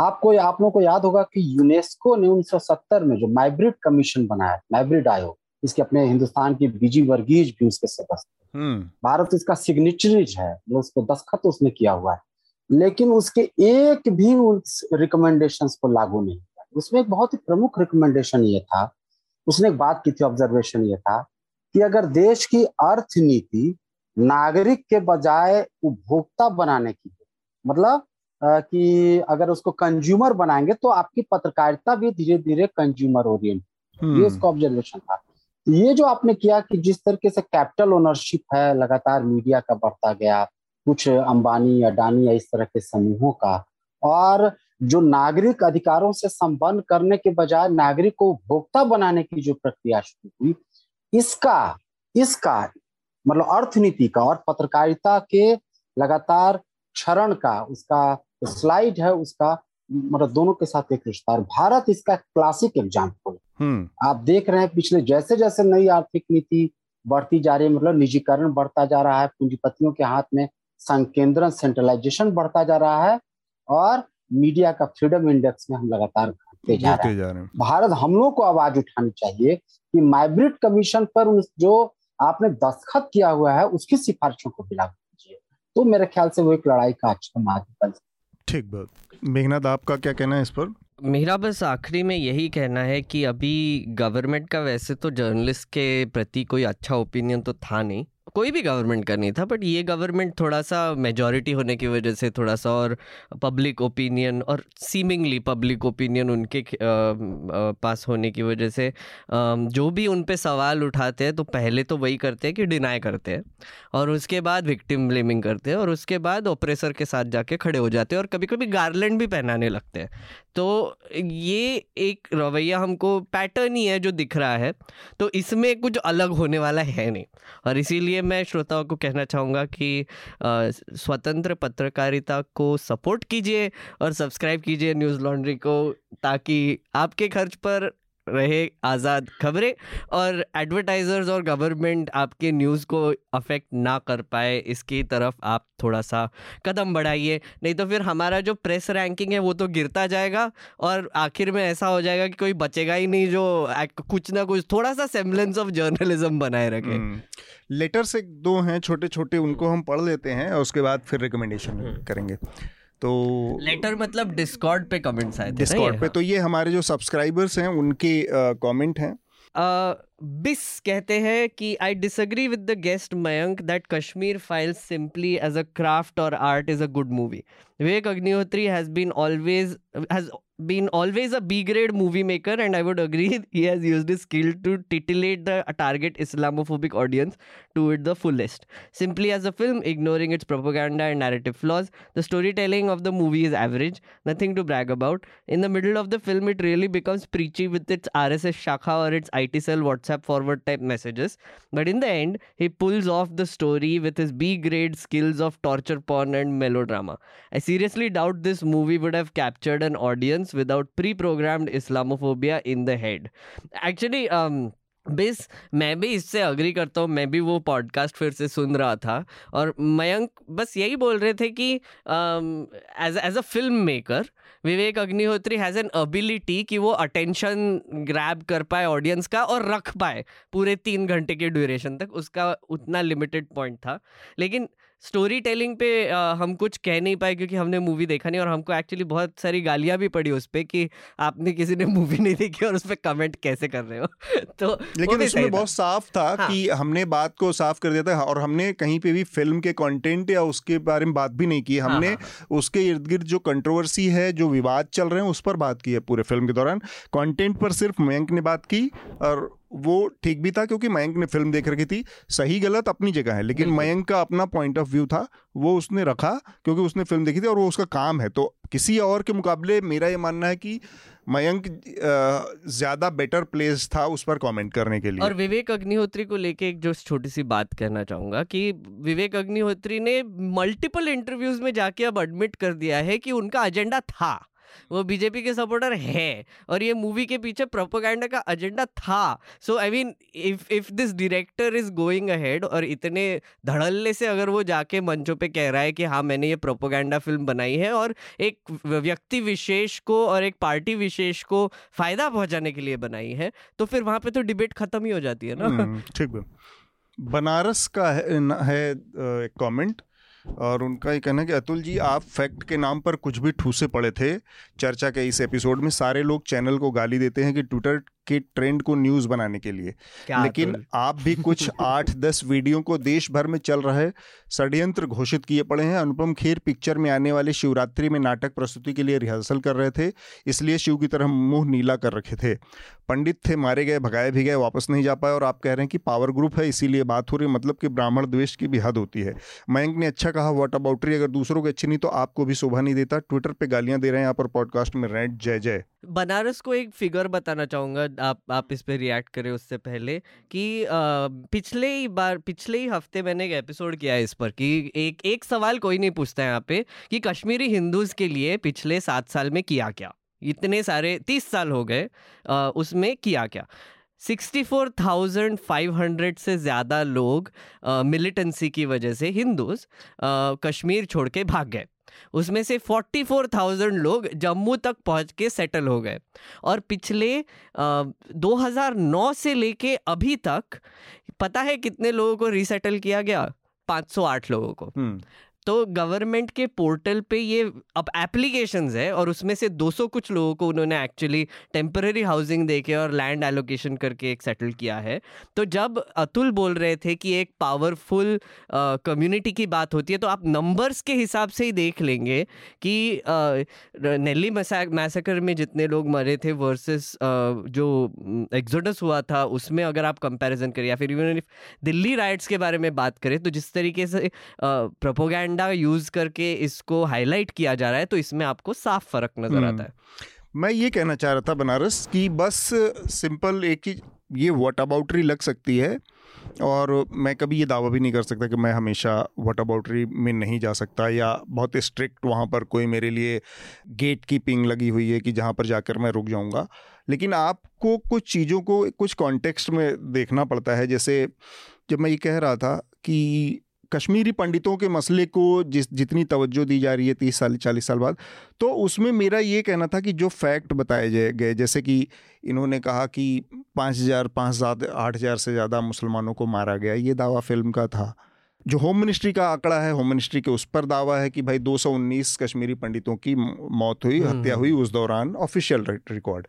आपको, आप लोगों को याद होगा कि यूनेस्को ने 1970 में जो माइब्रिड कमीशन बनाया, माइब्रिड आयोग, इसके अपने हिंदुस्तान की बीजी वर्गीज भी उसके सदस्य हैं। भारत इसका सिग्नेचरीज है, उसको दस्तखत उसने किया हुआ है, लेकिन उसके एक भी उस रिकमेंडेशंस को लागू नहीं किया। उसमें एक बहुत ही प्रमुख रिकमेंडेशन ये था, उसने एक बात की थी, ऑब्जर्वेशन ये था कि अगर देश की अर्थनीति नागरिक के बजाय उपभोक्ता बनाने की, मतलब कि अगर उसको कंज्यूमर बनाएंगे तो आपकी पत्रकारिता भी धीरे धीरे कंज्यूमर ओरिएंटेड, ये उसका ऑब्जर्वेशन था। ये जो आपने किया कि जिस तरीके से कैपिटल ओनरशिप है, लगातार मीडिया का बढ़ता गया, कुछ अंबानी, अडानी या इस तरह के समूहों का, और जो नागरिक अधिकारों से संबंध करने के बजाय नागरिक को उपभोक्ता बनाने की जो प्रक्रिया शुरू हुई, इसका मतलब अर्थनीति का और पत्रकारिता के लगातार क्षरण का, उसका स्लाइड है, उसका मतलब दोनों के साथ एक रिश्ता। और भारत इसका क्लासिक एग्जाम्पल आप देख रहे हैं। पिछले जैसे जैसे नई आर्थिक नीति बढ़ती जा रही है, मतलब निजीकरण बढ़ता जा रहा है, पूंजीपतियों के हाथ में संकेंद्रण, सेंट्रलाइजेशन बढ़ता जा रहा है, और मीडिया का फ्रीडम इंडेक्स में हम लगातार घटते जा रहे हैं। भारत, हम लोग को आवाज उठानी चाहिए कि माइब्रिड कमीशन पर जो आपने दस्तखत किया हुआ है उसकी सिफारिशों को भी लागू कीजिए। तो मेरे ख्याल से वो एक लड़ाई का अच्छा माध्यम बन सकता है। ठीक बात। मेघनाथ, आपका क्या कहना है इस पर? मेरा बस आखिरी में यही कहना है कि अभी गवर्नमेंट का वैसे तो जर्नलिस्ट के प्रति कोई अच्छा ओपिनियन तो था नहीं, कोई भी गवर्नमेंट का नहीं था, बट ये गवर्नमेंट थोड़ा सा मेजॉरिटी होने की वजह से थोड़ा सा और पब्लिक ओपिनियन और सीमिंगली पब्लिक ओपिनियन उनके पास होने की वजह से जो भी उन पे सवाल उठाते हैं तो पहले तो वही करते हैं कि डिनाई करते हैं और उसके बाद विक्टिम ब्लेमिंग करते हैं और उसके बाद ऑपरेसर के साथ जाके खड़े हो जाते हैं और कभी कभी गार्लैंड भी पहनाने लगते हैं। तो ये एक रवैया हमको पैटर्न ही है जो दिख रहा है, तो इसमें कुछ अलग होने वाला है नहीं। और इसीलिए मैं श्रोताओं को कहना चाहूँगा कि स्वतंत्र पत्रकारिता को सपोर्ट कीजिए और सब्सक्राइब कीजिए न्यूज़ लॉन्ड्री को, ताकि आपके खर्च पर रहे आज़ाद खबरें और एडवर्टाइजर्स और गवर्नमेंट आपके न्यूज़ को अफेक्ट ना कर पाए, इसकी तरफ आप थोड़ा सा कदम बढ़ाइए। नहीं तो फिर हमारा जो प्रेस रैंकिंग है वो तो गिरता जाएगा और आखिर में ऐसा हो जाएगा कि कोई बचेगा ही नहीं जो कुछ ना कुछ थोड़ा सा सेम्बलेंस ऑफ जर्नलिज्म बनाए रखे। लेटर्स एक दो हैं छोटे छोटे, उनको हम पढ़ लेते हैं और उसके बाद फिर रिकमेंडेशन करेंगे। तो लेटर मतलब डिस्कॉर्ड पे कमेंट्स आए थे, डिस्कॉर्ड पे। तो ये हमारे जो सब्सक्राइबर्स हैं उनके कमेंट हैं। बिस कहते हैं कि I disagree with the guest Mayank that Kashmir files simply as a craft और art is a good movie. Vivek Agnihotri has been always a B grade movie maker and I would agree he has used his skill to titillate the target Islamophobic audience to it the fullest simply as a film ignoring its propaganda and narrative flaws. The story telling of the movie is average, nothing to brag about. In the middle of the film it really becomes preachy with its RSS shakha और its IT cell WhatsApp forward type messages, but in the end he pulls off the story with his B grade skills of torture porn and melodrama. I seriously doubt this movie would have captured an audience without pre-programmed Islamophobia in the head. Actually बिस मैं भी इससे agree करता हूँ। मैं भी वो podcast फिर से सुन रहा था और मयंक बस यही बोल रहे थे कि as a film maker Vivek Agnihotri has an ability कि वो अटेंशन ग्रैब कर पाए ऑडियंस का और रख पाए पूरे 3 घंटे के ड्यूरेशन तक, उसका उतना लिमिटेड पॉइंट था। लेकिन स्टोरी टेलिंग पे हम कुछ कह नहीं पाए क्योंकि हमने मूवी देखा नहीं और हमको एक्चुअली बहुत सारी गालियाँ भी पड़ी उस पर कि आपने किसी ने मूवी नहीं देखी और उस पर कमेंट कैसे कर रहे हो। तो लेकिन इसमें बहुत साफ था कि हमने बात को साफ कर दिया था और हमने कहीं पे भी फिल्म के कंटेंट या उसके बारे में बात भी नहीं की। हमने उसके इर्द गिर्द जो कंट्रोवर्सी है, जो विवाद चल रहे हैं, उस पर बात की है। पूरे फिल्म के दौरान कंटेंट पर सिर्फ मयंक ने बात की और वो ठीक भी था क्योंकि मयंक ने फिल्म देख रखी थी। सही गलत अपनी जगह है, लेकिन मयंक का अपना पॉइंट ऑफ व्यू था, वो उसने रखा क्योंकि उसने फिल्म देखी थी और वो उसका काम है। तो किसी और के मुकाबले मेरा ये मानना है कि मयंक ज़्यादा बेटर प्लेस था उस पर कमेंट करने के लिए। और विवेक अग्निहोत्री को लेके एक जो छोटी सी बात कहना चाहूँगा कि विवेक अग्निहोत्री ने मल्टीपल इंटरव्यूज़ में जाके अब एडमिट कर दिया है कि उनका एजेंडा था, वो बीजेपी के सपोर्टर है और ये मूवी के पीछे प्रोपेगेंडा का एजेंडा था। So I mean if this director is going ahead और इतने धड़ल्ले से अगर वो जाके मंचों पे कह रहा है कि हाँ मैंने ये प्रोपेगेंडा फिल्म बनाई है और एक व्यक्ति विशेष को और एक पार्टी विशेष को फायदा पहुंचाने के लिए बनाई है, तो फिर वहां पे तो डिबेट खत्म ही हो जाती है ना। ठीक है, बनारस का है एक कमेंट और उनका ये कहना है कि अतुल जी आप फैक्ट के नाम पर कुछ भी ठूसे पड़े थे। चर्चा के इस एपिसोड में सारे लोग चैनल को गाली देते हैं कि ट्विटर के ट्रेंड को न्यूज़ बनाने के लिए, लेकिन आप भी कुछ 8-10 वीडियो को देश भर में चल रहे षड्यंत्र घोषित किए पड़े हैं। अनुपम खेर पिक्चर में आने वाले शिवरात्रि में नाटक प्रस्तुति के लिए रिहर्सल कर रहे थे, इसलिए शिव की तरह मुंह नीला कर रखे थे। पंडित थे, मारे गए, भगाए भी गए, वापस नहीं जा पाए और आप कह रहे हैं कि पावर ग्रुप है इसीलिए बात हो रही, मतलब कि ब्राह्मण द्वेष की भी हद होती है। मयंक ने अच्छा कहा, व्हाट अबाउटरी, अगर दूसरों को अच्छी नहीं तो आपको भी शोभा नहीं देता। ट्विटर पे गालियां दे रहे हैं आप और पॉडकास्ट में रैंट, जय जय। बनारस को एक फिगर बताना चाहूँगा, आप इस पे रिएक्ट करें उससे पहले कि पिछले ही हफ्ते मैंने एक एपिसोड किया है इस पर कि एक सवाल कोई नहीं पूछता है यहाँ पे कि कश्मीरी हिंदूज़ के लिए पिछले 7 साल में किया क्या, इतने सारे 30 साल हो गए उसमें किया क्या। 64,500 से ज़्यादा लोग मिलिटेंसी की वजह से हिंदूज़ कश्मीर छोड़ के भाग गए, उसमें से 44,000 लोग जम्मू तक पहुंच के सेटल हो गए और पिछले 2009 से लेके अभी तक पता है कितने लोगों को रीसेटल किया गया? 508 लोगों को। तो गवर्नमेंट के पोर्टल पे ये अब एप्लीकेशंस है और उसमें से 200 कुछ लोगों को उन्होंने एक्चुअली टेम्पररी हाउसिंग देके और लैंड एलोकेशन करके एक सेटल किया है। तो जब अतुल बोल रहे थे कि एक पावरफुल कम्युनिटी की बात होती है, तो आप नंबर्स के हिसाब से ही देख लेंगे कि नेल्ली मैसेकर में जितने लोग मरे थे वर्सेस जो एक्सोडस हुआ था उसमें अगर आप कंपैरिजन करें, या फिर इवन दिल्ली राइट्स के बारे में बात करें, तो जिस तरीके से प्रोपोगेंडा यूज करके इसको हाईलाइट किया जा रहा है, तो इसमें आपको साफ फर्क नजर आता है। मैं ये कहना चाह रहा था बनारस कि बस सिंपल एक ही ये व्हाट अबाउटरी लग सकती है, और मैं कभी ये दावा भी नहीं कर सकता कि मैं हमेशा व्हाट अबाउटरी में नहीं जा सकता या बहुत स्ट्रिक्ट वहाँ पर कोई मेरे लिए गेट कीपिंग लगी हुई है कि जहाँ पर जाकर मैं रुक जाऊँगा। लेकिन आपको कुछ चीज़ों को कुछ कॉन्टेक्स्ट में देखना पड़ता है। जैसे जब मैं ये कह रहा था कि कश्मीरी पंडितों के मसले को जितनी तवज्जो दी जा रही है 30 साल 40 साल बाद, तो उसमें मेरा ये कहना था कि जो फैक्ट बताए गए, जैसे कि इन्होंने कहा कि 5,000 से ज़्यादा मुसलमानों को मारा गया, ये दावा फिल्म का था। जो होम मिनिस्ट्री का आंकड़ा है, होम मिनिस्ट्री के उस पर दावा है कि भाई 219 कश्मीरी पंडितों की मौत हुई, हत्या हुई उस दौरान, ऑफिशियल रिकॉर्ड।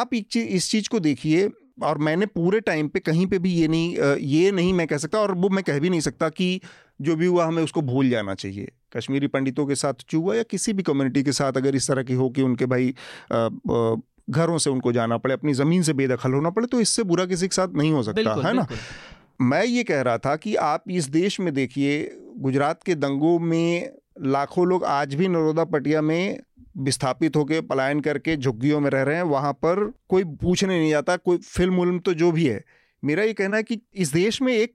आप इस चीज़ को देखिए, और मैंने पूरे टाइम पे कहीं पे भी ये नहीं मैं कह सकता, और वो मैं कह भी नहीं सकता कि जो भी हुआ हमें उसको भूल जाना चाहिए। कश्मीरी पंडितों के साथ चुआ या किसी भी कम्युनिटी के साथ अगर इस तरह की हो कि उनके भाई घरों से उनको जाना पड़े, अपनी ज़मीन से बेदखल होना पड़े, तो इससे बुरा किसी के साथ नहीं हो सकता है ना। मैं ये कह रहा था कि आप इस देश में देखिए, गुजरात के दंगों में लाखों लोग आज भी नरोदा पटिया में विस्थापित होकर पलायन करके झुग्गियों में रह रहे हैं, वहाँ पर कोई पूछने नहीं जाता, कोई फिल्म उल्म तो जो भी है। मेरा ये कहना है कि इस देश में एक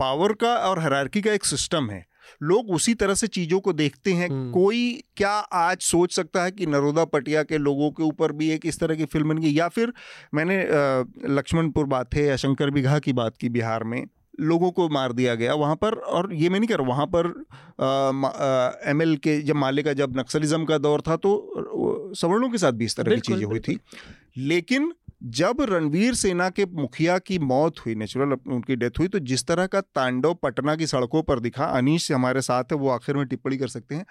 पावर का और हायरार्की का एक सिस्टम है, लोग उसी तरह से चीज़ों को देखते हैं। कोई क्या आज सोच सकता है कि नरोदा पटिया के लोगों के ऊपर भी एक इस तरह की फिल्म बन गई। या फिर मैंने लक्ष्मणपुर बाथे या शंकर बिघा की बात की, बिहार में लोगों को मार दिया गया वहाँ पर, और ये मैं नहीं कर रहा, वहाँ पर एमएल के जब माले का जब नक्सलिज्म का दौर था तो सवर्णों के साथ भी इस तरह की चीज़ें हुई थी। लेकिन जब रणवीर सेना के मुखिया की मौत हुई, नेचुरल उनकी डेथ हुई, तो जिस तरह का तांडव पटना की सड़कों पर दिखा, अनीश हमारे साथ है, वो आखिर में टिप्पणी कर सकते हैं।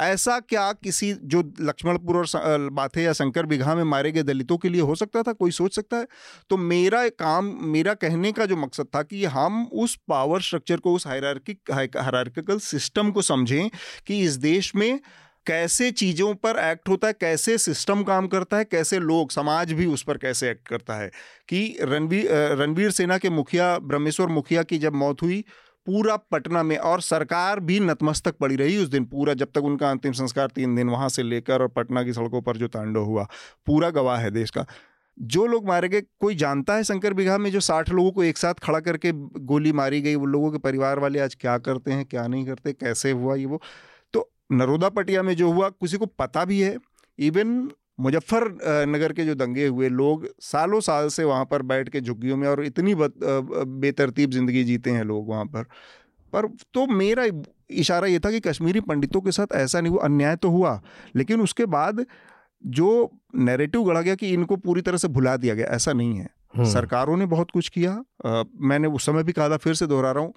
ऐसा क्या किसी जो लक्ष्मणपुर और बाथे या शंकर बिघा में मारे गए दलितों के लिए हो सकता था? कोई सोच सकता है? तो मेरा कहने का जो मकसद था कि हम उस पावर स्ट्रक्चर को, उस हायरार्किकल सिस्टम को समझें कि इस देश में कैसे चीज़ों पर एक्ट होता है, कैसे सिस्टम काम करता है, कैसे लोग समाज भी उस पर कैसे एक्ट करता है। कि रणवीर सेना के मुखिया ब्रह्मेश्वर मुखिया की जब मौत हुई, पूरा पटना में, और सरकार भी नतमस्तक पड़ी रही उस दिन पूरा, जब तक उनका अंतिम संस्कार 3 दिन वहाँ से लेकर, और पटना की सड़कों पर जो तांडव हुआ, पूरा गवाह है देश का। जो लोग मारे गए, कोई जानता है शंकर बिघा में जो 60 लोगों को एक साथ खड़ा करके गोली मारी गई, वो लोगों के परिवार वाले आज क्या करते हैं, क्या नहीं करते, कैसे हुआ ये वो? तो नरोदा पटिया में जो हुआ किसी को पता भी है? इवन मुजफ्फरनगर के जो दंगे हुए, लोग सालों साल से वहाँ पर बैठ के झुग्गियों में और इतनी बेतरतीब ज़िंदगी जीते हैं लोग वहाँ पर तो मेरा इशारा ये था कि कश्मीरी पंडितों के साथ ऐसा नहीं हुआ, अन्याय तो हुआ, लेकिन उसके बाद जो नैरेटिव गढ़ा गया कि इनको पूरी तरह से भुला दिया गया, ऐसा नहीं है। सरकारों ने बहुत कुछ किया। मैंने उस समय भी कहा था, फिर से दोहरा रहा हूँ,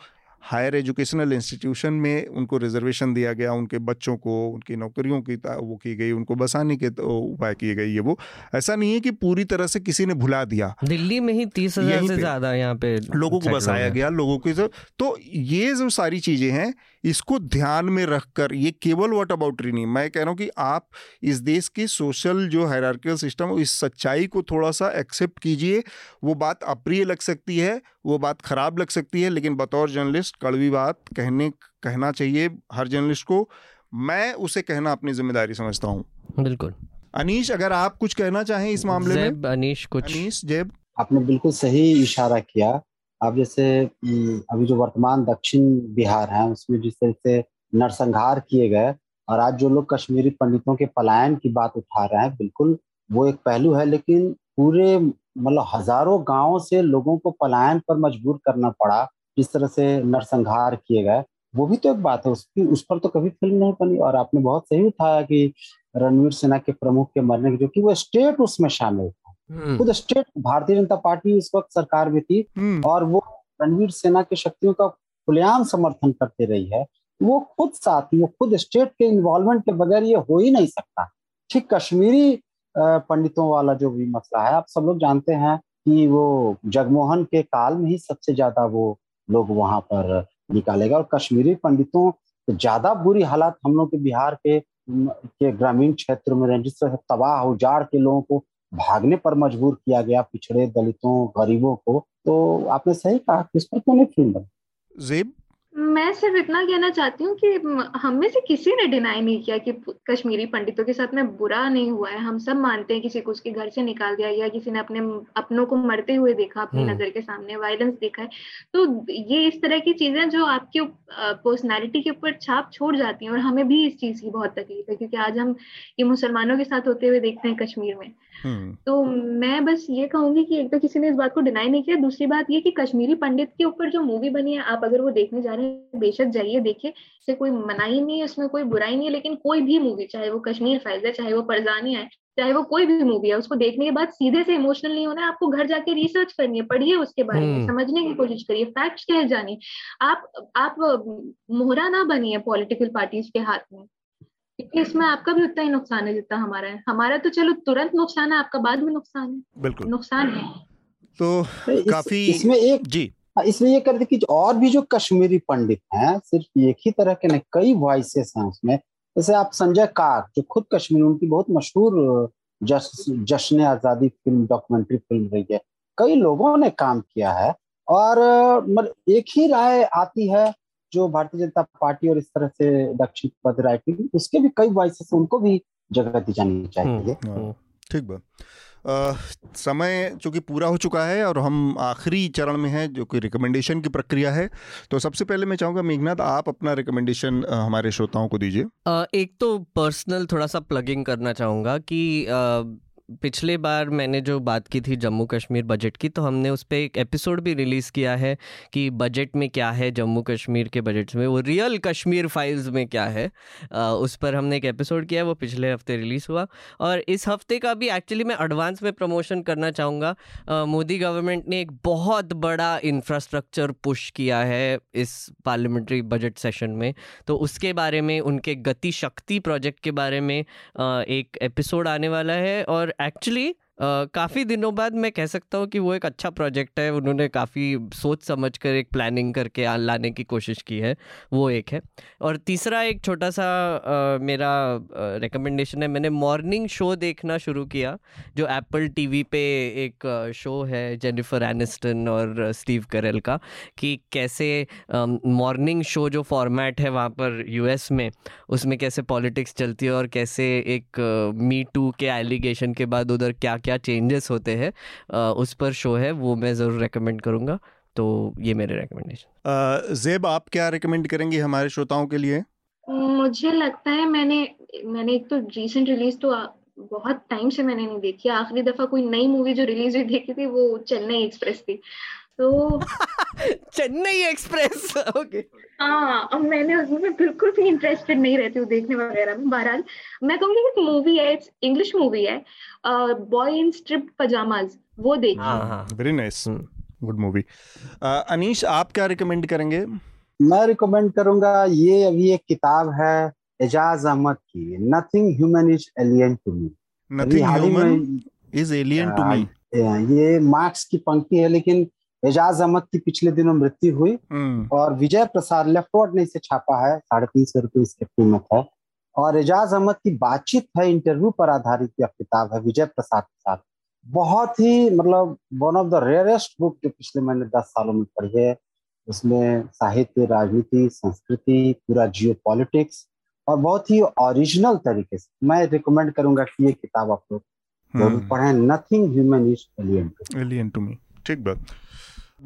हायर एजुकेशनल इंस्टीट्यूशन में उनको रिजर्वेशन दिया गया, उनके बच्चों को उनकी नौकरियों की वो की गई, उनको बसाने के उपाय किए गए। ये वो ऐसा नहीं है कि पूरी तरह से किसी ने भुला दिया। दिल्ली में ही 30,000 से ज़्यादा यहाँ पे लोगों को बसाया गया, लोगों की तो ये जो सारी चीज़ें हैं, इसको ध्यान में रख कर, ये केवल व्हाट अबाउटरी नहीं, मैं कह रहा हूँ कि आप इस देश की सोशल जो हायरार्किकल सिस्टम, इस सच्चाई को थोड़ा सा एक्सेप्ट कीजिए। वो बात अप्रिय लग सकती है, वो बात ख़राब लग सकती है, लेकिन बतौर जर्नलिस्ट कड़वी बात कहना चाहिए हर जर्नलिस्ट को। मैं उसे कहना अपनी जिम्मेदारी समझता हूँ। बिल्कुल। अनीश, अगर आप कुछ कहना चाहें इस मामले में। अनीश जेब, आपने बिल्कुल सही इशारा किया। अब जैसे अभी जो वर्तमान दक्षिण बिहार है, उसमें जिस तरह से नरसंहार किए गए, और आज जो लोग कश्मीरी पंडितों के पलायन की बात उठा रहे हैं, बिल्कुल वो एक पहलू है, लेकिन पूरे मतलब हजारों गांवों से लोगों को पलायन पर मजबूर करना पड़ा, जिस तरह से नरसंहार किए गए, वो भी तो एक बात है। उसकी उस पर तो कभी फिल्म नहीं बनी। और आपने बहुत सही उठाया कि रणवीर सेना के प्रमुख के मरने की, जो कि वो स्टेट उसमें शामिल था, खुद स्टेट भारतीय जनता पार्टी उस वक्त सरकार में थी, और वो रणवीर सेना की शक्तियों का खुलेआम समर्थन करते रही है। वो खुद साथी, वो खुद स्टेट के इन्वॉल्वमेंट के बगैर ये हो ही नहीं सकता। ठीक कश्मीरी पंडितों वाला जो भी मसला है, आप सब लोग जानते हैं कि वो जगमोहन के काल में ही सबसे ज्यादा वो लोग वहां पर निकालेगा, और कश्मीरी पंडितों ज्यादा बुरी हालात हम लोग के बिहार के ग्रामीण क्षेत्र में रहे, जिससे तबाह उजाड़ के लोगों को भागने पर मजबूर किया गया, पिछड़े दलितों गरीबों को। तो आपने सही कहा, किस पर क्यों नहीं फिल्म बनी। जेब, मैं सिर्फ इतना कहना चाहती हूँ कि हम में से किसी ने डिनाई नहीं किया कि कश्मीरी पंडितों के साथ में बुरा नहीं हुआ है। हम सब मानते हैं किसी को उसके घर से निकाल दिया गया, किसी ने अपने अपनों को मरते हुए देखा, अपनी नजर के सामने वायलेंस देखा है। तो ये इस तरह की चीजें जो आपके पर्सनैलिटी के ऊपर छाप छोड़ जाती हैं, और हमें भी इस चीज की बहुत तकलीफ है क्योंकि आज हम ये मुसलमानों के साथ होते हुए देखते हैं कश्मीर में। तो मैं बस ये कहूंगी कि एक तो किसी ने इस बात को डिनाई नहीं किया, दूसरी बात ये कि कश्मीरी पंडित के ऊपर जो मूवी बनी है, आप अगर वो देखने जा रहे हैं बेशक जाइए देखिए, इससे कोई मनाही नहीं है, उसमें कोई बुराई नहीं है। लेकिन कोई भी मूवी, चाहे वो कश्मीर फाइल्स है, चाहे वो परजानी है, चाहे वो कोई भी मूवी है, उसको देखने के बाद सीधे से इमोशनल नहीं होना है। आपको घर जाके रिसर्च करनी है, पढ़िए उसके बारे में, समझने की कोशिश करिए, फैक्ट्स क्या है जानिए। आप मोहरा ना बनिए पॉलिटिकल पार्टीज के हाथ में, क्योंकि इसमें आपका भी उतना ही नुकसान है जितना हमारा है। हमारा तो चलो तुरंत नुकसान है, आपका बाद में नुकसान है, बिल्कुल नुकसान है। तो काफी इसमें ये करते कि और भी जो कश्मीरी पंडित हैं, सिर्फ एक ही तरह के नहीं, कई वॉइसेस हैं उसमें। जैसे आप संजय काक जो खुद कश्मीर, उनकी बहुत मशहूर जश्न आजादी फिल्म डॉक्यूमेंट्री फिल्म रही है, कई लोगों ने काम किया है, और एक ही राय आती है जो भारतीय जनता पार्टी और इस तरह से दक्षिण पद राय की, उसके भी कई वॉइसेस, उनको भी जगह दी जानी चाहिए। ठीक बात। समय चूँकि पूरा हो चुका है और हम आखिरी चरण में हैं जो कि रिकमेंडेशन की प्रक्रिया है, तो सबसे पहले मैं चाहूँगा मेघनाथ, आप अपना रिकमेंडेशन हमारे श्रोताओं को दीजिए। एक तो पर्सनल थोड़ा सा प्लगिंग करना चाहूँगा कि पिछले बार मैंने जो बात की थी जम्मू कश्मीर बजट की, तो हमने उस पर एक एपिसोड भी रिलीज़ किया है कि बजट में क्या है, जम्मू कश्मीर के बजट में वो रियल कश्मीर फाइल्स में क्या है, उस पर हमने एक एपिसोड किया है, वो पिछले हफ्ते रिलीज़ हुआ। और इस हफ्ते का भी एक्चुअली मैं एडवांस में प्रमोशन करना चाहूँगा। मोदी गवर्नमेंट ने एक बहुत बड़ा इंफ्रास्ट्रक्चर पुश किया है इस पार्लियामेंट्री बजट सेशन में, तो उसके बारे में, उनके गति शक्ति प्रोजेक्ट के बारे में एक एपिसोड आने वाला है। और एक्चुअली काफ़ी दिनों बाद मैं कह सकता हूँ कि वो एक अच्छा प्रोजेक्ट है, उन्होंने काफ़ी सोच समझ कर एक प्लानिंग करके लाने की कोशिश की है, वो एक है। और तीसरा एक छोटा सा मेरा रिकमेंडेशन है, मैंने मॉर्निंग शो देखना शुरू किया जो एप्पल टीवी पे एक शो है जेनिफर एनिस्टन और स्टीव करेल का, कि कैसे मॉर्निंग शो जो फॉर्मेट है वहाँ पर यूएस में, उसमें कैसे पॉलिटिक्स चलती है और कैसे एक मी टू के एलिगेशन के बाद उधर क्या क्या चेंजेस होते हैं, उस पर शो है, वो मैं ज़रूर रेकमेंड करूँगा। तो ये मेरे रेकमेंडेशन। जेब, आप क्या रेकमेंड करेंगे हमारे श्रोताओं के लिए? मुझे लगता है मैंने एक तो रिसेंट रिलीज तो बहुत टाइम से मैंने नहीं देखी, आखिरी दफ़ा कोई नई मूवी जो रिलीज हुई देखी थी वो चेन्नई एक्सप्रेस थी, तो चेन्नई एक्सप्रेस ओके। हाँ, मैंने उसमें बिल्कुल भी इंटरेस्टेड नहीं रहती हूँ देखने वगैरह में। बहरहाल मैं कहूँगी कि मूवी है, इट्स इंग्लिश मूवी है, बॉय इन स्ट्रिप्ड पजामाज, वो देखिए, very nice, good movie. Anish, आप क्या रिकमेंड करेंगे? मैं रिकमेंड करूँगा, ये अभी एक किताब है एजाज अहमद की, nothing human is alien to me. Nothing human is alien to me, ये मार्क्स की पंक्ति है, लेकिन एजाज अहमद की पिछले दिनों मृत्यु हुई और विजय प्रसाद लेफ्टवर्ड ने इसे छापा है, 350 रुपये इसकी कीमत है। और एजाज अहमद की बातचीत है, इंटरव्यू पर आधारित यह किताब है विजय प्रसाद के साथ। बहुत ही one of the rarest book जो पिछले मैंने 10 सालों में पढ़ी है। उसमें साहित्य, राजनीति, संस्कृति, पूरा जियो पॉलिटिक्स, और बहुत ही ओरिजिनल तरीके से मैं रिकमेंड करूंगा कि ये किताब आप लोग पढ़ें, nothing human is alien to me. ठीक बात।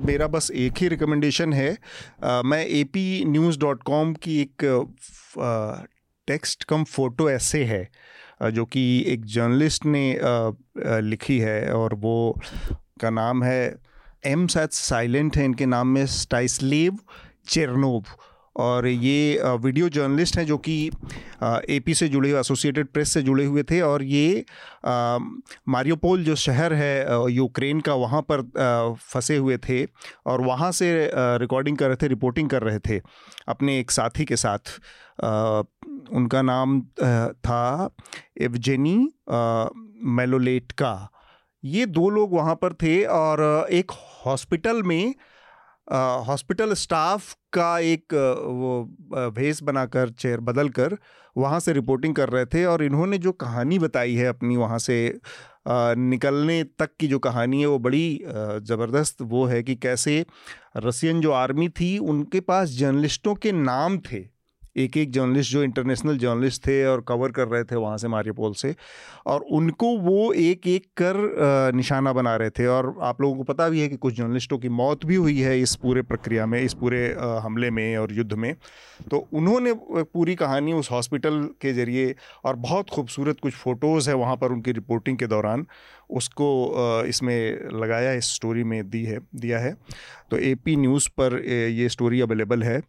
मेरा बस एक ही रिकमेंडेशन है, मैं apnews.com की एक टेक्स्ट कम फोटो ऐसे है जो कि एक जर्नलिस्ट ने लिखी है, और वो का नाम है, M शायद साइलेंट है इनके नाम में, स्टाइस्लेव चेरनोव, और ये वीडियो जर्नलिस्ट हैं जो कि एपी से जुड़े हुए, एसोसिएटेड प्रेस से जुड़े हुए थे, और ये मारियोपोल जो शहर है यूक्रेन का, वहाँ पर फंसे हुए थे और वहाँ से रिकॉर्डिंग कर रहे थे, रिपोर्टिंग कर रहे थे अपने एक साथी के साथ। उनका नाम था एवजेनी मेलोलेटका। ये दो लोग वहाँ पर थे और एक हॉस्पिटल में हॉस्पिटल स्टाफ का एक वो भेस बनाकर, चेयर बदल कर वहाँ से रिपोर्टिंग कर रहे थे। और इन्होंने जो कहानी बताई है अपनी वहाँ से निकलने तक की जो कहानी है वो बड़ी ज़बरदस्त वो है कि कैसे रसियन जो आर्मी थी उनके पास जर्नलिस्टों के नाम थे, एक एक जर्नलिस्ट जो इंटरनेशनल जर्नलिस्ट थे और कवर कर रहे थे वहाँ से मारियोपोल से, और उनको वो एक एक कर निशाना बना रहे थे। और आप लोगों को पता भी है कि कुछ जर्नलिस्टों की मौत भी हुई है इस पूरे प्रक्रिया में, इस पूरे हमले में और युद्ध में। तो उन्होंने पूरी कहानी उस हॉस्पिटल के ज़रिए, और बहुत खूबसूरत कुछ फ़ोटोज़ है वहाँ पर उनकी रिपोर्टिंग के दौरान, उसको इसमें लगाया, इस स्टोरी में दी है, दिया है। तो एपी न्यूज़ पर ये स्टोरी अवेलेबल है।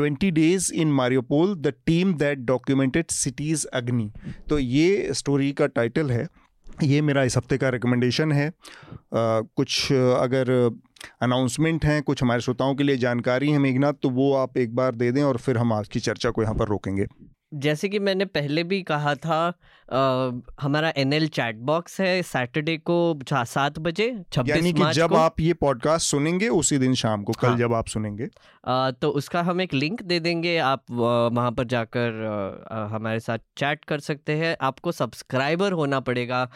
20 days in Mariupol, the team that documented cities agony, तो ये स्टोरी का टाइटल है। ये मेरा इस हफ्ते का रिकमेंडेशन है। कुछ अगर अनाउंसमेंट हैं, कुछ हमारे श्रोताओं के लिए जानकारी है मेघनाथ, तो वो आप एक बार दे दें और फिर हम आज की चर्चा को यहाँ पर रोकेंगे। जैसे कि मैंने पहले भी कहा था, हमारा एनएल चैट बॉक्स है सैटरडे को 7 बजे 26 मार्च को। जब आप ये पॉडकास्ट सुनेंगे उसी दिन शाम को, कल हाँ, जब आप सुनेंगे तो उसका हम एक लिंक दे देंगे, आप वहाँ पर जाकर हमारे साथ चैट कर सकते हैं। आपको सब्सक्राइबर होना पड़ेगा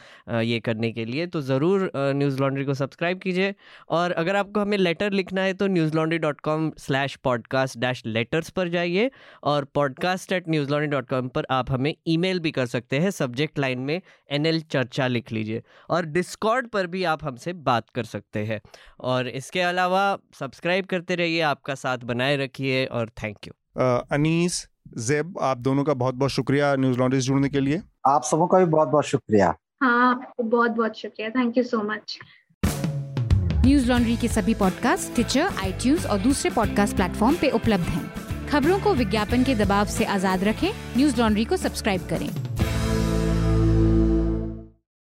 ये करने के लिए, तो ज़रूर न्यूज़ लॉन्ड्री को सब्सक्राइब कीजिए। और अगर आपको हमें लेटर लिखना है तो newslaundry.com/podcast-letters पर जाइए, और podcast@newslaundry.com पर आप हमें ईमेल भी कर सकते हैं। सब्जेक्ट लाइन में एनएल चर्चा लिख लीजिए, और डिस्कॉर्ड पर भी आप हमसे बात कर सकते हैं। और इसके अलावा सब्सक्राइब करते रहिए, आपका साथ बनाए रखिए, और थैंक यू। अनीस, जेब, आप दोनों का बहुत बहुत शुक्रिया न्यूज लॉन्ड्री से जुड़ने के लिए। आप सबों का भी बहुत बहुत शुक्रिया। हाँ, आपको बहुत बहुत शुक्रिया, thank you so much. न्यूज लॉन्ड्री के सभी पॉडकास्ट टिचर, आईट्यून्स और दूसरे पॉडकास्ट प्लेटफॉर्म पे उपलब्ध हैं। खबरों को विज्ञापन के दबाव से आजाद रखें, न्यूज लॉन्ड्री को सब्सक्राइब करें।